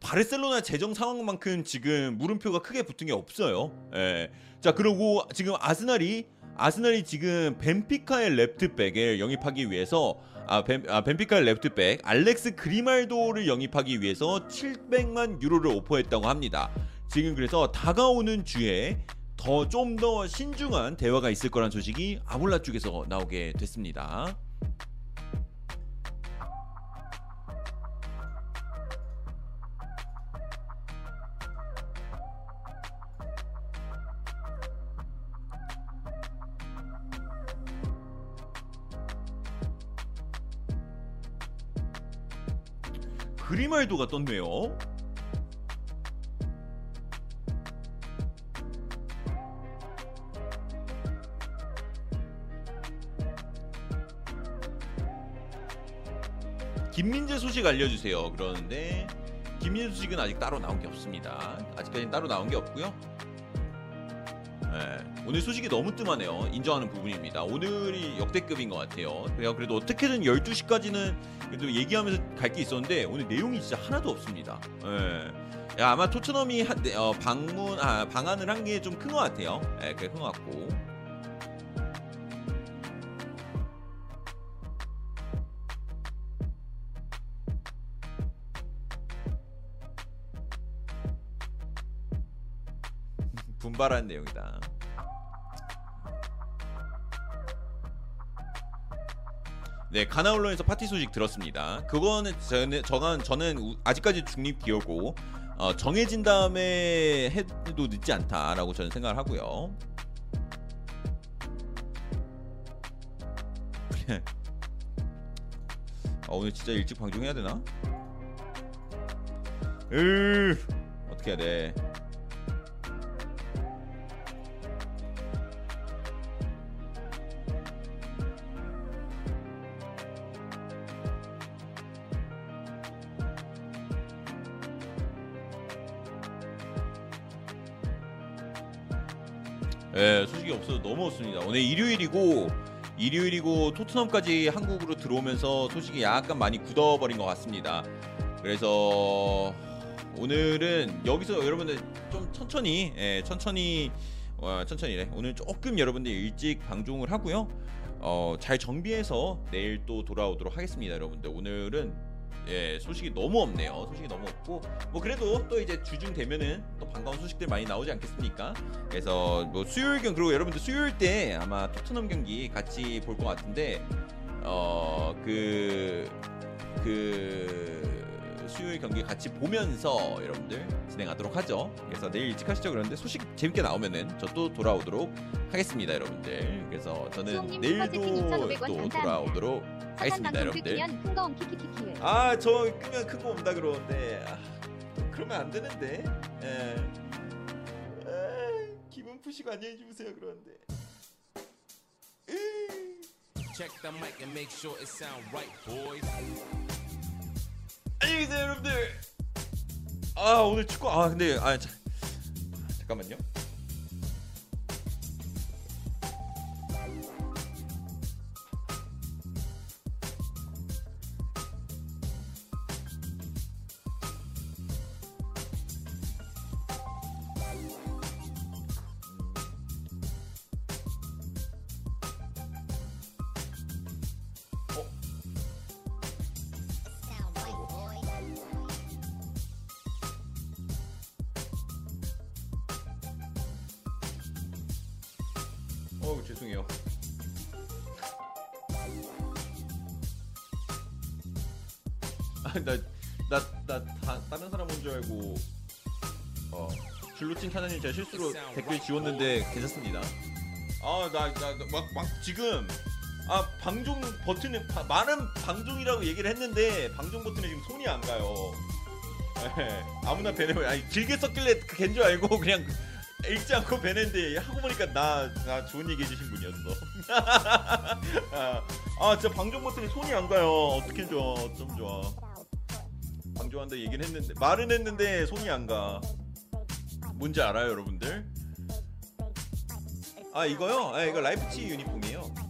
바르셀로나 재정 상황만큼 지금 물음표가 크게 붙은 게 없어요. 예. 자, 그리고 지금 아스날이 아스날이 지금 벤피카의 레프트백을 영입하기 위해서 아, 벤, 아 벤피카의 레프트백 알렉스 그리말도를 영입하기 위해서 칠백만 유로를 오퍼했다고 합니다. 지금 그래서 다가오는 주에 더 좀 더 신중한 대화가 있을 거란 소식이 아몰라 쪽에서 나오게 됐습니다. 그리말도가 떴네요. 김민재 소식 알려주세요. 그러는데 김민재 소식은 아직 따로 나온 게 없습니다. 아직까지는 따로 나온 게 없고요. 네, 오늘 소식이 너무 뜸하네요. 인정하는 부분입니다. 오늘이 역대급인 것 같아요. 그래도 어떻게든 열두 시까지는 그래도 얘기하면서 갈 게 있었는데 오늘 내용이 진짜 하나도 없습니다. 네. 야, 아마 토트넘이 한, 어, 방문, 아, 방한을 한 게 좀 큰 것 같아요. 네, 그게 큰 것 같고. 분발한 내용이다. 네, 가나 언론에서 파티 소식 들었습니다. 그거는 저는, 저는, 저는 아직까지 중립기어고 어, 정해진 다음에 해도 늦지 않다라고 저는 생각을 하고요. 아, 오늘 진짜 일찍 방송해야 되나? 으, 어떻게 해야 돼? 예, 소식이 없어서 너무 없습니다. 오늘 일요일이고 일요일이고 토트넘까지 한국으로 들어오면서 소식이 약간 많이 굳어버린 것 같습니다. 그래서 오늘은 여기서 여러분들 좀 천천히 예, 천천히 와, 천천히래. 오늘 조금 여러분들 일찍 방송을 하고요. 어, 잘 정비해서 내일 또 돌아오도록 하겠습니다. 여러분들 오늘은 예, 소식이 너무 없네요. 소식이 너무 없고 뭐 그래도 또 이제 주중 되면은 또 반가운 소식들 많이 나오지 않겠습니까? 그래서 뭐 수요일 경 그리고 여러분들 수요일 때 아마 토트넘 경기 같이 볼 것 같은데 어 그 그 수요일 경기 같이 보면서 여러분들 진행하도록 하죠. 그래서 내일 일찍 하시죠. 그런데 소식 재밌게 나오면은 저 또 돌아오도록 하겠습니다, 여러분들. 그래서 저는 내일도 또 돌아오도록 하겠습니다, 여러분들. 아, 저 끄면 큰 거 온다 그러는데 아, 그러면 안 되는데. 에. 에, 기분 푸시고 안녕히 주무세요 그러는데. 안녕히 계세요, 여러분들. 아, 오늘 축구 아 근데 아 자, 잠깐만요. 어, 죄송해요. 아, 나, 나, 나 다, 다른 사람 온 줄 알고 어, 줄루친 사장님 제가 실수로 댓글 지웠는데 괜찮습니다. 아, 나, 나, 나 막, 막 지금 아, 방종 버튼에 바, 말은 방종이라고 얘기를 했는데 방종 버튼에 지금 손이 안 가요. 네, 아무나 배려면 아니 길게 썼길래 걘 줄 알고 그냥 읽지 않고 뵈는데 하고 보니까 나, 나 좋은 얘기 해주신 분이었어. 아, 진짜 방종 버튼이 손이 안 가요. 어떻게 좋아, 어쩜 좋아. 방종한다 얘기는 했는데 말은 했는데 손이 안 가. 뭔지 알아요, 여러분들? 아, 이거요? 아, 이거 라이프치 유니폼이에요. 아.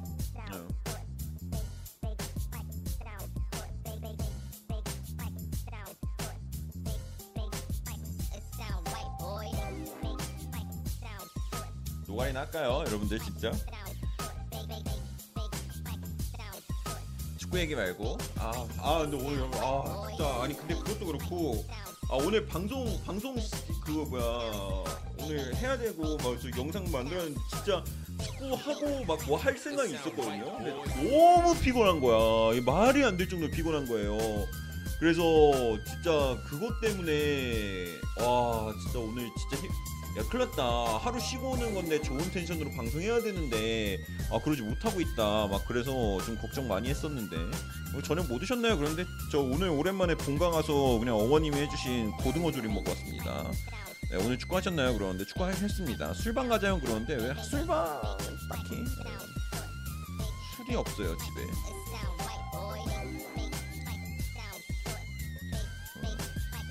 노가리 날까요 여러분들? 진짜 축구 얘기 말고. 아, 아 근데 오늘 아 진짜 아니 근데 그것도 그렇고 아 오늘 방송 방송 그거 뭐야 오늘 해야 되고 막 저 영상 만들었는데 진짜 축구하고 막 뭐 할 생각이 있었거든요. 근데 너무 피곤한 거야. 말이 안 될 정도로 피곤한 거예요. 그래서 진짜 그것 때문에 와 진짜 오늘 진짜 힘... 야 큰일 났다. 하루 쉬고 오는 건데 좋은 텐션으로 방송해야 되는데 아 그러지 못하고 있다. 막 그래서 좀 걱정 많이 했었는데 어, 저녁 뭐 드셨나요? 그런데 저 오늘 오랜만에 본가 가서 그냥 어머님이 해주신 고등어 조림 먹고 왔습니다. 네, 오늘 축구하셨나요? 그러는데 축구했습니다. 술방 가자면 그러는데 왜 술방 딱히 술이 없어요 집에. 어,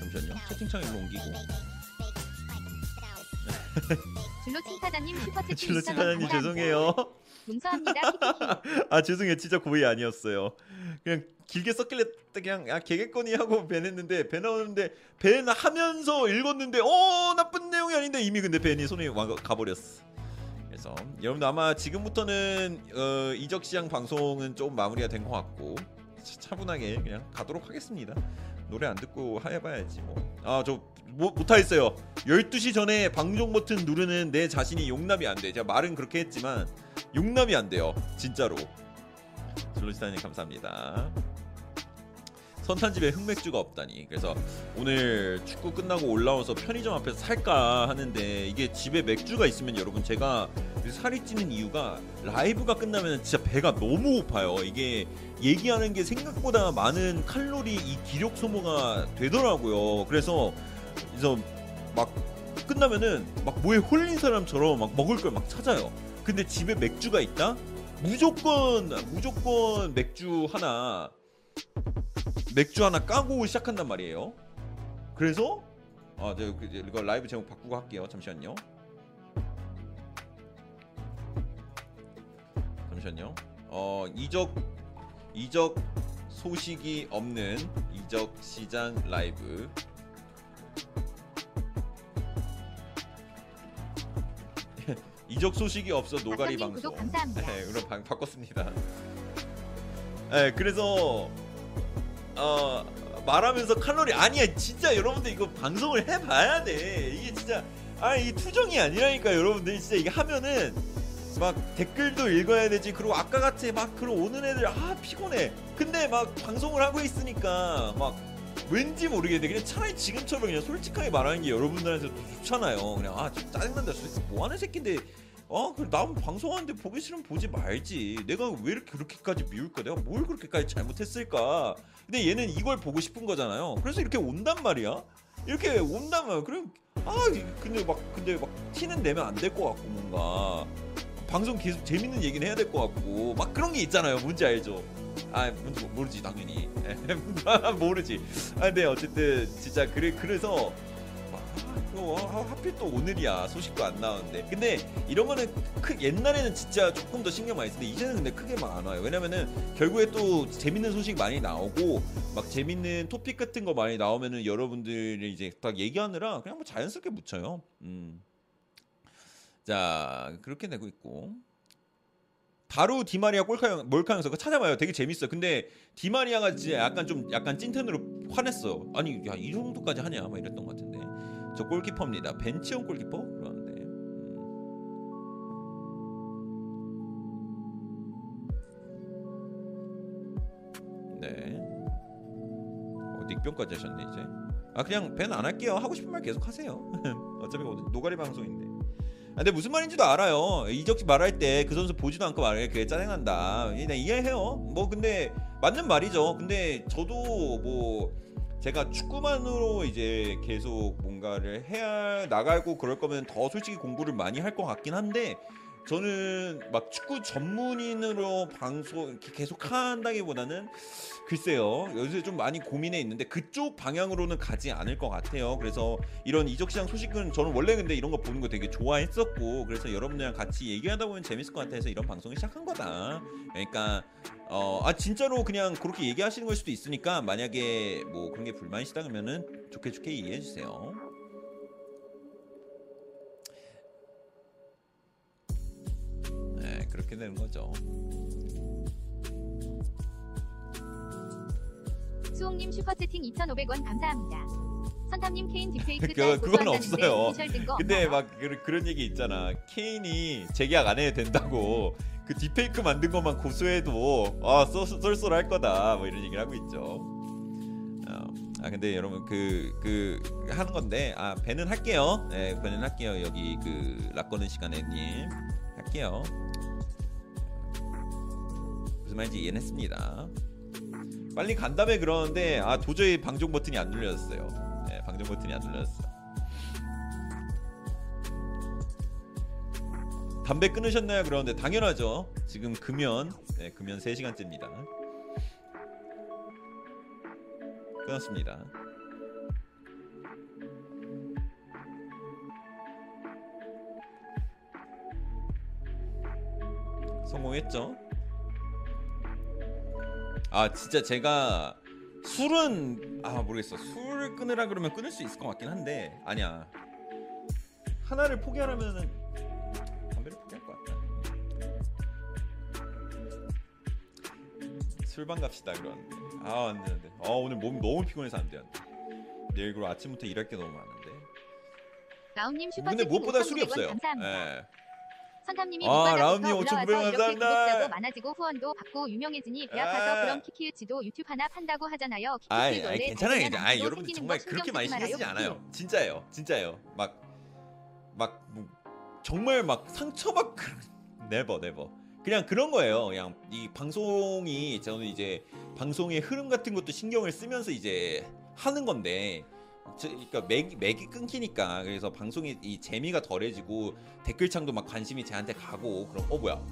잠시만요. 채팅창에 일로 옮기고. 줄로틴 사장님 슈퍼챗. 줄로틴 사장님 죄송해요. 감사합니다. 아 죄송해요. 진짜 고의 아니었어요. 그냥 길게 썼길래 그냥 아 개개거니 하고 밴했는데 밴 나오는데 밴 하면서 읽었는데 어 나쁜 내용이 아닌데 이미 근데 밴이 손에 가버렸어. 그래서 여러분들 아마 지금부터는 어, 이적시장 방송은 좀 마무리가 된 것 같고 차분하게 그냥 가도록 하겠습니다. 노래 안 듣고 해봐야지 뭐. 아 저 뭐, 못하겠어요. 열두 시 전에 방종 버튼 누르는 내 자신이 용납이 안 돼. 제가 말은 그렇게 했지만 용납이 안 돼요 진짜로. 줄로시사님 감사합니다. 선탄집에 흑맥주가 없다니. 그래서 오늘 축구 끝나고 올라와서 편의점 앞에서 살까 하는데 이게 집에 맥주가 있으면 여러분 제가 살이 찌는 이유가 라이브가 끝나면 진짜 배가 너무 고파요. 이게 얘기하는 게 생각보다 많은 칼로리 이 기력 소모가 되더라고요. 그래서 그래서 막 끝나면은 막 뭐에 홀린 사람처럼 막 먹을 걸 막 찾아요. 근데 집에 맥주가 있다? 무조건 무조건 맥주 하나 맥주 하나 까고 시작한단 말이에요. 그래서 아, 네, 이거 라이브 제목 바꾸고 할게요. 잠시만요. 잠시만요. 어, 이적 이적 소식이 없는 이적 시장 라이브. 이적 소식이 없어 노가리 방송. 네, 그럼 방 바꿨습니다. 네, 그래서. 어 말하면서 칼로리 아니야 진짜 여러분들 이거 방송을 해봐야 돼. 이게 진짜 아 이게 투정이 아니라니까 여러분들. 진짜 이게 하면은 막 댓글도 읽어야 되지. 그리고 아까 같이 막 그런 오는 애들 아 피곤해. 근데 막 방송을 하고 있으니까 막 왠지 모르겠는데 그냥 차라리 지금처럼 그냥 솔직하게 말하는 게 여러분들한테 좋잖아요. 그냥 아 짜증난다 도대체 뭐하는 새끼인데 아 그래 남 방송하는데 보기 싫으면 보지 말지. 내가 왜 이렇게 그렇게까지 미울까? 내가 뭘 그렇게까지 잘못했을까? 근데 얘는 이걸 보고 싶은 거잖아요. 그래서 이렇게 온단 말이야. 이렇게 온단 말이야. 그럼 아 근데 막 근데 막 티는 내면 안 될 것 같고 뭔가 방송 계속 재밌는 얘기는 해야 될 것 같고 막 그런 게 있잖아요. 뭔지 알죠? 아 뭔지 모르지 당연히. 모르지. 아 근데 어쨌든 진짜 그래 그래서. 또, 아, 하필 또 오늘이야. 소식도 안 나오는데. 근데 이런 거는 크, 옛날에는 진짜 조금 더 신경 많이 쓰는데 이제는 근데 크게 막 안 와요. 왜냐면은 결국에 또 재밌는 소식 많이 나오고 막 재밌는 토픽 같은 거 많이 나오면은 여러분들이 이제 딱 얘기하느라 그냥 뭐 자연스럽게 묻혀요. 음. 자 그렇게 되고 있고. 바로 디마리아 골카 몰카 영상 그거 찾아봐요. 되게 재밌어. 근데 디마리아가 이제 약간 좀 약간 찐텐으로 화냈어. 아니 야 이 정도까지 하냐 막 이랬던 것 같은데. 저 골키퍼입니다. 벤치형 골키퍼? 그러는데 음. 네. 어, 닉병까지 하셨네 이제. 아 그냥 벤 안 할게요. 하고 싶은 말 계속 하세요. 어차피 노가리 방송인데. 아, 근데 무슨 말인지도 알아요. 이적지 말할 때 그 선수 보지도 않고 말해 그게 짜증난다. 그냥 이해해요. 뭐 근데 맞는 말이죠. 근데 저도 뭐. 제가 축구만으로 이제 계속 뭔가를 해야 나가고 그럴 거면 더 솔직히 공부를 많이 할 것 같긴 한데 저는 막 축구 전문인으로 방송 계속 한다기보다는 글쎄요 요새 좀 많이 고민해 있는데 그쪽 방향으로는 가지 않을 것 같아요. 그래서 이런 이적시장 소식은 저는 원래 근데 이런 거 보는 거 되게 좋아했었고 그래서 여러분들이랑 같이 얘기하다 보면 재밌을 것 같아서 이런 방송을 시작한 거다. 그러니까 어, 아 진짜로 그냥 그렇게 얘기하시는 걸 수도 있으니까 만약에 뭐 그런 게 불만이시다 그러면은 좋게 좋게 이해해 주세요. 이렇게 되는 거죠. 수홍님 슈퍼채팅 이천오백 원 감사합니다. 선탐님 케인 딥페이크 그, 그건 없어요. 근데 막 그, 그런 얘기 있잖아. 케인이 재계약 안 해도 된다고 그 딥페이크 만든 것만 고소해도 아 쏠, 쏠쏠할 거다 뭐 이런 얘기를 하고 있죠. 아 근데 여러분 그 그 그 하는 건데 아 배는 할게요. 네, 배는 할게요. 여기 그 락거는 시간에 님 할게요. 무슨 말인지 이해는 했습니다. 빨리 간다며 그러는데 아 도저히 방종 버튼이 안 눌렸어요. 네, 방종 버튼이 안 눌렸어. 담배 끊으셨나요? 그러는데 당연하죠. 지금 금연, 네, 금연 세 시간째입니다. 끊었습니다. 성공했죠? 아 진짜 제가 술은 아 모르겠어. 술을 끊으라 그러면 끊을 수 있을 것 같긴 한데 아니야. 하나를 포기하려면은 담배를 포기할 것 같다. 술방 갑시다 그러는데 아 안 되는데. 아 오늘 몸 너무 피곤해서 안 돼. 내일 그리고 아침부터 일할 게 너무 많은데. 라운님 슈퍼챗 근데 무엇보다 술이 없어요. 예. 선탐님이 아, 라운님 오천구백 원 감사합니다. 많아지고 후원도 받고 유명해지니 대학가서 그럼 키키유치도 유튜브 하나 판다고 하잖아요. 아이, 아이 괜찮아요. 아이 여러분 정말 그렇게 많이 신경 쓰지 않아요. 진짜예요. 진짜예요. 막 막 뭐, 정말 막 상처받고 네버 네버. 그냥 그런 거예요. 그냥 이 방송이 저는 이제 방송의 흐름 같은 것도 신경을 쓰면서 이제 하는 건데 저, 그러니까 맥이, 맥이 끊기니까 그래서 방송이 이 재미가 덜해지고 댓글창도 막 관심이 쟤한테 가고 그럼 어 뭐야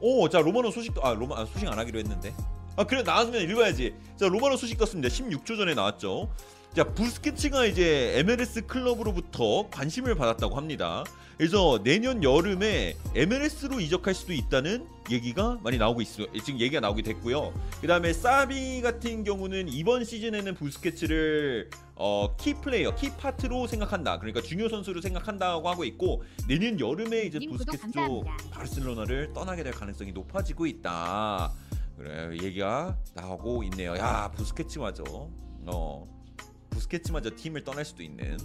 오 자 로마노 소식도 아 로마 아, 소식 안 하기로 했는데 아 그래 나왔으면 읽어야지. 자 로마노 소식 떴습니다. 십육 초 전에 나왔죠. 자 부스케츠가 이제 엠엘에스 클럽으로부터 관심을 받았다고 합니다. 그래서 내년 여름에 엠엘에스로 이적할 수도 있다는 얘기가 많이 나오고 있어요. 지금 얘기가 나오게 됐고요. 그 다음에 사비 같은 경우는 이번 시즌에는 부스케츠를 어, 키플레이어, 키파트로 생각한다. 그러니까 중요 선수로 생각한다고 하고 있고 내년 여름에 이제 부스케츠도 바르셀로나를 떠나게 될 가능성이 높아지고 있다. 그래 얘기가 나오고 있네요. 야 부스케츠마저 어. 부스케츠마저 팀을 떠날 수도 있는.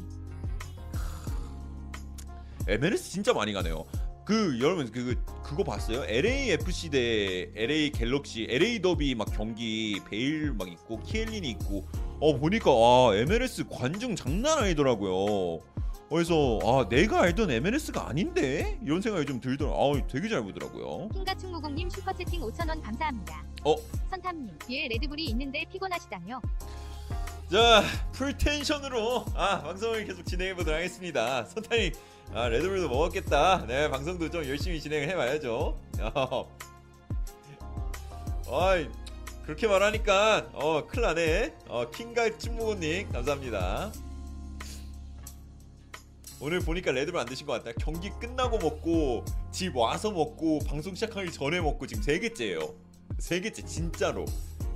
엠엘에스 진짜 많이 가네요. 그 여러분 그 그거 봤어요? 엘에이에프씨 대 엘에이 갤럭시 엘에이 더비 막 경기 베일 막 있고 키엘린이 있고 어 보니까 아 엠엘에스 관중 장난 아니더라고요. 그래서 아 내가 알던 엠엘에스가 아닌데 이런 생각이 좀 들더라고요. 아 되게 잘 보더라고요. 킹가충무공님 슈퍼채팅 오천 원 감사합니다. 어 선탐님 뒤에 레드불이 있는데 피곤하시다며. 자 풀텐션으로 아 방송을 계속 진행해보도록 하겠습니다. 선탄이 아 레드불도 먹었겠다. 네 방송도 좀 열심히 진행을 해봐야죠. 어. 어이 그렇게 말하니까 어 큰일나네. 어 킹갈 침묵오님 감사합니다. 오늘 보니까 레드불 안 드신 것 같다. 경기 끝나고 먹고 집 와서 먹고 방송 시작하기 전에 먹고 지금 세 개째예요. 세 개째 진짜로.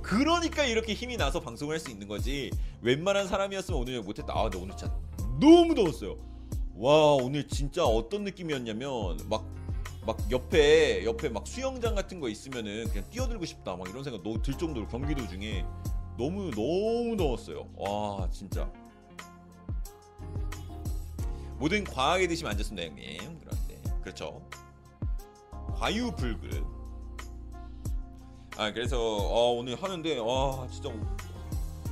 그러니까 이렇게 힘이 나서 방송을 할 수 있는 거지. 웬만한 사람이었으면 오늘 못했다. 아, 근데 오늘 진짜 너무 더웠어요. 와, 오늘 진짜 어떤 느낌이었냐면 막, 막 옆에 옆에 막 수영장 같은 거 있으면은 그냥 뛰어들고 싶다. 막 이런 생각 들 정도로 경기도 중에 너무 너무 더웠어요. 와, 진짜. 뭐든 과하게 드시면 안 좋습니다, 형님. 그런데 그렇죠. 과유불급. 아 그래서 어, 오늘 하는데 와 진짜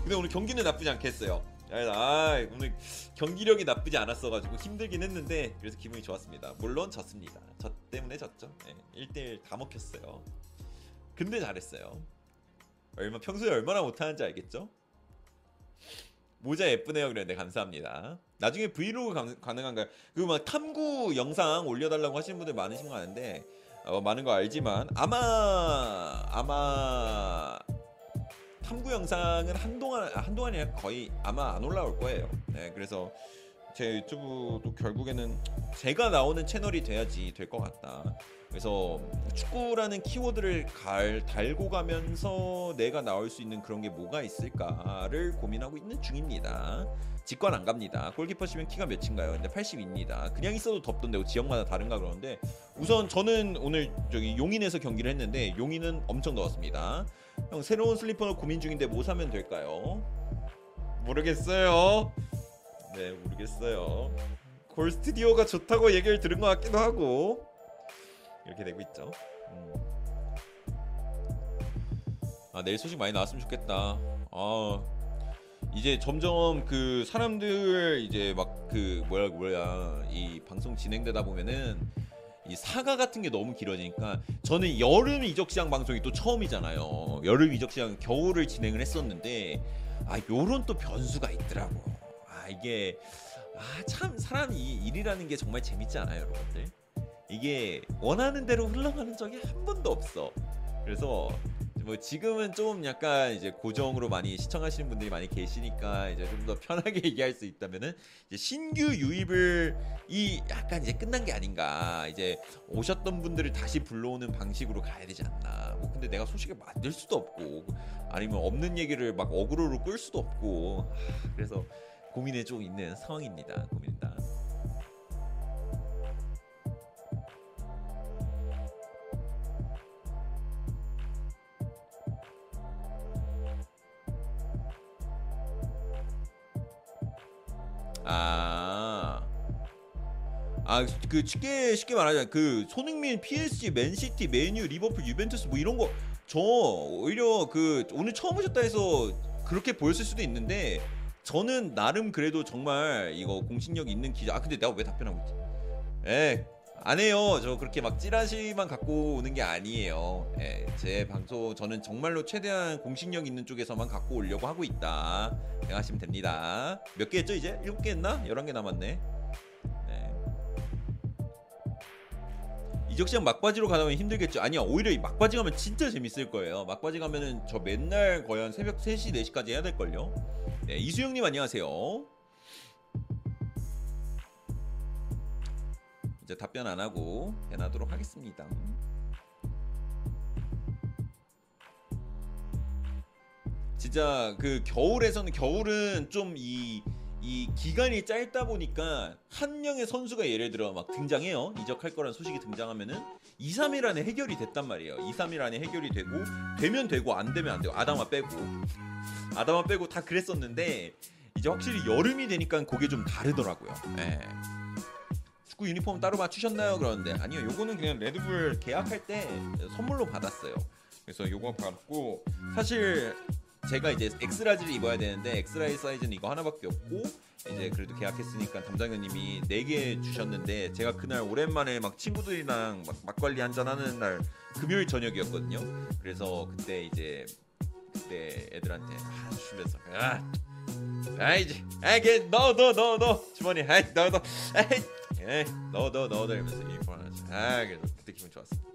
근데 오늘 경기는 나쁘지 않겠어요. 아 오늘 경기력이 나쁘지 않았어가지고 힘들긴 했는데 그래서 기분이 좋았습니다. 물론 졌습니다. 저 때문에 졌죠. 네, 일 대 일 다 먹혔어요. 근데 잘했어요. 얼마 평소에 얼마나 못하는지 알겠죠? 모자 예쁘네요. 그랬는데 감사합니다. 나중에 브이로그 감, 가능한가요? 그 막 탐구 영상 올려달라고 하시는 분들 많으신 거 아는데 어, 많은 거 알지만 아마 아마 탐구 영상은 한동안 한동안이 거의 아마 안 올라올 거예요. 네, 그래서 제 유튜브도 결국에는 제가 나오는 채널이 돼야지 될 것 같다. 그래서 축구라는 키워드를 갈, 달고 가면서 내가 나올 수 있는 그런 게 뭐가 있을까를 고민하고 있는 중입니다. 직관 안 갑니다. 골키퍼 시면 키가 몇인가요? 근데 팔십입니다. 그냥 있어도 덥던데 지역마다 다른가 그러는데, 우선 저는 오늘 저기 용인에서 경기를 했는데 용인은 엄청 더웠습니다. 형 새로운 슬리퍼를 고민 중인데 뭐 사면 될까요? 모르겠어요. 네, 모르겠어요. 골 스튜디오가 좋다고 얘기를 들은 것 같기도 하고 이렇게 되고 있죠. 음. 아, 내일 소식 많이 나왔으면 좋겠다. 아, 이제 점점 그 사람들 이제 막 그 뭐야 뭐야 이 방송 진행되다 보면은 이 사과 같은 게 너무 길어지니까, 저는 여름 이적 시장 방송이 또 처음이잖아요. 여름 이적 시장 겨울을 진행을 했었는데, 아, 요런 또 변수가 있더라고. 아, 이게 아, 참 사람 이 일이라는 게 정말 재밌지 않아요, 여러분들? 이게 원하는 대로 흘러가는 적이 한 번도 없어. 그래서 뭐 지금은 좀 약간 이제 고정으로 많이 시청하시는 분들이 많이 계시니까 이제 좀 더 편하게 얘기할 수 있다면은, 이제 신규 유입을 이 약간 이제 끝난 게 아닌가, 이제 오셨던 분들을 다시 불러오는 방식으로 가야 되지 않나. 뭐 근데 내가 소식을 만들 수도 없고, 아니면 없는 얘기를 막 어그로로 끌 수도 없고, 그래서 고민에 좀 있는 상황입니다. 고민이다. 아, 아, 그 쉽게 쉽게 말하자면 그 손흥민, 피에스지, 맨시티, 맨유, 리버풀, 유벤투스 뭐 이런 거 저 오히려 그 오늘 처음 오셨다 해서 그렇게 보였을 수도 있는데, 저는 나름 그래도 정말 이거 공신력 있는 기자. 아 근데 내가 왜 답변하고 있지? 에, 안 해요. 저 그렇게 막 찌라시만 갖고 오는 게 아니에요. 에, 제 방송 저는 정말로 최대한 공신력 있는 쪽에서만 갖고 오려고 하고 있다 생각하시면 됩니다. 몇 개 했죠 이제? 일곱 개 했나? 열한 개 남았네. 네. 이적 시장 막바지로 가면 힘들겠죠? 아니야, 오히려 이 막바지 가면 진짜 재밌을 거예요. 막바지 가면은 저 맨날 거의 한 새벽 세 시, 네 시까지 해야 될걸요? 네, 이수영님 안녕하세요. 이제 답변 안 하고 해나도록 하겠습니다. 진짜 그 겨울에서는 겨울은 좀 이 이 기간이 짧다 보니까 한 명의 선수가 예를 들어 막 등장해요. 이적할 거란 소식이 등장하면은 이, 삼 일 안에 해결이 됐단 말이에요. 이, 삼 일 안에 해결이 되고, 되면 되고 안 되면 안 되고, 아담아 빼고 아담아 빼고 다 그랬었는데, 이제 확실히 여름이 되니까 그게 좀 다르더라고요. 네. 축구 유니폼 따로 맞추셨나요? 그러는데 아니요, 요거는 그냥 레드불 계약할 때 선물로 받았어요. 그래서 요거 받고, 사실 제가 이제 엑스라지를 입어야 되는데 엑스라지 사이즈는 이거 하나밖에 없고, 이제 그래도 계약했으니까 담당자님이 네 개 주셨는데, 제가 그날 오랜만에 막 친구들이랑 막 막걸리 한잔 하는 날 금요일 저녁이었거든요. 그래서 그때 이제 그때 애들한테 아 주면서 아 아이지 아이게 넣어 넣어 넣어 넣어 주머니 아이 넣어 넣어 아이 넣어 넣어 넣어 이러면서 유니폼 하나 줘. 아 그래서 그때 기분 좋았습니다.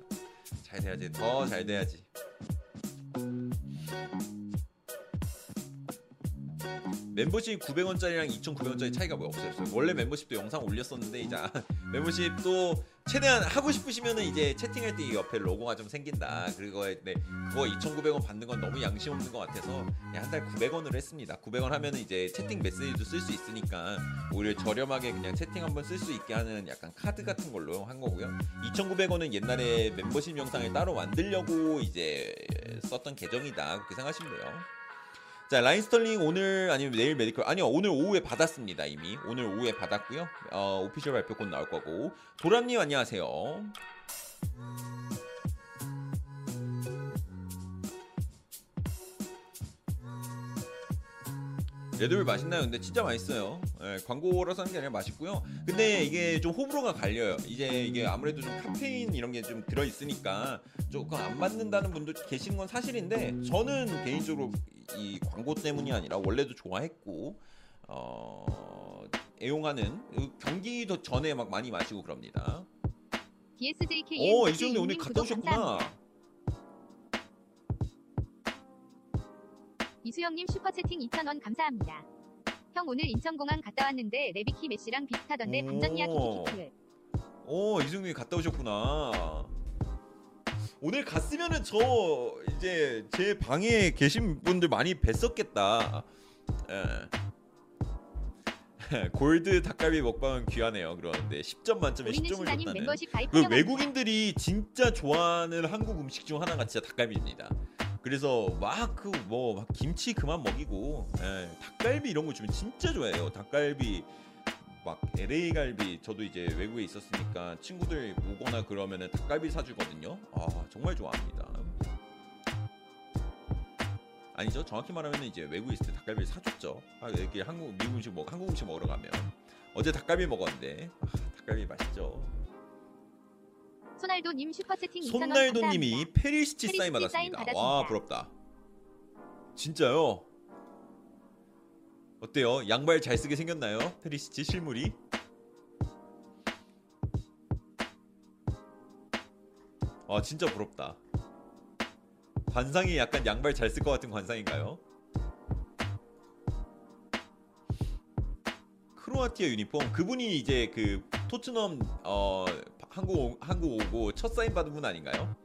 잘 돼야지, 더 잘 돼야지. 멤버십 구백 원짜리랑 이천구백 원짜리 차이가 뭐 없어요. 원래 멤버십도 영상 올렸었는데, 이제 멤버십도 최대한 하고 싶으시면은 이제 채팅할 때 옆에 로고가 좀 생긴다. 그리고 네, 그거 이천구백 원 받는 건 너무 양심 없는 것 같아서 한 달 구백 원으로 했습니다. 구백 원 하면은 이제 채팅 메시지도 쓸 수 있으니까 오히려 저렴하게 그냥 채팅 한번 쓸 수 있게 하는 약간 카드 같은 걸로 한 거고요. 이천구백 원은 옛날에 멤버십 영상을 따로 만들려고 이제 썼던 계정이다. 그렇게 생각하시면 돼요. 자, 라인스털링 오늘 아니면 내일 메디컬? 아니요, 오늘 오후에 받았습니다. 이미 오늘 오후에 받았고요. 어, 오피셜 발표 곧 나올 거고. 도람님 안녕하세요. 레드불 맛있나요? 근데 진짜 맛있어요. 예, 광고라서 하는 게 아니라 맛있고요. 근데 이게 좀 호불호가 갈려요. 이제 이게 아무래도 좀 카페인 이런 게 좀 들어있으니까 조금 안 맞는다는 분도 계신 건 사실인데, 저는 개인적으로 이 광고 때문이 아니라 원래도 좋아했고 어... 애용하는, 경기 전에 막 많이 마시고 그럽니다. 오, 이정도 오늘 갔다 오셨구나. 이수영님 슈퍼채팅 이천 원 감사합니다. 형 오늘 인천공항 갔다 왔는데 레비키 메시랑 비슷하던데 반전이야 키키키키. 오 이승민이 갔다 오셨구나. 오늘 갔으면은 저 이제 제 방에 계신 분들 많이 뵀었겠다. 에. 골드 닭갈비 먹방은 귀하네요. 그러는데 십 점 만점에 십 점을 줬다는. 그 외국인들이 진짜 좋아하는 한국 음식 중 하나가 진짜 닭갈비입니다. 그래서 막 그 뭐 막 김치 그만 먹이고 에, 닭갈비 이런 거 주면 진짜 좋아해요. 닭갈비 막 엘에이 갈비. 저도 이제 외국에 있었으니까 친구들 오거나 그러면은 닭갈비 사주거든요. 아 정말 좋아합니다. 아니죠, 정확히 말하면 이제 외국에 있을 때 닭갈비 사줬죠. 아 이렇게 한국 미국 음식 먹 한국 음식 먹으러 가면 어제 닭갈비 먹었는데 아, 닭갈비 맛있죠. 손날도님 슈퍼채팅 이천 원 손날도님이 페리시치 사인 받았습니다. 와 부럽다. 진짜요? 어때요? 양발 잘 쓰게 생겼나요? 페리시치 실물이? 와 진짜 부럽다. 관상이 약간 양발 잘 쓸 것 같은 관상인가요? 크로아티아 유니폼. 그분이 이제 그 토트넘 어 한국 오, 한국 오고 첫 사인 받은 분 아닌가요?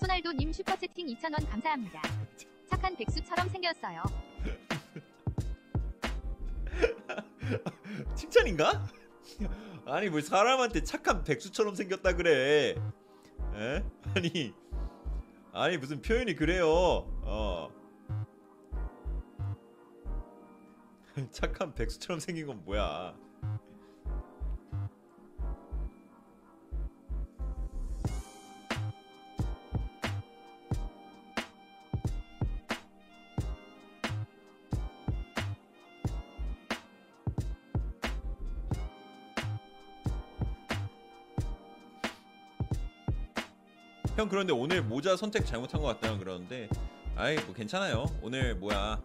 소날도님 슈퍼채팅 이천 원 감사합니다. 착한 백수처럼 생겼어요. 칭찬인가? 아니 뭐 사람한테 착한 백수처럼 생겼다 그래. 에? 아니 아니 무슨 표현이 그래요. 어. 착한 백수처럼 생긴 건 뭐야. 형 그런데 오늘 모자 선택 잘못한 것 같다고 그러는데 아이 뭐 괜찮아요. 오늘 뭐야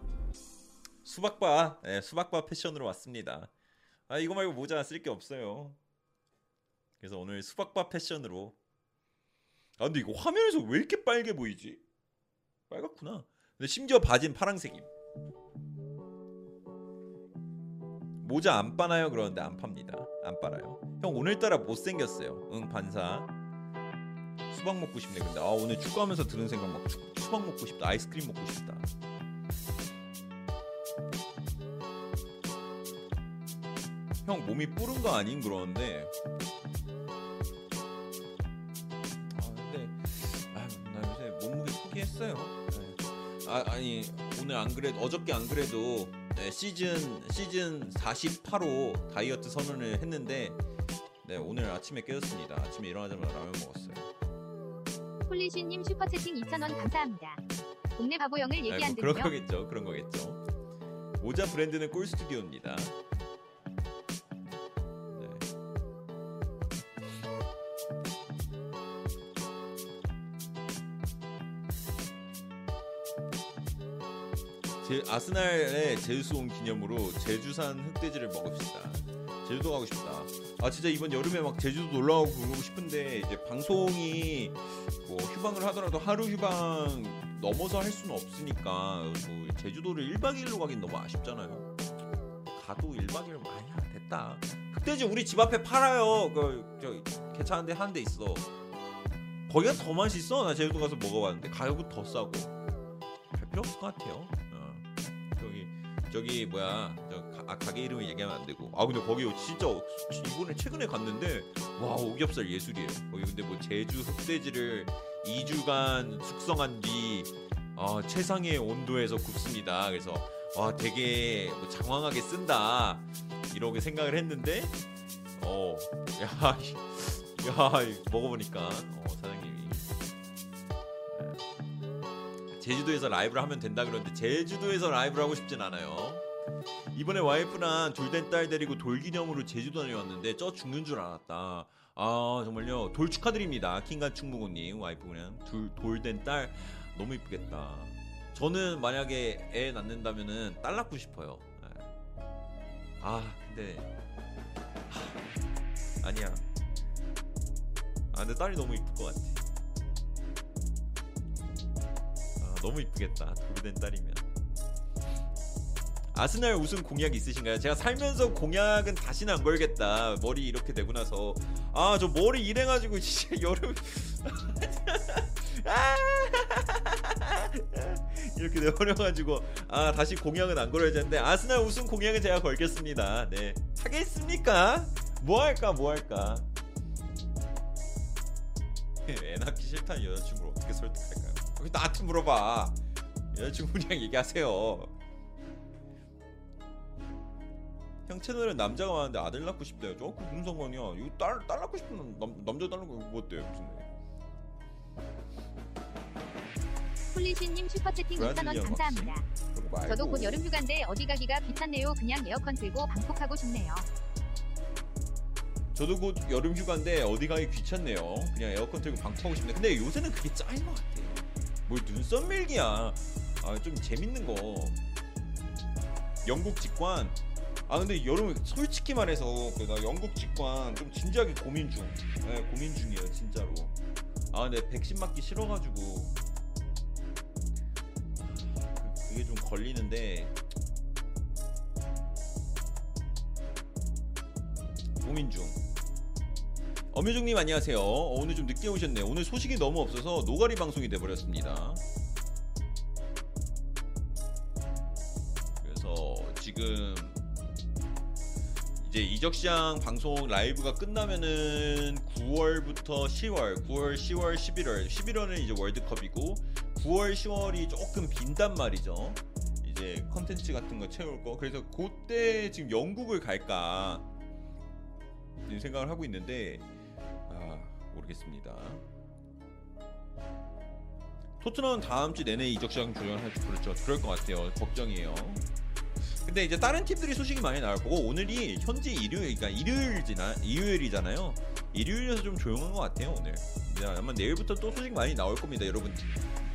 수박바 네, 수박바 패션으로 왔습니다. 아 이거 말고 모자 쓸 게 없어요. 그래서 오늘 수박바 패션으로. 아 근데 이거 화면에서 왜 이렇게 빨개 보이지? 빨갛구나. 근데 심지어 바진 파랑색임. 모자 안 빠나요? 그러는데 안 팝니다. 안 빨아요. 형 오늘따라 못생겼어요. 응 반사. 수박 먹고 싶네. 근데 아 오늘 축구하면서 드는 생각 막 추, 수박 먹고 싶다. 아이스크림 먹고 싶다. 형 몸이 뿌른 거 아닌 그러는데 아 근데 아 나 요새 몸무게 포기했어요. 아 아니 오늘 안 그래도 어저께 안 그래도 네, 시즌 시즌 사십팔 호 다이어트 선언을 했는데 네 오늘 아침에 깨졌습니다. 아침에 일어나자마자 라면 먹었어요. 폴리쉬님 슈퍼채팅 이천 원 감사합니다. 동네 바보형을 얘기 안 듣네요. 그런 거겠죠. 그런 거겠죠. 모자 브랜드는 꿀스튜디오입니다. 네. 제, 아스날의 제주스 온 기념으로 제주산 흑돼지를 먹읍시다. 제주도 가고 싶다. 아 진짜 이번 여름에 막 제주도 놀러가고 그러고 싶은데 이제 방송이 뭐 휴방을 하더라도 하루 휴방 넘어서 할 수는 없으니까 뭐 제주도를 일박 이일로 가긴 너무 아쉽잖아요. 가도 일박 이일 아니야 됐다. 흑돼지 우리 집 앞에 팔아요. 그 저 괜찮은데 한 데 있어. 거기가 더 맛있어. 나 제주도 가서 먹어봤는데 가격은 더 싸고 갈 필요 없을 것 같아요. 저기 뭐야 저 가, 아, 가게 이름을 얘기하면 안 되고. 아 근데 거기 진짜 이번에 최근에 갔는데 와 오겹살 예술이에요. 거기 근데 뭐 제주 흑돼지를 이 주간 숙성한 뒤 아, 최상의 온도에서 굽습니다. 그래서 와 되게 뭐 장황하게 쓴다 이렇게 생각을 했는데 어 야 야 먹어보니까 어, 사장님이 제주도에서 라이브를 하면 된다 그러는데 제주도에서 라이브를 하고 싶진 않아요. 이번에 와이프랑 둘 된 딸 데리고 돌기념으로 제주도 다녀왔는데 쪄 죽는 줄 알았다. 아 정말요 돌 축하드립니다. 킹간 충무고님 와이프 그냥 둘 돌된 딸 너무 이쁘겠다. 저는 만약에 애 낳는다면은 딸 낳고 싶어요. 아 근데 하, 아니야. 아 근데 딸이 너무 이쁠 것 같아. 아 너무 이쁘겠다 돌된 딸이면. 아스날 우승 공약 있으신가요? 제가 살면서 공약은 다시는 안 걸겠다. 머리 이렇게 되고 나서 아 저 머리 이래가지고 진짜 여름 이렇게 내버려가지고 아 다시 공약은 안 걸어야 되는데 아스날 우승 공약은 제가 걸겠습니다. 네 하겠습니까? 뭐 할까 뭐 할까? 애 낳기 싫다는 여자친구를 어떻게 설득할까요? 나한테 물어봐. 여자친구 그냥 얘기하세요. 형 채널에 남자가 많은데 아들 낳고 싶대요. 저 그 무슨 상관이야? 이거 딸, 딸 낳고 싶은 남, 남자 딸 낳고 그거 어때요? 무슨 폴리시님 슈퍼채팅 육만 원 감사합니다. 저도 곧 여름 휴가인데 어디 가기가 귀찮네요. 그냥 에어컨 들고 방콕하고 싶네요. 저도 곧 여름 휴가인데 어디 가기 귀찮네요. 그냥 에어컨 들고 방콕하고 싶네. 근데 요새는 그게 짤인 것 같아요. 뭘 눈썹 밀기야. 아, 좀 재밌는 거. 영국 직관. 아 근데 여름 솔직히 말해서 나 영국 직관 좀 진지하게 고민 중. 네, 고민 중이에요 진짜로. 아 근데 백신 맞기 싫어가지고 그게 좀 걸리는데 고민 중. 엄유중님 안녕하세요. 어, 오늘 좀 늦게 오셨네요. 오늘 소식이 너무 없어서 노가리 방송이 돼버렸습니다. 그래서 지금 이제 이적시장 방송 라이브가 끝나면은 구월부터 시월, 구월, 시월, 십일월, 십일월은 이제 월드컵이고 구월, 시월이 조금 빈단 말이죠. 이제 컨텐츠 같은 거 채울 거. 그래서 그때 지금 영국을 갈까 지금 생각을 하고 있는데 아 모르겠습니다. 토트넘은 다음 주 내내 이적시장 조정할지 그렇죠. 그럴 것 같아요. 걱정이에요. 근데 이제 다른 팀들이 소식이 많이 나올 거고 오늘이 현지 일요일, 그러니까 일요일이나 일요일이잖아요. 일요일이라서 좀 조용한 것 같아요 오늘. 이제 아마 내일부터 또 소식 많이 나올 겁니다, 여러분.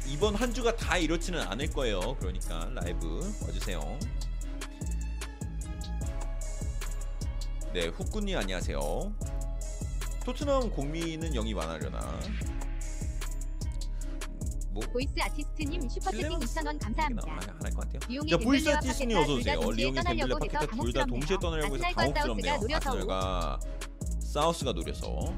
이번 한 주가 다 이렇지는 않을 거예요. 그러니까 라이브 와주세요. 네, 후꾸님 안녕하세요. 토트넘 공미는 영이 완화려나? 뭐? 보이스 아티스트님 슈퍼채팅 이천 원 감사합니다. 안 할 것 같아요. 자, 보이스 아티스트님 어서 오세요. 리옹이 덴들레 파켓과 둘 다 동시에 떠나려고 해서 당혹스럽네요. 아스날과 사우스가 노려서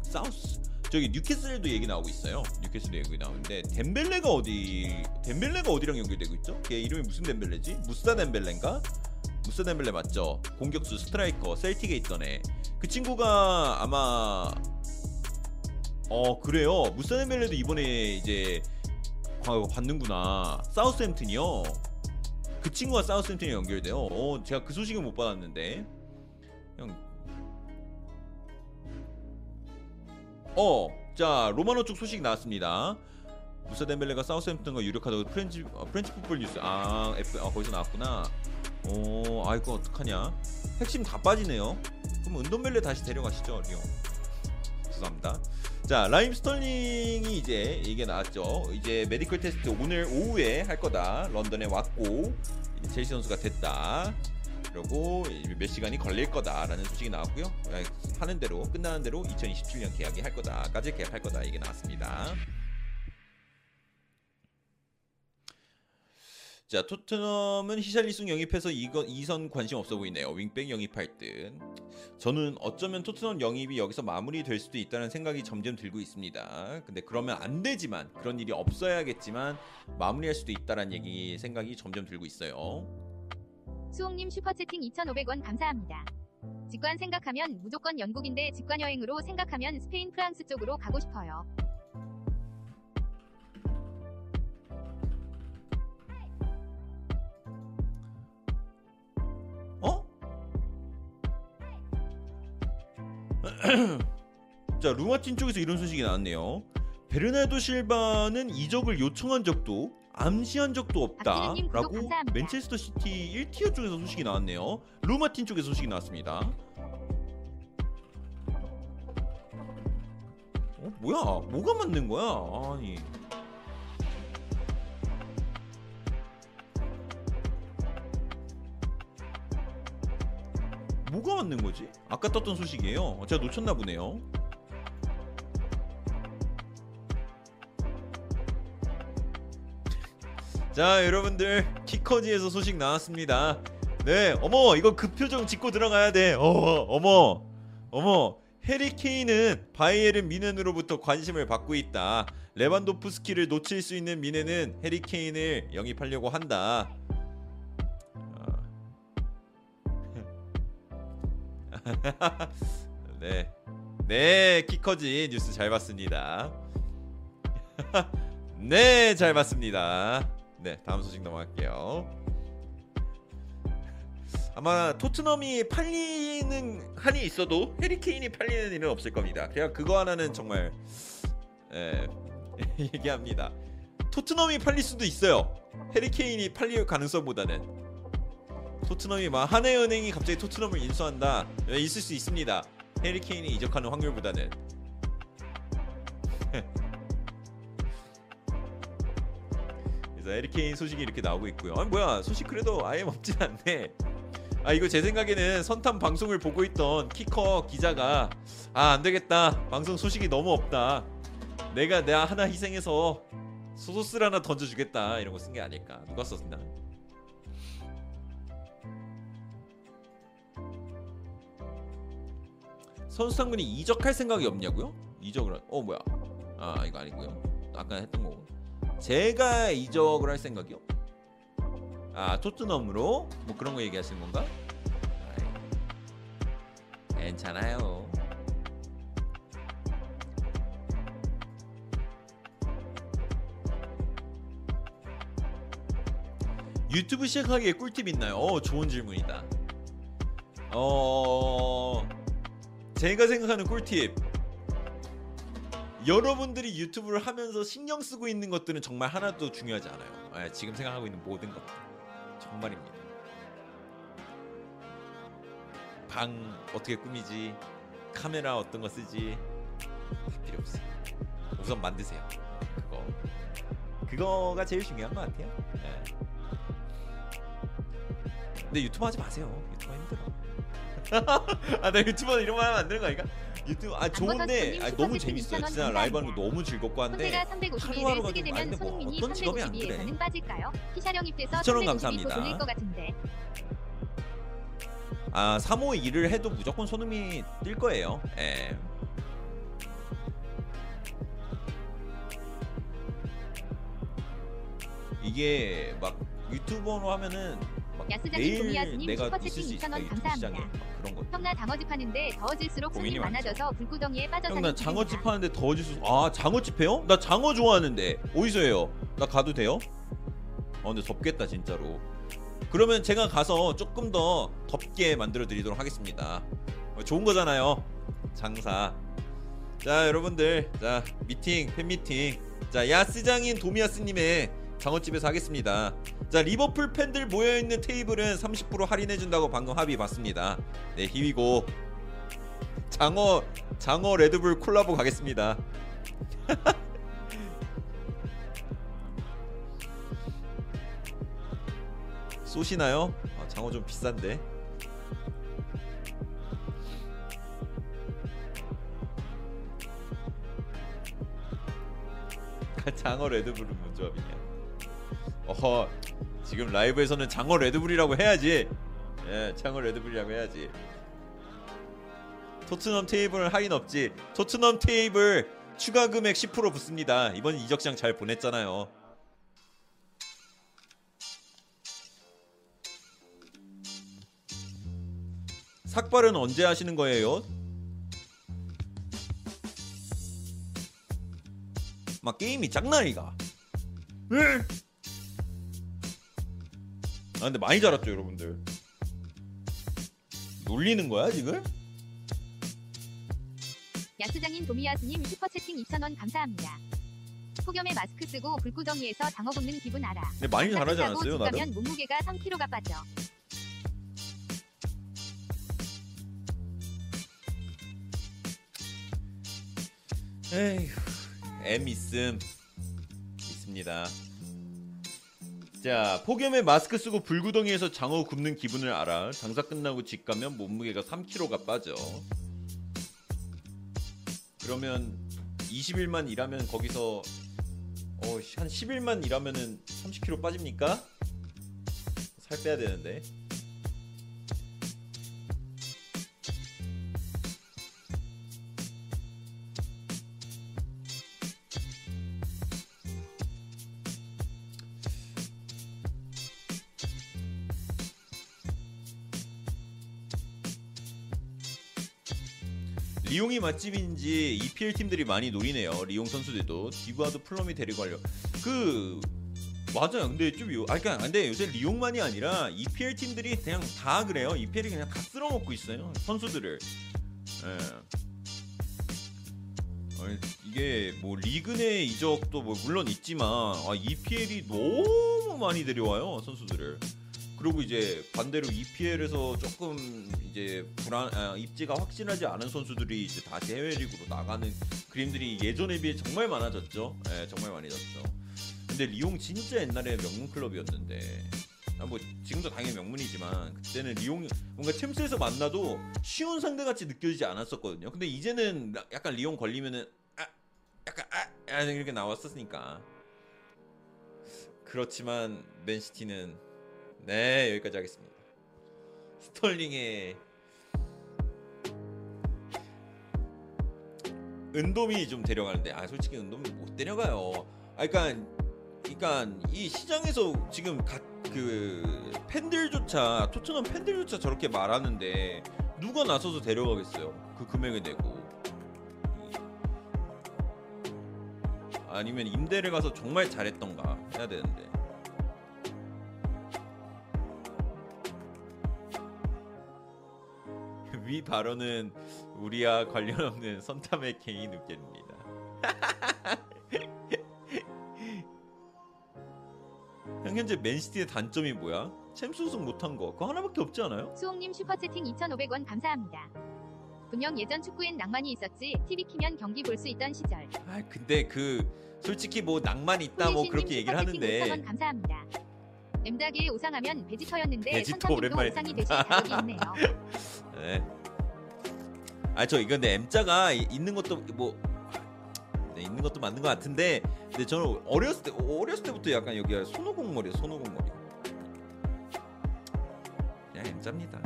사우스 저기 뉴캐슬도 얘기 나오고 있어요. 뉴캐슬도 얘기 나오는데 덴벨레가 어디 덴벨레가 어디랑 연결되고 있죠? 걔 이름이 무슨 덴벨레지? 무사 덴벨레인가? 무사 덴벨레 맞죠? 공격수 스트라이커 셀틱에 있던 애. 그 친구가 아마 어 그래요. 무사네멜레도 이번에 이제 받는구나. 사우스햄튼이요. 그 친구가 사우스햄튼이 연결돼요. 어 제가 그 소식을 못 받았는데. 형. 어, 자 로마노 쪽 소식 나왔습니다. 무사 덴벨레가 사우스햄튼과 유력하다고 프렌치 아, 프렌치 풋볼 뉴스. 아, F, 아 거기서 나왔구나. 어, 아 이거 어떡하냐? 핵심 다 빠지네요. 그럼 은돔벨레 다시 데려가시죠, 리오. 죄송합니다. 자 라임 스털링이 이제 이게 나왔죠. 이제 메디컬 테스트 오늘 오후에 할 거다. 런던에 왔고 이제 첼시 선수가 됐다. 그리고 몇 시간이 걸릴 거다라는 소식이 나왔고요. 하는 대로 끝나는 대로 이천이십칠 년 계약이 할 거다까지 계약할 거다 이게 나왔습니다. 자 토트넘은 히샬리송 영입해서 이거 이선 관심 없어 보이네요. 윙백 영입할 듯. 저는 어쩌면 토트넘 영입이 여기서 마무리될 수도 있다는 생각이 점점 들고 있습니다. 근데 그러면 안 되지만 그런 일이 없어야겠지만 마무리할 수도 있다는 얘기 생각이 점점 들고 있어요. 수홍님 슈퍼채팅 이천오백 원 감사합니다. 직관 생각하면 무조건 영국인데 직관 여행으로 생각하면 스페인 프랑스 쪽으로 가고 싶어요. 자 루마틴 쪽에서 이런 소식이 나왔네요. 베르나르도 실바는 이적을 요청한 적도 암시한 적도 없다 라고 맨체스터 시티 일 티어 쪽에서 소식이 나왔네요. 루마틴 쪽에서 소식이 나왔습니다. 뭐야? 뭐가 맞는 거야? 아니. 뭐가 맞는 거지? 아까 떴던 소식이에요. 제가 놓쳤나 보네요. 자, 여러분들 키커지에서 소식 나왔습니다. 네, 어머 이거 급표정 짓고 들어가야 돼. 어, 어머 어머 해리케인은 바이에른 미넨으로부터 관심을 받고 있다. 레반도프스키를 놓칠 수 있는 미넨은 해리케인을 영입하려고 한다. 네, 네 키커지 뉴스 잘 봤습니다. 네, 잘 봤습니다. 네, 다음 소식 넘어갈게요. 아마 토트넘이 팔리는 한이 있어도 해리케인이 팔리는 일은 없을 겁니다. 그냥 그거 하나는 정말 에... 얘기합니다. 토트넘이 팔릴 수도 있어요. 해리케인이 팔릴 가능성보다는. 토트넘이 막 한해은행이 갑자기 토트넘을 인수한다. 있을 수 있습니다. 해리케인이 이적하는 확률보다는. 그래서 해리케인 소식이 이렇게 나오고 있고요. 아니 뭐야, 소식 그래도 아예 없진 않네. 아 이거 제 생각에는 선탐 방송을 보고 있던 키커 기자가 아 안되겠다, 방송 소식이 너무 없다, 내가 내가 하나 희생해서 소소스를 하나 던져주겠다 이런거 쓴게 아닐까. 누가 썼나? 손성군이 이적할 생각이 없냐고요? 이적을 할... 어 뭐야, 아 이거 아니고요, 아까 했던거고. 제가 이적을 할 생각이요? 아 토트넘으로? 뭐 그런거 얘기하시는 건가? 아이, 괜찮아요. 유튜브 시작하기에 꿀팁 있나요? 어, 좋은 질문이다. 어... 제가 생각하는 꿀팁, 여러분들이 유튜브를 하면서 신경쓰고 있는 것들은 정말 하나도 중요하지 않아요. 아, 지금 생각하고 있는 모든 것들 정말입니다. 방 어떻게 꾸미지, 카메라 어떤 거 쓰지, 다 필요 없어요. 우선 만드세요. 그거 그거가 제일 중요한 것 같아요. 네. 근데 유튜브 하지 마세요. 유튜브 힘들어. 아, 나 유튜버는 이런 말 하면 안 되는 거 아닌가? 유튜브 아 좋은데 아, 너무 재밌어요. 진짜 라이브 하는 거 너무 즐겁고 한데 하루하루가 쓰게 되면 손흥민이 어떤 직업이 안 그래. 시청은 감사합니다. 아 삼 오 이를 해도 무조건 손흥민이 뜰 거예요. 예. 이게 막 유튜버로 하면은 야스장님, 내가 있을 수 있다. 감사합니다. 그런 거. 형나 장어집 하는데 더워질수록 손이 많아져서 불구덩이에 빠져서. 형나 장어집 하는데 더워질수록. 아 장어집 해요? 나 장어 좋아하는데 어디서 해요? 나 가도 돼요? 아 근데 덥겠다 진짜로. 그러면 제가 가서 조금 더 덥게 만들어 드리도록 하겠습니다. 좋은 거잖아요. 장사. 자 여러분들, 자 미팅, 팬 미팅. 자 야스장인 도미야스님의 장어집에서 하겠습니다. 자 리버풀 팬들 모여있는 테이블은 삼십 퍼센트 할인해준다고 방금 합의 봤습니다. 네 희위고 장어 장어 레드불 콜라보 가겠습니다. 쏘시나요? 아, 장어 좀 비싼데. 장어 레드불은 뭔 조합이냐. 어허, 지금 라이브에서는 장어 레드불이라고 해야지. 예, 장어 레드불이라고 해야지. 토트넘 테이블은 할인 없지. 토트넘 테이블 추가 금액 십 퍼센트 붙습니다. 이번 이적 시장 잘 보냈잖아요. 삭발은 언제 하시는 거예요? 막 게임이 장난이가. 으! 아 근데 많이 자랐죠 여러분들. 놀리는 거야 지금? 야스장인 도미야스님 슈퍼채팅 이천 원 감사합니다. 폭염에 마스크 쓰고 불구덩이에서 장어 굽는 기분 알아. 근데 많이 자라지 않았어요 나름? 몸무게가 삼 킬로그램가 빠져. 에휴, M 있음 있습니다. 자, 폭염에 마스크 쓰고 불구덩이에서 장어 굽는 기분을 알아. 장사 끝나고 집 가면 몸무게가 삼 킬로그램가 빠져. 그러면 이십 일만 일하면 거기서 어, 한 십 일만 일하면은 삼십 킬로그램 빠집니까? 살 빼야 되는데. 리옹이 맛집인지 이피엘 팀들이 많이 노리네요. 리옹 선수들도 디브아도 플럼이 데리고 하려. 그 맞아요. 근데 좀 요, 아 그러니까 근데 요새 리옹만이 아니라 이피엘 팀들이 그냥 다 그래요. 이피엘이 그냥 다 쓸어먹고 있어요, 선수들을. 예. 아니, 이게 뭐 리그 내 이적도 뭐 물론 있지만 아, 이피엘이 너무 많이 데려와요, 선수들을. 그리고 이제 반대로 이피엘에서 조금 이제 불안, 아, 입지가 확실하지 않은 선수들이 이제 다시 해외리그로 나가는 그림들이 예전에 비해 정말 많아졌죠. 예, 정말 많아졌죠. 근데 리옹 진짜 옛날에 명문 클럽이었는데, 아, 뭐 지금도 당연히 명문이지만 그때는 리옹 뭔가 챔스에서 만나도 쉬운 상대같이 느껴지지 않았었거든요. 근데 이제는 약간 리옹 걸리면은 아, 약간 아 이렇게 나왔었으니까. 그렇지만 맨시티는 네, 여기까지 하겠습니다. 스털링의 은돔이 좀 데려가는데, 아 솔직히 은돔이 못 데려가요. 아 그러니까, 그러니까 이 시장에서 지금 각 그 팬들조차, 토트넘 팬들조차 저렇게 말하는데 누가 나서서 데려가겠어요? 그 금액을 내고. 아니면 임대를 가서 정말 잘했던가 해야 되는데. 위 발언은 우리와 관련 없는 선탐의 개인 의견입니다. 현재 맨시티의 단점이 뭐야? 챔스 우승 못한 거 그거 하나밖에 없지 않아요? 수홍님 슈퍼채팅 이천오백 원 감사합니다. 분명 예전 축구엔 낭만이 있었지. 티비 키면 경기 볼 수 있던 시절. 아 근데 그 솔직히 뭐 낭만 있다 뭐 그렇게 얘기를 하는데. 오천 원 감사합니다. 엠다기에 우상하면 베지터였는데 선탐님도 우상이 되실 자격이 있네요. 네. 아 저 이건 내 M자가 있는 것도 뭐 네, 있는 것도 맞는 것 같은데, 근데 저는 어렸을 때 어렸을 때부터 약간 여기가 손오공머리예요, 손오공머리. 그냥 M자입니다.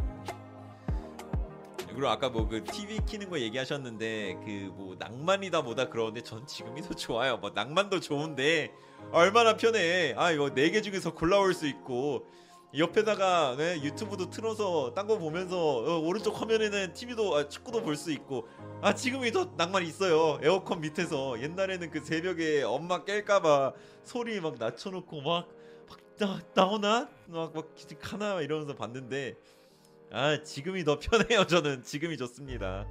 그리고 아까 뭐 그 티비 키는 거 얘기하셨는데 그 뭐 낭만이다 뭐다 그러는데 전 지금이 더 좋아요. 뭐 낭만도 좋은데 얼마나 편해. 아 이거 네 개 중에서 골라올 수 있고. 옆에다가 네, 유튜브도 틀어서 딴 거 보면서 어, 오른쪽 화면에는 티비도 아, 축구도 볼 수 있고. 아 지금이 더 낭만 있어요. 에어컨 밑에서 옛날에는 그 새벽에 엄마 깰까봐 소리 막 낮춰놓고 막, 막 나, 나오나? 막, 막 기특하나? 이러면서 봤는데 아 지금이 더 편해요. 저는 지금이 좋습니다.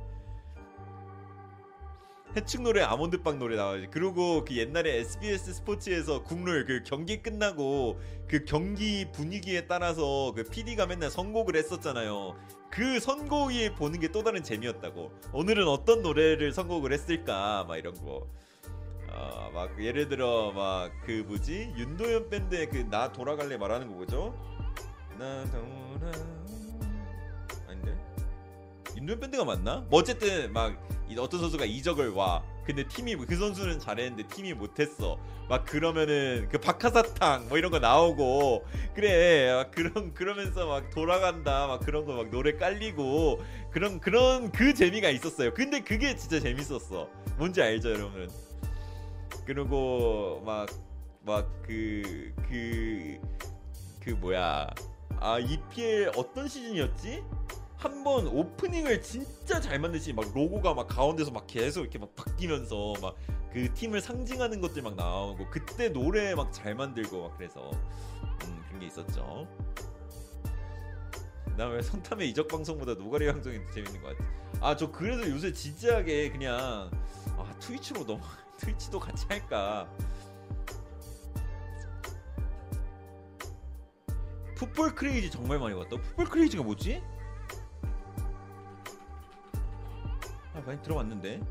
해충 노래 아몬드빵 노래 나와야지. 그리고 그 옛날에 에스비에스 스포츠에서 국룰 그 경기 끝나고 그 경기 분위기에 따라서 그 피디가 맨날 선곡을 했었잖아요. 그 선곡이 보는 게 또 다른 재미였다고. 오늘은 어떤 노래를 선곡을 했을까 막 이런 거. 아 막 예를 들어 막 그 뭐지 윤도현 밴드의 그 나 돌아갈래 말하는 거 뭐죠? 나 돌아 아닌데? 윤도현 밴드가 맞나? 뭐 어쨌든 막 어떤 선수가 이적을 와. 근데 팀이 그 선수는 잘했는데 팀이 못했어. 막 그러면은 그 박하사탕 뭐 이런 거 나오고 그래. 막 그런 그러면서 막 돌아간다 막 그런 거 막 노래 깔리고 그런 그런 그 재미가 있었어요. 근데 그게 진짜 재밌었어. 뭔지 알죠, 여러분? 그리고 막 막 그 그 그 뭐야? 아 이피엘 어떤 시즌이었지? 한번 오프닝을 진짜 잘 만드시 막 로고가 막 가운데서 막 계속 이렇게 막 바뀌면서 막 그 팀을 상징하는 것들 막 나오고 그때 노래 막 잘 만들고 막 그래서 음, 그런 게 있었죠. 나 왜 성탐의 이적 방송보다 노가리 방송이 더 재밌는 것 같아. 아 저 그래서 요새 진지하게 그냥 아 트위치로 넘어 트위치도 같이 할까. 풋볼 크레이지 정말 많이 봤다. 풋볼 크레이지가 뭐지? 많이 들어봤는데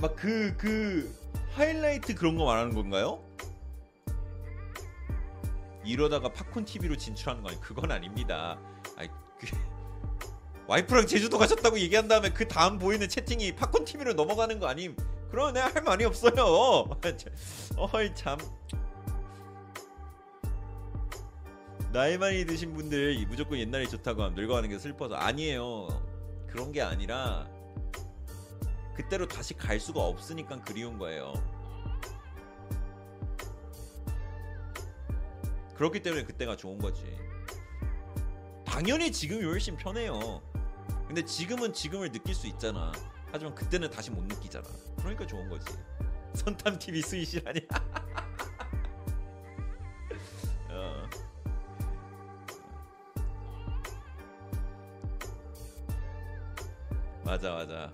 막 그, 그 하이라이트 그런 거 말하는 건가요? 이러다가 팝콘 티비로 진출하는 거 아니? 그건 아닙니다. 아이, 그... 와이프랑 제주도 가셨다고 얘기한 다음에 그 다음 보이는 채팅이 팝콘 티비로 넘어가는 거 아님? 그럼 내가 할 말이 없어요. 어이 참. 나이 많이 드신 분들 무조건 옛날이 좋다고 하면 늙어가는 게 슬퍼서. 아니에요. 그런 게 아니라 그때로 다시 갈 수가 없으니까 그리운 거예요. 그렇기 때문에 그때가 좋은 거지. 당연히 지금이 훨씬 편해요. 근데 지금은 지금을 느낄 수 있잖아. 하지만 그때는 다시 못 느끼잖아. 그러니까 좋은 거지. 선탐티비 스윗이라니. 어. 맞아 맞아.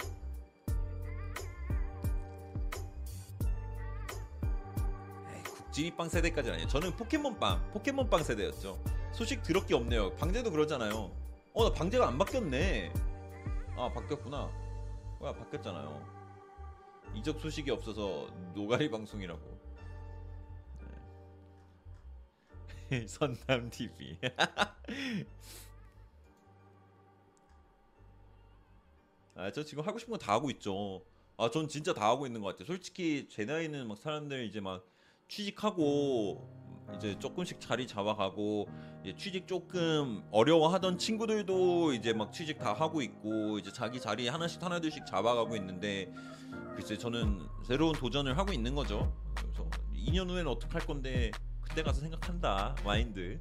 에이, 국지리빵 세대까지는 아니에요. 저는 포켓몬빵 포켓몬빵 세대였죠. 소식 드럽게 없네요. 방제도 그러잖아요. 어, 나 방제가 안 바뀌었네. 아, 바뀌었구나. 뭐야, 바뀌었잖아요. 이적 소식이 없어서 노가리 방송이라고. 네. 선남티비. 아, 저 지금 하고 싶은 거 다 하고 있죠. 아, 전 진짜 다 하고 있는 것 같아요. 솔직히 제 나이는 막 사람들 이제 막 취직하고 이제 조금씩 자리 잡아가고 이제 취직 조금 어려워하던 친구들도 이제 막 취직 다 하고 있고 이제 자기 자리 하나씩 하나둘씩 잡아가고 있는데, 글쎄 저는 새로운 도전을 하고 있는 거죠. 그래서 이 년 후에는 어떻게 할 건데 그때 가서 생각한다 마인드.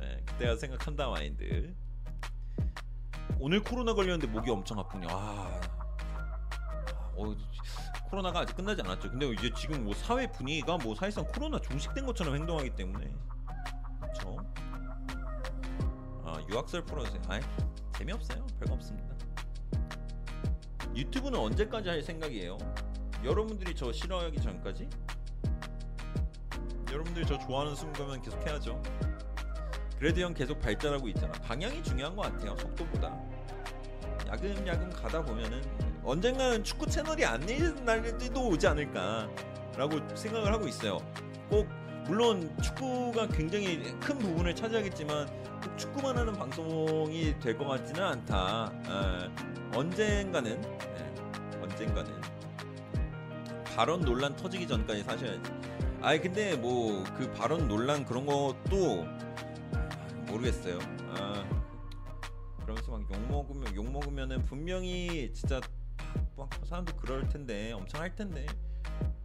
네, 그때 가서 생각한다 마인드. 오늘 코로나 걸렸는데 목이 엄청 아프네요. 아, 어, 코로나가 아직 끝나지 않았죠. 근데 이제 지금 뭐 사회 분위기가 뭐 사실상 코로나 종식된 것처럼 행동하기 때문에. 그쵸? 아, 유학설 풀어주세요. 아이, 재미없어요. 별거 없습니다. 유튜브는 언제까지 할 생각이에요? 여러분들이 저 싫어하기 전까지? 여러분들이 저 좋아하는 순간은 계속 해야죠. 그래도 형 계속 발전하고 있잖아. 방향이 중요한 것 같아요. 속도보다. 야금야금 가다 보면은 언젠가는 축구 채널이 아닌 날도 오지 않을까 라고 생각을 하고 있어요. 꼭 물론 축구가 굉장히 큰 부분을 차지하겠지만 꼭 축구만 하는 방송이 될 것 같지는 않다. 에, 언젠가는 에, 언젠가는 발언 논란 터지기 전까지 사셔야지. 아이, 근데 뭐 그 발언 논란 그런 것도 모르겠어요. 아, 그러면서 막 욕먹으면 욕먹으면은 분명히 진짜 막 사람도 그럴 텐데 엄청 할 텐데.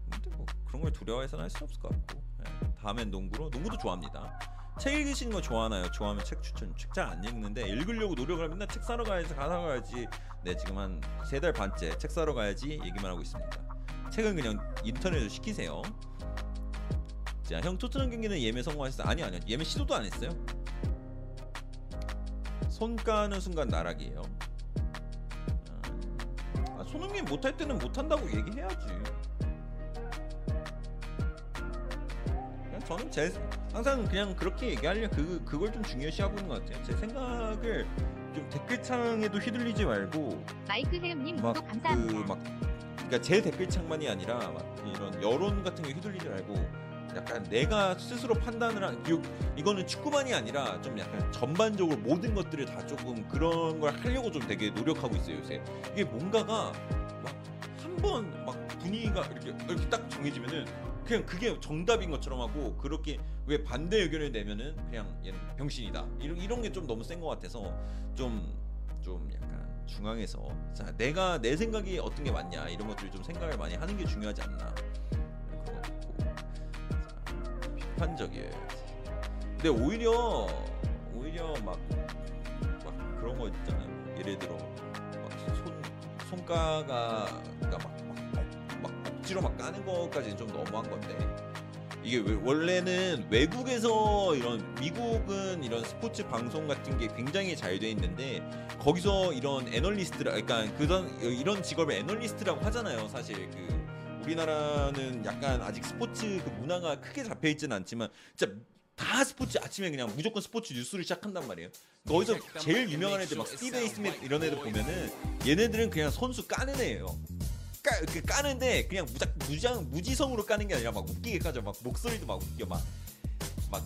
근데 뭐 그런 걸 두려워해서는 할 수 없을 것 같고. 네. 다음엔 농구로. 농구도 좋아합니다. 책 읽으시는 거 좋아하나요? 좋아하면 책 추천. 책 잘 안 읽는데 읽으려고 노력을 맨날 책 사러 가야지 가서 가야지. 네, 지금 한 세 달 반째 책 사러 가야지 얘기만 하고 있습니다. 책은 그냥 인터넷으로 시키세요. 자, 형 토트넘 경기는 예매 성공하셨어요? 아니 아니요, 예매 시도도 안 했어요. 손 까는 순간 나락이에요. 아, 손흥민 못할 때는 못한다고 얘기해야지. 그냥 저는 제 항상 그냥 그렇게 얘기하려 그 그걸 좀 중요시하고 있는 것 같아요. 제 생각을 좀 댓글창에도 휘둘리지 말고. 마이크 해음님 구독 감사합니다. 그 막, 그러니까 제 댓글창만이 아니라 막 이런 여론 같은 게 휘둘리지 말고 약간 내가 스스로 판단을 한, 이거는 축구만이 아니라 좀 약간 전반적으로 모든 것들을 다 조금 그런 걸 하려고 좀 되게 노력하고 있어요 요새. 이게 뭔가가 막 한 번 막 분위기가 이렇게 이렇게 딱 정해지면은 그냥 그게 정답인 것처럼 하고, 그렇게 왜 반대 의견을 내면은 그냥 얘는 병신이다 이런 이런 게 좀 너무 센 것 같아서 좀 좀 약간 중앙에서 자 내가 내 생각이 어떤 게 맞냐 이런 것들을 좀 생각을 많이 하는 게 중요하지 않나. 비판적이어야지. 근데 오히려 오히려 막, 막 그런 거 있잖아요. 예를 들어 막 손 손가가 그러니까 막, 막, 막 억지로 막 까는 것까지는 좀 너무한 건데, 이게 왜, 원래는 외국에서 이런 미국은 이런 스포츠 방송 같은 게 굉장히 잘 돼 있는데 거기서 이런 애널리스트라 그러니까 그런 이런 직업을 애널리스트라고 하잖아요. 사실 그 우리나라는 약간 아직 스포츠 그 문화가 크게 잡혀있지는 않지만 진짜 다 스포츠 아침에 그냥 무조건 스포츠 뉴스를 시작한단 말이에요. 거기서 제일 유명한 애들 막 스티브 에이 스미스 이런 애들 보면은 얘네들은 그냥 선수 까는 애예요. 까, 이렇게 까는데 그냥 무작 무장 무지성으로 까는 게 아니라 막 웃기게 까죠. 막 목소리도 막 웃겨 막 막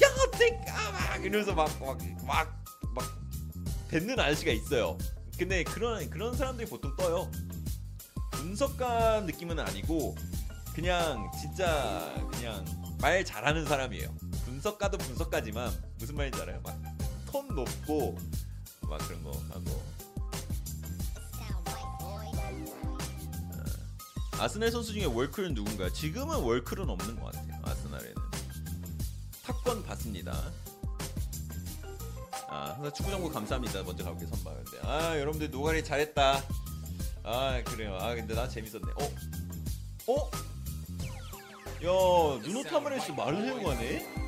야 땡까 막 이러면서 막 막 막 막 뱉는 아저씨가 있어요. 근데 그런 그런 사람들이 보통 떠요. 분석가 느낌은 아니고 그냥 진짜 그냥 말 잘하는 사람이에요. 분석가도 분석가지만 무슨 말인지 알아요? 막 톤 높고 막 그런 거 하고. 아스날 선수 중에 월클은 누군가요? 지금은 월클은 없는 것 같아요. 아스날에는 탑권 봤습니다. 아, 항상 축구 정보 감사합니다. 먼저 가볼게요. 선발. 네. 아, 여러분들 노가리 잘했다. 아, 그래요. 아, 근데 나 재밌었네. 어? 어? 야, 누노 타마레스 말을 사용하네?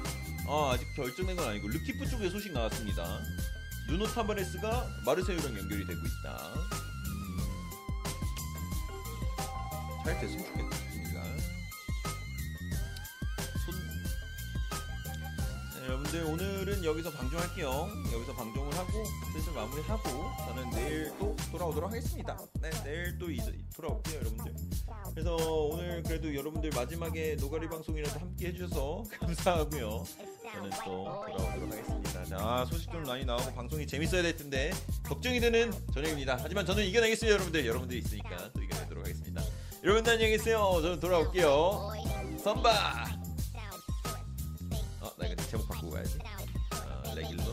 아, 아직 결정된 건 아니고 르키프 쪽에 소식 나왔습니다. 누노 타마레스가 마르세유랑 연결이 되고 있다. 음, 잘 됐으면 좋겠습니다. 손... 네, 여러분들 오늘은 여기서 방종할게요. 여기서 방종을 하고 슬슬 마무리하고 저는 내일 또 돌아오도록 하겠습니다. 네, 내일 또 이제 돌아올게요, 여러분들. 그래서 오늘 그래도 여러분들 마지막에 노가리 방송이라도 함께 해주셔서 감사하고요. 저는 또 돌아오도록 하겠습니다. 자, 소식들 많이 나오고 방송이 재밌어야 될 텐데 걱정이 되는 저녁입니다. 하지만 저는 이겨내겠습니다, 여러분들. 여러분들이 있으니까 또 이겨내도록 하겠습니다. 여러분들 안녕히 계세요. 저는 돌아올게요. 선바. 어, 나 이거 제목 바꾸고 가야지. 어, 레길론.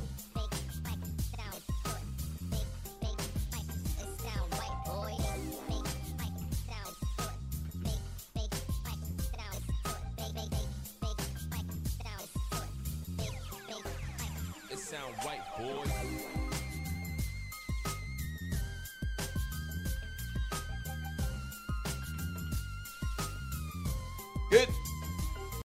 Sound right, boys. Good.